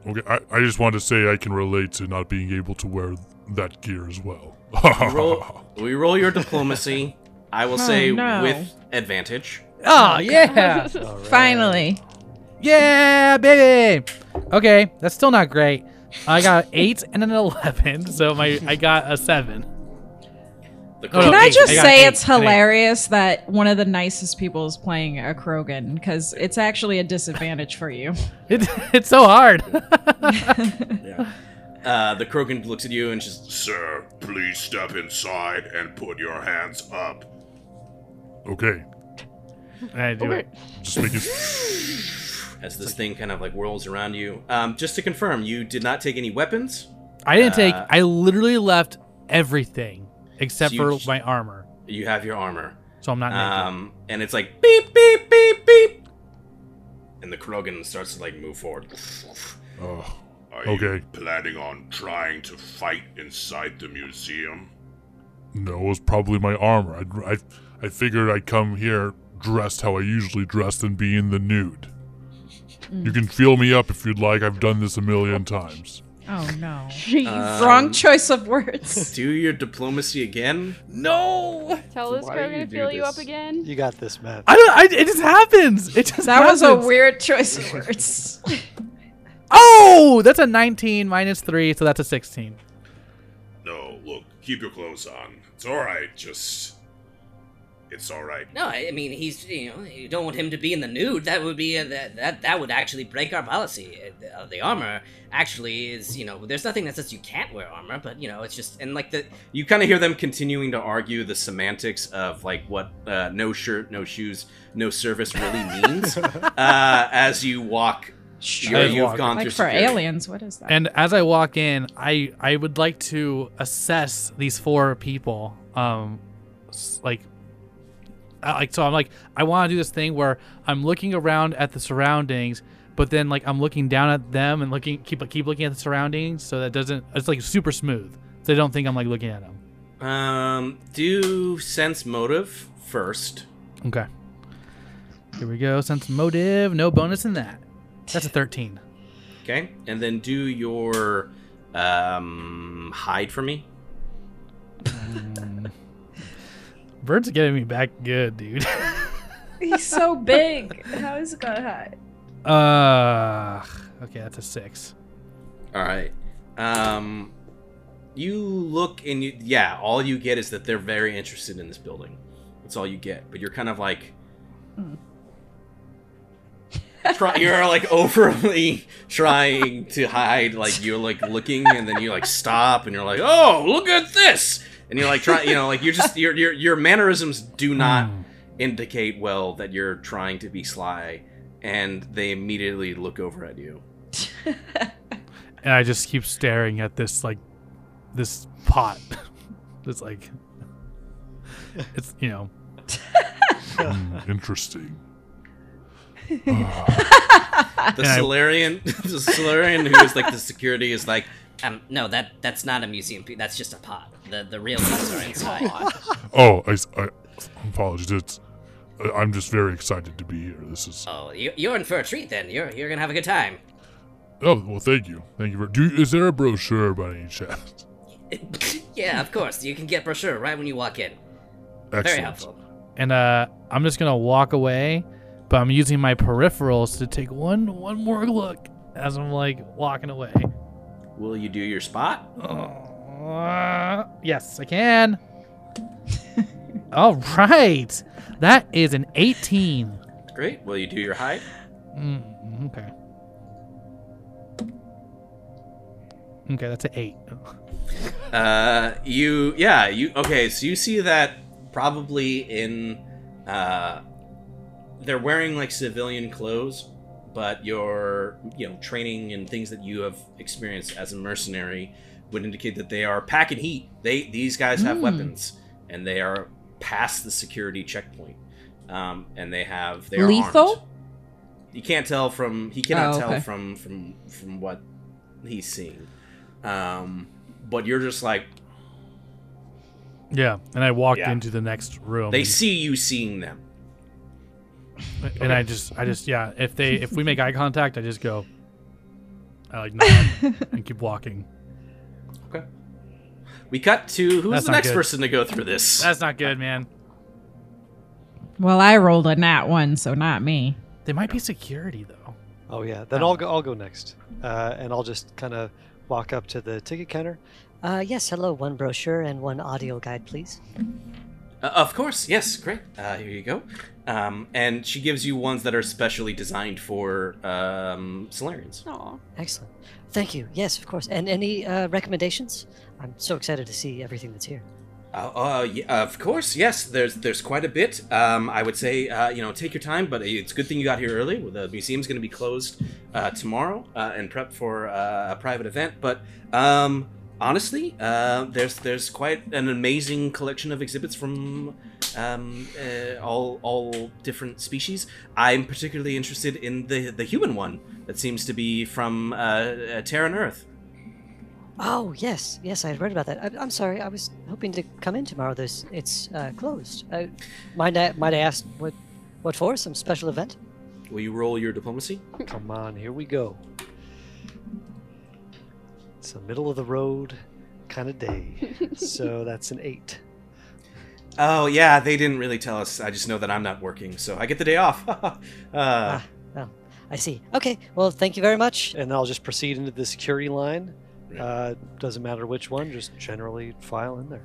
Okay, I, I just wanted to say I can relate to not being able to wear that gear as well. we, roll, we roll your diplomacy, I will oh, say, no. with advantage. Oh, yeah! Right. Finally. Yeah, baby! Okay, that's still not great. I got eight and an eleven, so my I got a seven. Can I just say it's hilarious that one of the nicest people is playing a Krogan, because it's actually a disadvantage for you. It, it's so hard. yeah. uh, the Krogan looks at you and just, sir, please step inside and put your hands up. Okay. I do okay. it. Just make it. As this thing kind of like whirls around you. Um, just to confirm, you did not take any weapons? I didn't uh, take, I literally left everything. Except so you, for my armor. You have your armor. So I'm not naked. Um, and it's like, beep, beep, beep, beep. And the Krogan starts to, like, move forward. Oh, Are okay. you planning on trying to fight inside the museum? No, it was probably my armor. I, I, I figured I'd come here dressed how I usually dressed and be in the nude. Mm. You can feel me up if you'd like. I've done this a million times. Oh no! Jeez. Um, Wrong choice of words. Do your diplomacy again? No. Tell us, Krogan, to feel you up again. You got this, Matt. I don't. I, it just happens. It just. That happens. was a weird choice of words. Oh, that's a nineteen minus three, so that's a sixteen. No, look, keep your clothes on. It's all right. Just, it's all right. No, I mean he's. You know, you don't want him to be in the nude. That would be a, that, that that would actually break our policy. Uh, the armor. Actually is, you know, there's nothing that says you can't wear armor, but, you know, it's just, and like the... You kind of hear them continuing to argue the semantics of, like, what uh, no shirt, no shoes, no service really means uh, as you walk. Sure, you've walk. gone like through for security. aliens, what is that? And as I walk in, I, I would like to assess these four people. Um, like, like, so I'm like, I want to do this thing where I'm looking around at the surroundings, but then, like, I'm looking down at them and looking, keep keep looking at the surroundings, so that doesn't. It's like super smooth, so I don't think I'm like looking at them. Um, do sense motive first. Okay. Here we go. Sense motive. No bonus in that. That's a thirteen. Okay, and then do your um hide from me. Um, Bird's getting me back good, dude. He's so big. How is it gonna hide? Uh, okay, that's a six. All right. Um, you look and you, yeah, all you get is that they're very interested in this building. That's all you get. But you're kind of like, mm. try, you're like overly trying to hide. Like you're like looking and then you like stop and you're like, oh, look at this. And you're like, try, you know, like you're just, your, your, your mannerisms do not mm. indicate well that you're trying to be sly. And they immediately look over at you. And I just keep staring at this, like, this pot. It's like, it's, you know. Mm, interesting. Uh. The Solarian, the Solarian who is, like, the security is like, um, no, that that's not a museum. That's just a pot. The, the real things are inside. Oh, I, I apologize. It's. I'm just very excited to be here. This is. Oh, you're in for a treat then. You're you're gonna have a good time. Oh well, thank you, thank you for. Do is there a brochure by any chance? Yeah, of course. You can get brochure right when you walk in. Excellent. Very helpful. And uh, I'm just gonna walk away, but I'm using my peripherals to take one one more look as I'm like walking away. Will you do your spot? Uh, yes, I can. All right. That is an eighteen. Great. Will you do your hide? Mm, okay. Okay, that's an eight. uh, you, yeah, you, okay, so you see that probably in, uh, they're wearing like civilian clothes, but your, you know, training and things that you have experienced as a mercenary would indicate that they are packing heat. They, these guys have mm. weapons, and they are past the security checkpoint. Um, and they have, they are lethal? Armed. You can't tell from, he cannot oh, okay. tell from, from, from what he's seeing. Um, but you're just like, yeah. And I walked yeah. into the next room. They see you seeing them, and okay. I just, I just, yeah. If they, if we make eye contact, I just go, I like nod and keep walking. Okay. We cut to who's That's the next good. person to go through this. That's not good, man. Well, I rolled a nat one, so not me. They might be security though. Oh yeah, then oh. I'll go. I'll go next, uh, and I'll just kind of walk up to the ticket counter. Uh, yes, hello. One brochure and one audio guide, please. Uh, of course, yes, great. Uh, here you go. Um, and she gives you ones that are specially designed for um, Solarians. Aww. Excellent. Thank you. Yes, of course. And any uh, recommendations? I'm so excited to see everything that's here. Uh, uh, yeah, of course, yes. There's there's quite a bit. Um, I would say, uh, you know, take your time, but it's a good thing you got here early. The museum's going to be closed uh, tomorrow uh, and prep for uh, a private event. But um, honestly, uh, there's there's quite an amazing collection of exhibits from um, uh, all all different species. I'm particularly interested in the the human one that seems to be from uh, Terran Earth. Oh, yes. Yes, I had read about that. I, I'm sorry. I was hoping to come in tomorrow. There's, it's uh, closed. Uh, might, I, might I ask what what for? Some special event? Will you roll your diplomacy? Come on. Here we go. It's a middle-of-the-road kind of day. So that's an eight. Oh, yeah. They didn't really tell us. I just know that I'm not working, so I get the day off. uh, ah, well, I see. Okay. Well, thank you very much. And I'll just proceed into the security line. Uh, doesn't matter which one, just generally file in there.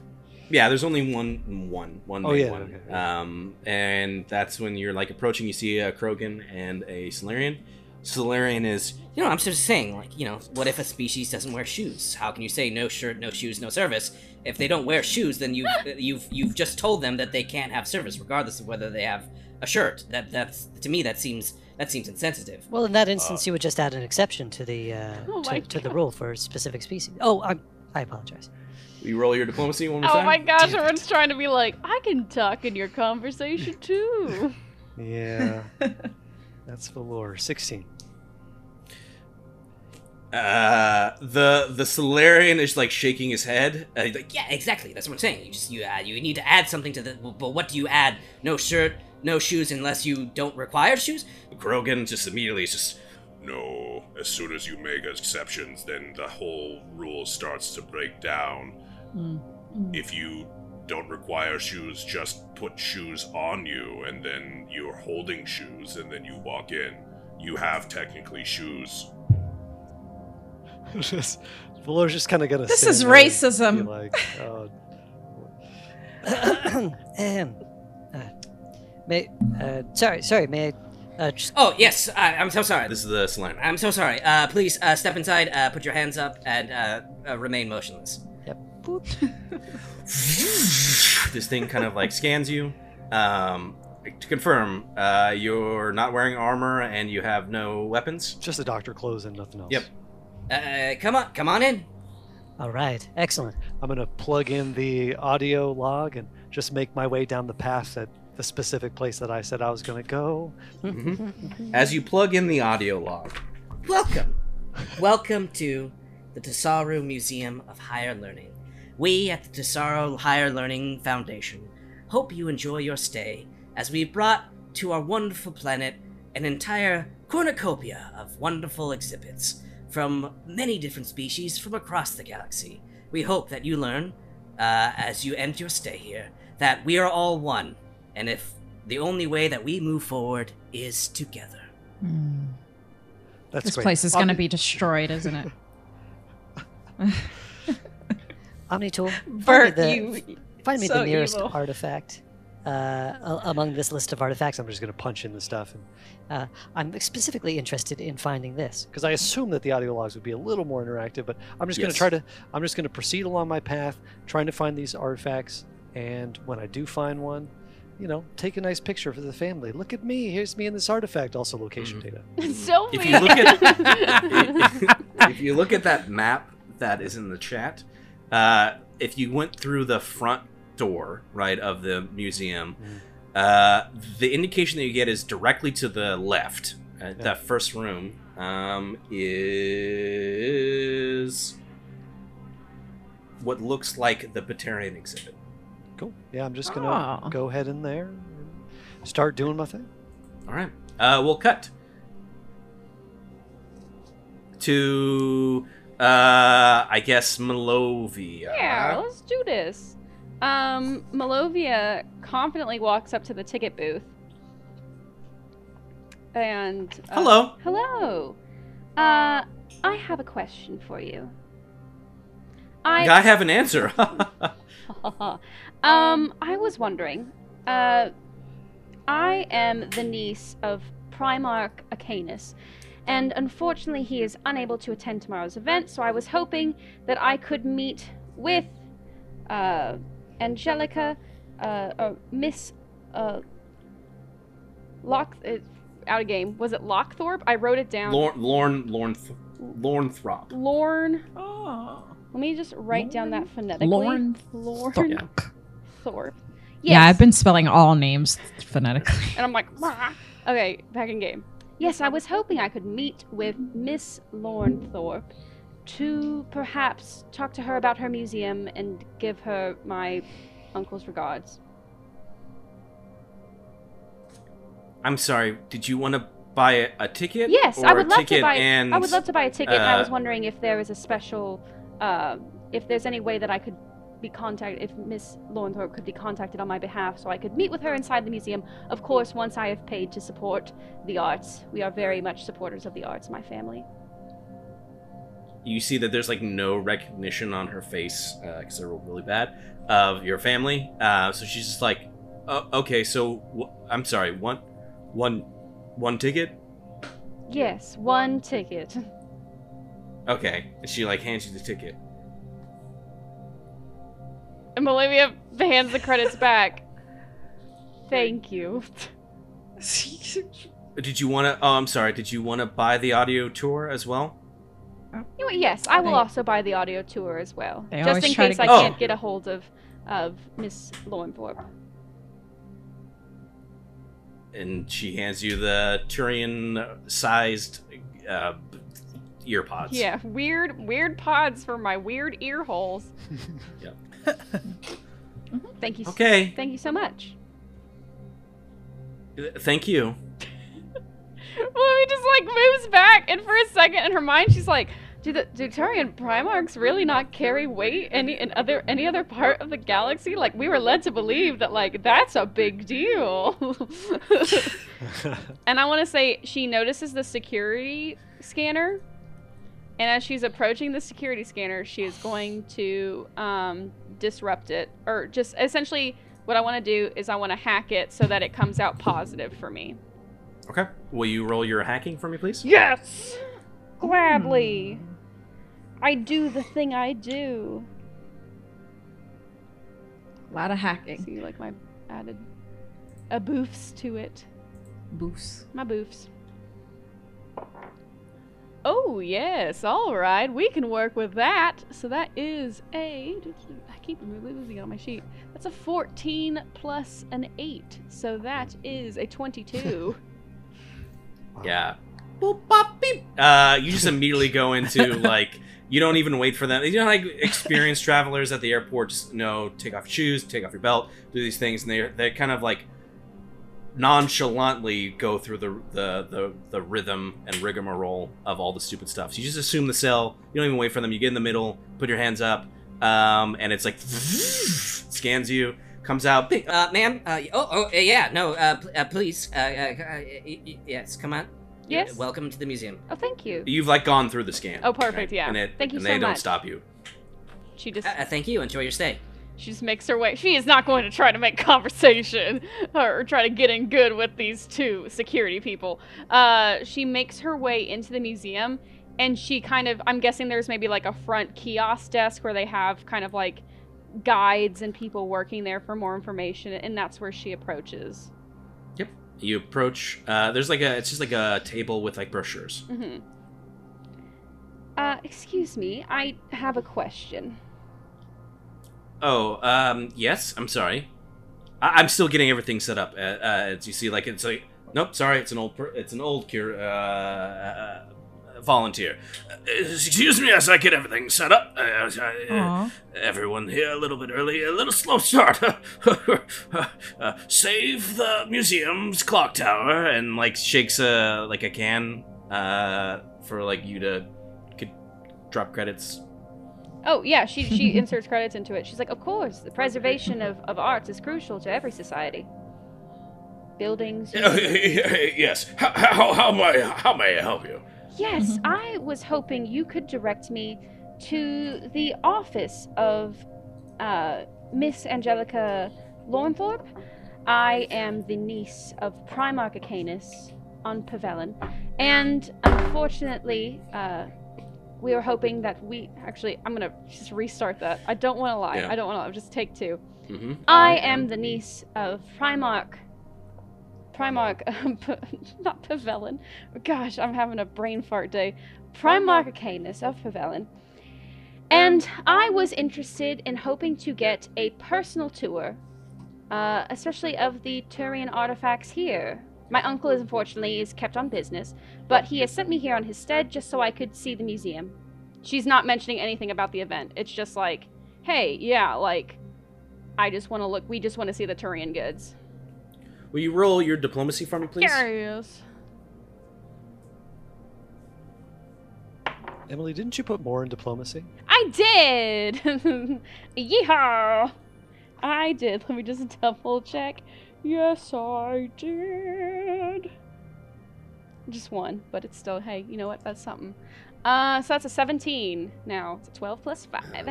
Yeah, there's only one, one, one oh, yeah, one. Okay, yeah. Um, and that's when you're like approaching, you see a Krogan and a Solarian. Solarian is, you know, I'm just saying, like, you know, what if a species doesn't wear shoes? How can you say no shirt, no shoes, no service? If they don't wear shoes, then you, you've, you've just told them that they can't have service, regardless of whether they have a shirt. That, that's to me, that seems. That seems insensitive. Well, in that instance, uh, you would just add an exception to the uh, oh to, to the rule for specific species. Oh, I'm, I apologize. Will you roll your diplomacy one more oh time? Oh my gosh, Damn everyone's it. trying to be like, I can talk in your conversation too. Yeah. That's Valor. sixteen. Uh, the the Solarian is like shaking his head. Uh, he's like, yeah, exactly. That's what I'm saying. You just you uh, you need to add something to the. But what do you add? No shirt. No shoes unless you don't require shoes? Krogan just immediately is just... No, as soon as you make exceptions, then the whole rule starts to break down. Mm. Mm. If you don't require shoes, just put shoes on you, and then you're holding shoes, and then you walk in. You have technically shoes. just, Valor's just kind of gonna This is racism. Like, oh. um... May, uh, sorry, sorry, may I, uh, just... Oh, yes, I, I'm so sorry. This is the slime. I'm so sorry. Uh, please, uh, step inside, uh, put your hands up, and, uh, uh remain motionless. Yep. This thing kind of, like, scans you. Um, to confirm, uh, you're not wearing armor, and you have no weapons? Just the doctor clothes and nothing else. Yep. Uh, come on, come on in. All right, excellent. I'm gonna plug in the audio log and just make my way down the path that the specific place that I said I was going to go. Mm-hmm. As you plug in the audio log. Welcome. Welcome to the Tesaru Museum of Higher Learning. We at the Tesaru Higher Learning Foundation hope you enjoy your stay as we brought to our wonderful planet an entire cornucopia of wonderful exhibits from many different species from across the galaxy. We hope that you learn, uh, as you end your stay here, that we are all one. And if the only way that we move forward is together. Mm. That's this great. Place is going to be destroyed, isn't it? Omnitool, Bert, find me the, you, find me so the nearest evil. Artifact uh, among this list of artifacts. I'm just going to punch in the stuff. And, uh, I'm specifically interested in finding this because I assume that the audio logs would be a little more interactive. But I'm just yes. going to try to. I'm just going to proceed along my path, trying to find these artifacts. And when I do find one, you know, take a nice picture for the family. Look at me. Here's me in this artifact. Also, location mm-hmm. data. It's so if weird. You look at, if, if you look at that map that is in the chat. Uh, if you went through the front door, right, of the museum, mm. uh, the indication that you get is directly to the left. Uh, yeah. That first room um, is what looks like the Batarian exhibit. Cool. Yeah, I'm just going to oh. go ahead in there and start doing my thing. All right. Uh, we'll cut to... Uh, I guess Malovia. Yeah, let's do this. Um, Malovia confidently walks up to the ticket booth. And... Uh, hello. Hello. Uh, I have a question for you. I, I have an answer. um, I was wondering. Uh, I am the niece of Primarch Acanus. And unfortunately, he is unable to attend tomorrow's event, so I was hoping that I could meet with uh, Angelica, uh, or Miss uh, Lock... Uh, out of game. Was it Lockthorpe? I wrote it down. Lorn... Lorn... Lornthrop. Lorn... Lorn... Oh. Let me just write Lorn, down that phonetically. Lorn... Lorn... Thorpe. Thorpe. Yes. Yeah, I've been spelling all names phonetically. And I'm like... Wah. Okay, back in game. Yes, I was hoping I could meet with Miss Lornthrop to perhaps talk to her about her museum and give her my uncle's regards. I'm sorry, did you want to buy a, a ticket? Yes, I would, love ticket to buy, and, I would love to buy a ticket, uh, and I was wondering if there was a special, uh, if there's any way that I could be contacted, if Miss Lornthrop could be contacted on my behalf so I could meet with her inside the museum. Of course, once I have paid to support the arts. We are very much supporters of the arts, my family. You see that there's like no recognition on her face, because uh, they're really bad, of your family. Uh, so she's just like, oh, okay, so w I'm sorry, one, one, one ticket? Yes, one ticket. Okay, and she like hands you the ticket. And Malavia hands the credits back. Thank you. Did you want to... Oh, I'm sorry. Did you want to buy the audio tour as well? Yes, I will also buy the audio tour as well. They just in case I can't oh. get a hold of, of Miss Lornthorpe. And she hands you the Turian-sized uh, ear pods. Yeah, weird, weird pods for my weird ear holes. Yep. Mm-hmm. Thank you. Okay. So, thank you so much. Thank you. Well, he just like moves back, and for a second, in her mind, she's like, "Do the do Turian Primarchs really not carry weight any in other any other part of the galaxy? Like we were led to believe that like that's a big deal." And I want to say she notices the security scanner, and as she's approaching the security scanner, she is going to. Um, disrupt it, or just essentially what I want to do is I want to hack it so that it comes out positive for me. Okay. Will you roll your hacking for me, please? Yes! Gladly. Mm. I do the thing I do. A lot of hacking. See, like my added a boofs to it. Boofs. My boofs. Oh, yes. All right. We can work with that. So that is a... I keep losing it on my sheet. That's a fourteen plus an eight. So that is a twenty-two. Yeah. Boop, bop, beep. Uh, you just immediately go into, like... You don't even wait for them. You know, like, experienced travelers at the airport just, you know, take off your shoes, take off your belt, do these things, and they they kind of, like... nonchalantly go through the, the the the rhythm and rigmarole of all the stupid stuff. So you just assume the cell. You don't even wait for them. You get in the middle, put your hands up, um, and it's like scans you, comes out. Uh, ma'am? Uh, oh, oh, yeah, no, uh, uh please. Uh, uh, yes, come on. Yes? Welcome to the museum. Oh, thank you. You've, like, gone through the scan. Oh, perfect, right? Yeah. And it, thank you so much. And they don't stop you. She just... Uh, thank you. Enjoy your stay. She just makes her way. She is not going to try to make conversation or try to get in good with these two security people. Uh, she makes her way into the museum, and she kind of, I'm guessing there's maybe like a front kiosk desk where they have kind of like guides and people working there for more information, and that's where she approaches. Yep. You approach, uh, there's like a, it's just like a table with like brochures. Mm-hmm. Uh, excuse me, I have a question. Oh, um, yes, I'm sorry. I I'm still getting everything set up. Uh, uh, you see, like, it's like, nope, sorry, it's an old, per it's an old cure, uh, uh, volunteer. Uh, excuse me as I get everything set up. Uh, uh, everyone here a little bit early, a little slow start. uh, save the museum's clock tower, and, like, shakes a, like, a can, uh, for, like, you to could drop credits. Oh, yeah, she, she inserts credits into it. She's like, of course, the preservation of, of arts is crucial to every society. Buildings... Yes, how, how, how, may, how may I help you? Yes, I was hoping you could direct me to the office of uh, Miss Angelica Lornthrop. I am the niece of Primarch Acanus on Pavelin, and unfortunately... Uh, we were hoping that we... Actually, I'm going to just restart that. I don't want to lie. Yeah. I don't want to lie. Just take two. Mm-hmm. I am the niece of Primarch... Primarch... not Pavelin. Gosh, I'm having a brain fart day. Primarch Acanus of Pavelin. And I was interested in hoping to get a personal tour, uh, especially of the Turian artifacts here. My uncle is unfortunately is kept on business, but he has sent me here on his stead just so I could see the museum. She's not mentioning anything about the event. It's just like, hey, yeah, like, I just want to look. We just want to see the Turian goods. Will you roll your diplomacy for me, please? There he is. Emily, didn't you put more in diplomacy? I did. Yeehaw! I did. Let me just double check. Yes, I did. Just one, but it's still, hey, you know what? That's something. Uh, so that's a seventeen now. It's a twelve plus five.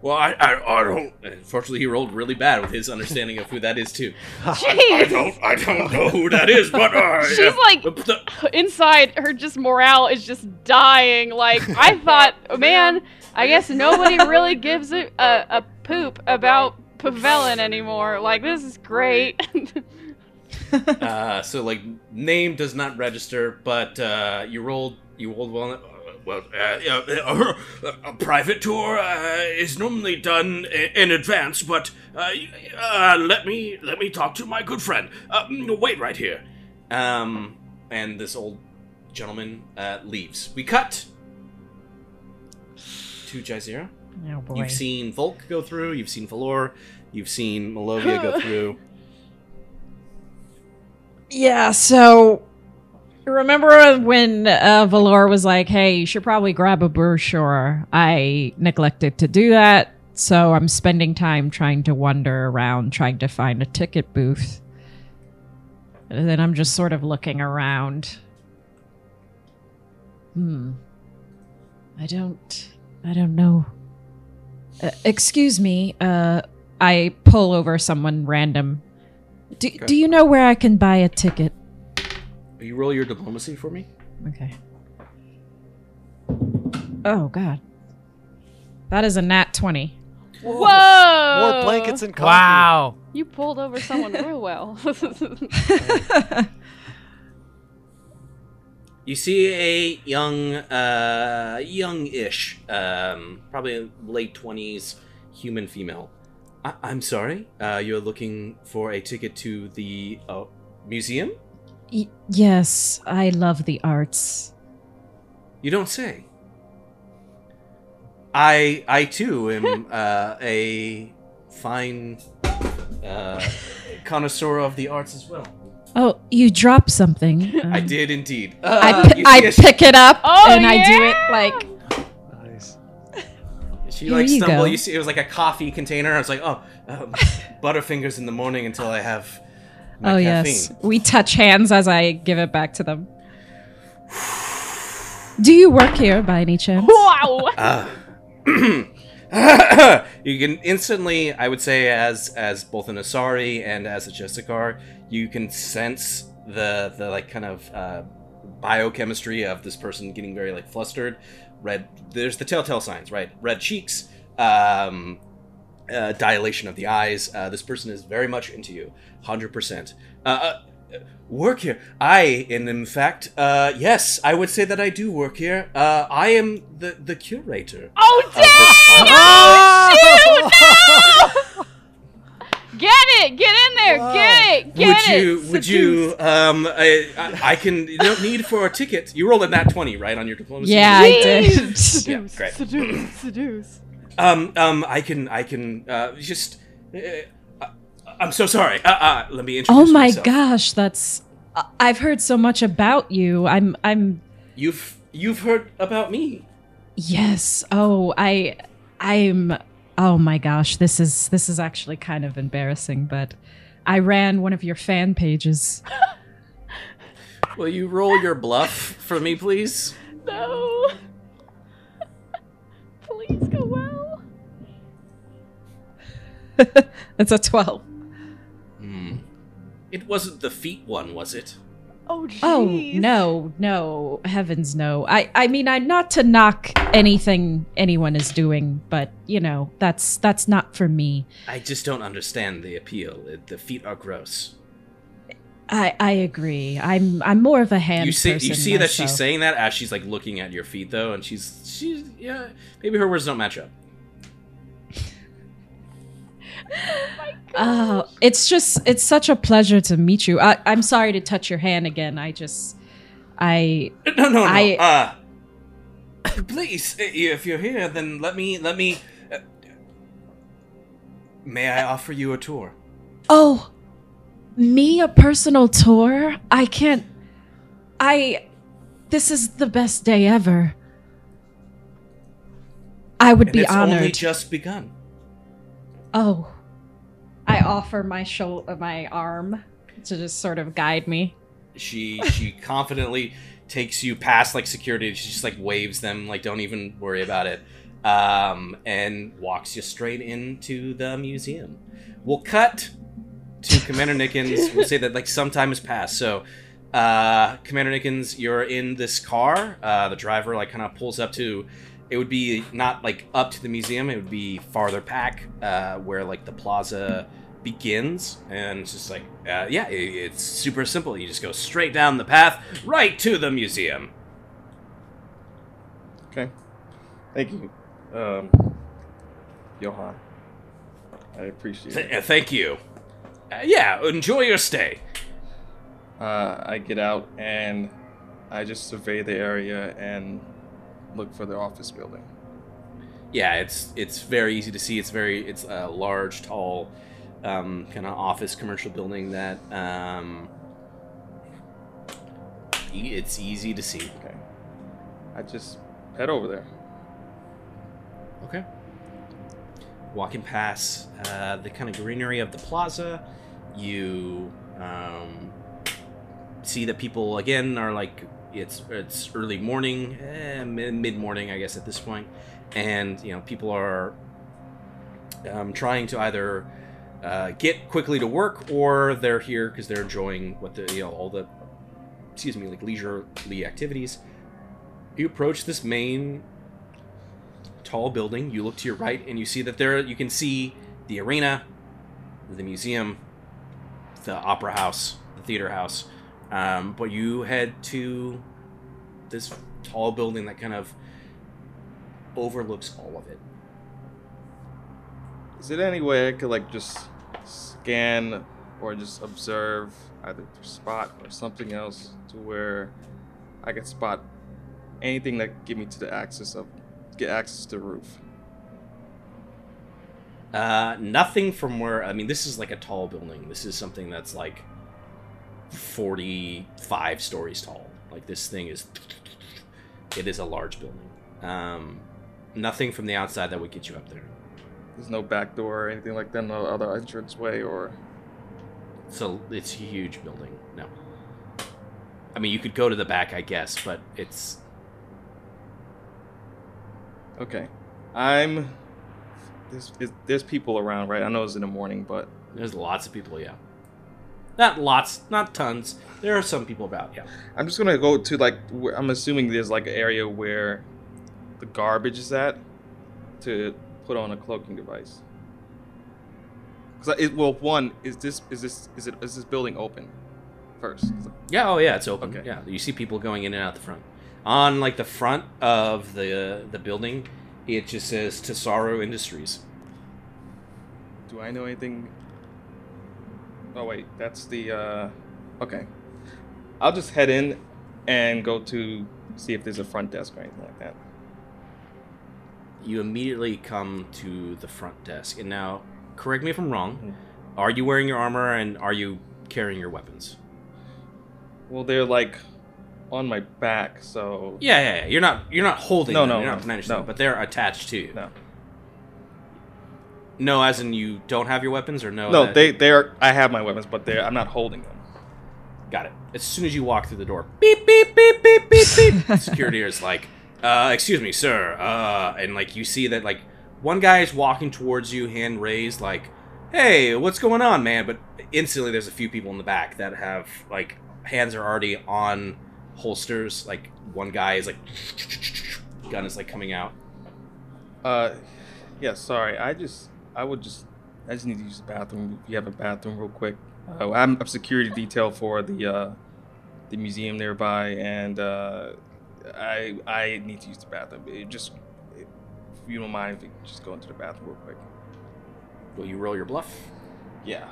Well, I, I, I don't... Unfortunately, he rolled really bad with his understanding of who that is, too. I, I, don't, I don't know who that is, but... Uh, she's yeah. like, inside, her just morale is just dying. Like, I thought, man, I guess nobody really gives a, a, a poop about... Pavelin anymore. Like, this is great. uh, so, like, name does not register, but uh, you rolled, you rolled well. Uh, well, uh, uh, uh, a private tour uh, is normally done in, in advance, but uh, uh, let me let me talk to my good friend. Uh, wait right here. Um, and this old gentleman uh, leaves. We cut to Jazeera. Oh boy. You've seen Volk go through, you've seen Valor, you've seen Malovia go through. Yeah, so... Remember when uh, Valor was like, hey, you should probably grab a brochure. I neglected to do that, so I'm spending time trying to wander around, trying to find a ticket booth. And then I'm just sort of looking around. Hmm. I don't... I don't know... Uh, excuse me, uh, I pull over someone random. Do, okay. do you know where I can buy a ticket? Will you roll your diplomacy for me? Okay. Oh, God. That is a nat twenty. Whoa! Whoa! More blankets and coffee. Wow. You pulled over someone real well. You see a young, uh, young-ish, um, probably late twenties, human female. I I'm sorry? Uh, you're looking for a ticket to the uh, museum? Y yes, I love the arts. You don't say. I, I too, am uh, a fine uh, connoisseur of the arts as well. Oh, you dropped something. Um, I did indeed. Uh, I, I pick it up oh, and yeah! I do it like... Nice. She Here like you stumbled. You see, it was like a coffee container. I was like, oh, um, Butterfingers in the morning until I have my oh, caffeine. Yes. We touch hands as I give it back to them. Do you work here by any chance? Wow. Uh, you can instantly, I would say, as as both an Asari and as a Jessikar, you can sense the the like kind of uh, biochemistry of this person getting very like flustered. Red, there's the telltale signs, right? Red cheeks, um, uh, dilation of the eyes. Uh, this person is very much into you, one hundred percent. Uh, uh, work here. I, and in fact, uh, yes, I would say that I do work here. Uh, I am the, the curator. Oh, dang! Oh, shoot! No! Get it! Get in there! Wow. Get it! Get would you, it! Would Seduced. you, um, I, I, I can, you don't need for a ticket. You rolled a nat twenty, right, on your diplomacy? Yeah, I did. Seduce, yeah, great. seduce, seduce. Um, um, I can, I can, uh, just, uh, I'm so sorry. Uh, uh, let me introduce myself. Oh my myself. gosh, that's, uh, I've heard so much about you. I'm, I'm. You've, you've heard about me. Yes. Oh, I, I'm. Oh my gosh, this is this is actually kind of embarrassing, but I ran one of your fan pages. Will you roll your bluff for me, please? No. Please go well. It's a twelve. Mm. It wasn't the feet one, was it? Oh, geez. Oh, no, no. Heavens, no. I, I mean, I'm not to knock anything anyone is doing, but, you know, that's that's not for me. I just don't understand the appeal. The feet are gross. I, I agree. I'm I'm more of a hand you see, person. You see myself. That she's saying that as she's, like, looking at your feet, though, and she's, she's yeah, maybe her words don't match up. Oh my gosh. Uh, it's just, it's such a pleasure to meet you. I, I'm sorry to touch your hand again. I just, I... No, no, I, no. Uh, please, if you're here, then let me, let me... Uh, may I offer you a tour? Oh, me a personal tour? I can't... I... This is the best day ever. I would and be it's honored. It's only just begun. Oh, I offer my shoulder, my arm to just sort of guide me. She she confidently takes you past like security. She just like waves them like don't even worry about it, um, and walks you straight into the museum. We'll cut to Commander Nickens. We'll say that like some time has passed. So, uh, Commander Nickens, you're in this car. Uh, the driver like kind of pulls up to. It would be not, like, up to the museum. It would be farther back, uh, where, like, the plaza begins. And it's just like, uh, yeah, it, it's super simple. You just go straight down the path, right to the museum. Okay. Thank you, um, Johan. I appreciate Th- it. Thank you. Uh, yeah, enjoy your stay. Uh, I get out, and I just survey the area, and... look for the office building. Yeah, it's it's very easy to see. It's very it's a large, tall, um, kind of office commercial building that um, e- it's easy to see. Okay, I just head over there. Okay. Walking past uh, the kind of greenery of the plaza, you um, see that people again are like. It's it's early morning, eh, mid morning, I guess at this point, and you know people are um, trying to either uh, get quickly to work or they're here because they're enjoying what the you know all the excuse me like leisurely activities. You approach this main tall building. You look to your right and you see that there you can see the arena, the museum, the opera house, the theater house. Um, but you head to this tall building that kind of overlooks all of it. Is it any way I could, like, just scan or just observe either through spot or something else to where I could spot anything that give me to the access of, get access to the roof? Uh, nothing from where, I mean, this is like a tall building. This is something that's like forty-five stories tall. Like this thing is, it is a large building. Um, nothing from the outside that would get you up there. There's no back door or anything like that, no other entranceway or... So it's a huge building. No. I mean, you could go to the back, I guess, but it's... Okay. I'm... There's, there's people around, right? I know it's in the morning, but... There's lots of people, yeah. Not lots, not tons. There are some people about, yeah. I'm just going to go to, like... I'm assuming there's, like, an area where the garbage is at to put on a cloaking device. Cause it, well, one, is this is this is it is this building open first? Yeah, oh yeah, it's open. Okay. Yeah, you see people going in and out the front. On like the front of the the building, it just says Tesaro Industries. Do I know anything? Oh wait, that's the uh okay. I'll just head in and go to see if there's a front desk or anything like that. You immediately come to the front desk. And now, correct me if I'm wrong, are you wearing your armor and are you carrying your weapons? Well, they're like on my back, so yeah, yeah, yeah. You're not you're not holding no, them. No, you're not managing no. them, but they're attached to you. No. No, as in you don't have your weapons or no? No, they they're I have my weapons, but they I'm not holding them. Got it. As soon as you walk through the door, beep beep beep beep beep beep. Security is like, Uh, excuse me, sir. Uh, and like you see that like one guy is walking towards you, hand raised, like, "Hey, what's going on, man?" But instantly, there's a few people in the back that have like hands are already on holsters. Like one guy is like, gun is like coming out. Uh, yeah. Sorry, I just, I would just, I just need to use the bathroom. You have a bathroom, real quick. Uh, I'm a security detail for the uh, the museum nearby, and uh. I I need to use the bathroom. It just, it, if you don't mind, if you just go into the bathroom real quick. Will you roll your bluff? Yeah.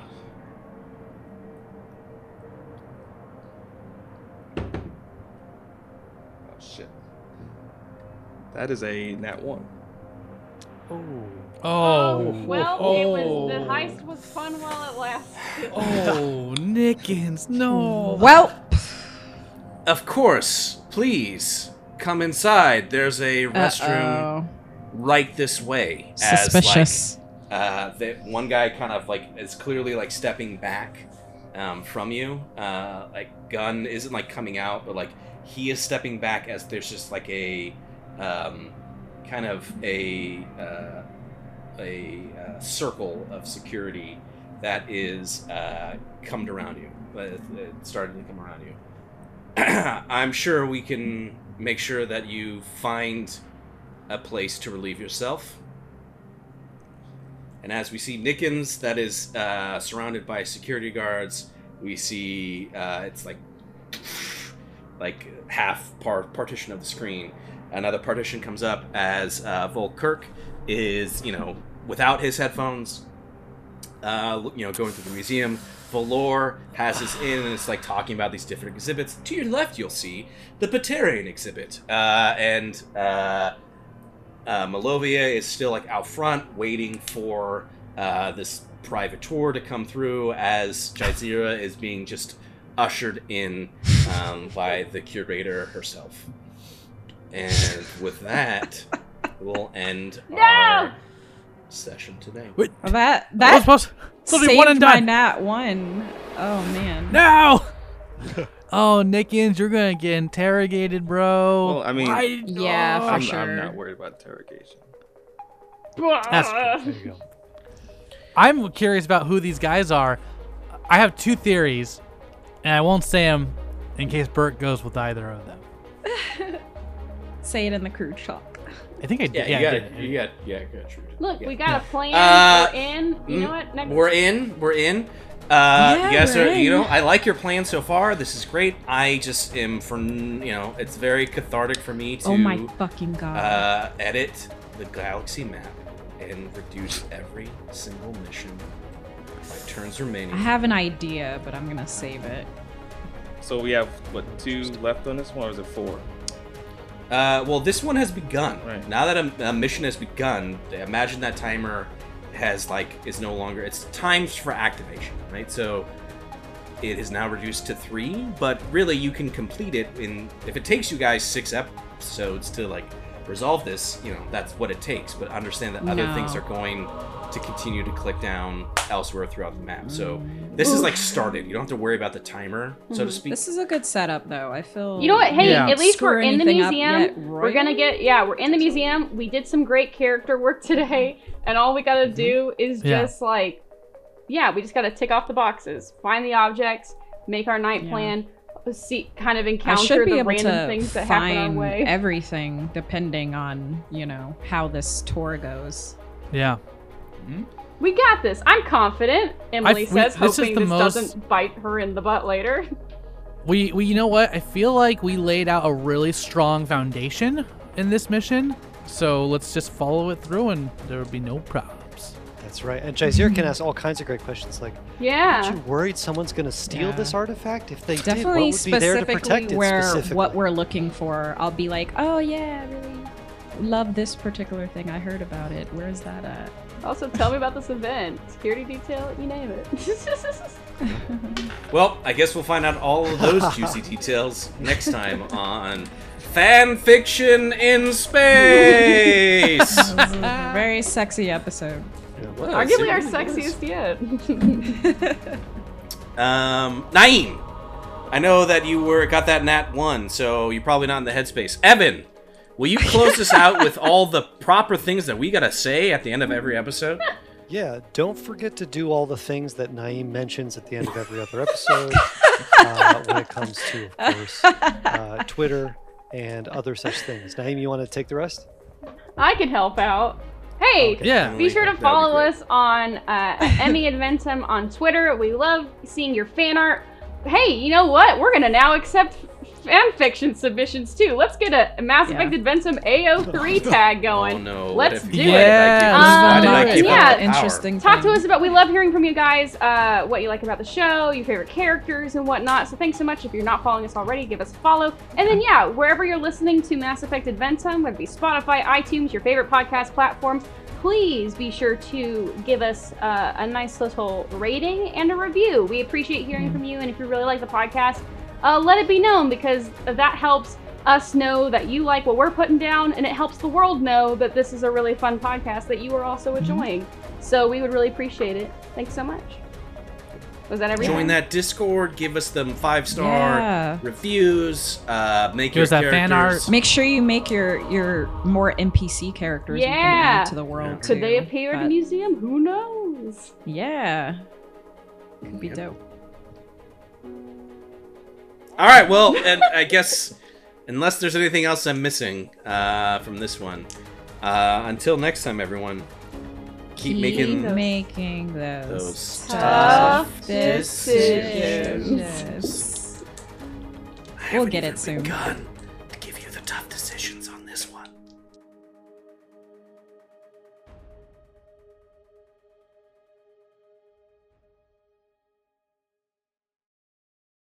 Oh shit. That is a nat one. Oh. Oh. Well, oh. It was the heist was fun while it lasted. Oh, Nickens, no. Well. Of course. Please come inside. There's a restroom Uh-oh. right this way. Suspicious. As, like, uh, the, one guy kind of like is clearly like stepping back um, from you. Uh, like gun isn't like coming out, but like he is stepping back as there's just like a um, kind of a uh, a uh, circle of security that is uh, come around you. It, it started to come around you. I'm sure we can make sure that you find a place to relieve yourself. And as we see Nickens, that is uh, surrounded by security guards, we see uh, it's like like half par- partition of the screen. Another partition comes up as uh, Volkirk is, you know, without his headphones, uh, you know, going through the museum. Valor passes in and it's like talking about these different exhibits. To your left, you'll see the Patarian exhibit. Uh, and uh, uh, Malovia is still like out front waiting for uh, this private tour to come through as Jaizira is being just ushered in um, by the curator herself. And with that, we'll end no! our session today. Wait, well, that that was saved one and my done. Nat one. Oh man. No. Oh, Nickens, you're gonna get interrogated, bro. Well, I mean, I, yeah, oh, for I'm, sure. I'm not worried about interrogation. That's cool. There you go. I'm curious about who these guys are. I have two theories, and I won't say them in case Bert goes with either of them. Say it in the crew chat. I think I did. Yeah, yeah, you got it. You got, yeah, I got it. Look, yeah. We got a plan. Uh, we're in. You know what? Next we're in. We're in. Uh, yeah, you guys are, in. You know, I like your plan so far. This is great. I just am for, you know, it's very cathartic for me to. Oh my fucking god. Uh, edit the galaxy map and reduce every single mission by turns remaining. I have an idea, but I'm gonna save it. So we have what two left on this one, or is it four? Uh, well, this one has begun. Right. Now that a, a mission has begun, imagine that timer has like is no longer. It's times for activation, right? So it is now reduced to three. But really, you can complete it in if it takes you guys six episodes to like resolve this, you know, that's what it takes. But understand that other no. things are going to continue to click down elsewhere throughout the map. So this Ooh. is like started. You don't have to worry about the timer, mm-hmm. so to speak. This is a good setup, though. I feel. You know what? Hey, yeah. at least we're in the museum. Yet, right? We're gonna get. Yeah, we're in the museum. We did some great character work today, and all we gotta mm-hmm. do is yeah. just like, yeah, we just gotta tick off the boxes, find the objects, make our night yeah. plan. See, kind of encounter the random things that happen on the way. I should be able to find everything depending on, you know, how this tour goes. Yeah. Mm-hmm. We got this. I'm confident, Emily I, says, we, this hoping this most... doesn't bite her in the butt later. We, we, you know what? I feel like we laid out a really strong foundation in this mission, so let's just follow it through and there will be no problem. That's right, and Jaizir can ask all kinds of great questions, like, yeah, aren't you worried someone's going to steal yeah. this artifact? If they Definitely did, what would be there to protect it where, specifically? What we're looking for, I'll be like, oh yeah, I really love this particular thing. I heard about it. Where is that at? Also, tell me about this event. Security detail, you name it. Well, I guess we'll find out all of those juicy details next time on... Fan Fiction in Space! That was a very sexy episode. Well, arguably our sexiest yet. um, Naeem, I know that you were got that nat one, so you're probably not in the headspace. Evan, will you close us out with all the proper things that we gotta say at the end of every episode? Yeah, don't forget to do all the things that Naeem mentions at the end of every other episode. uh, when it comes to, of course, uh, Twitter and other such things. Naeem, you want to take the rest? I can help out. Hey, okay. yeah, be sure to follow us on uh, Emmy Adventum on Twitter. We love seeing your fan art. Hey, you know what? We're going to now accept fan fiction submissions, too. Let's get a Mass Effect yeah. Adventum A O three tag going. Oh, no. Let's do it. Yeah. Um, I keep yeah. Interesting Talk thing. to us about, we love hearing from you guys, uh, what you like about the show, your favorite characters and whatnot. So thanks so much. If you're not following us already, give us a follow. And then, yeah, wherever you're listening to Mass Effect Adventum, whether it be Spotify, iTunes, your favorite podcast platforms, please be sure to give us uh, a nice little rating and a review. We appreciate hearing from you. And if you really like the podcast, uh, let it be known, because that helps us know that you like what we're putting down, and it helps the world know that this is a really fun podcast that you are also enjoying. So we would really appreciate it. Thanks so much. Was that everything? Join that Discord. Give us them five-star yeah. reviews. Uh, make Here's your that fan art. Make sure you make your your more N P C characters. Yeah. You can add to the world. Could too, they appear but... in the museum? Who knows? Yeah. Could be yep. dope. All right. Well, and I guess unless there's anything else I'm missing uh, from this one, uh, until next time, everyone. Keep making, Keep making those, those tough, tough decisions. decisions. We'll get it soon. Begun.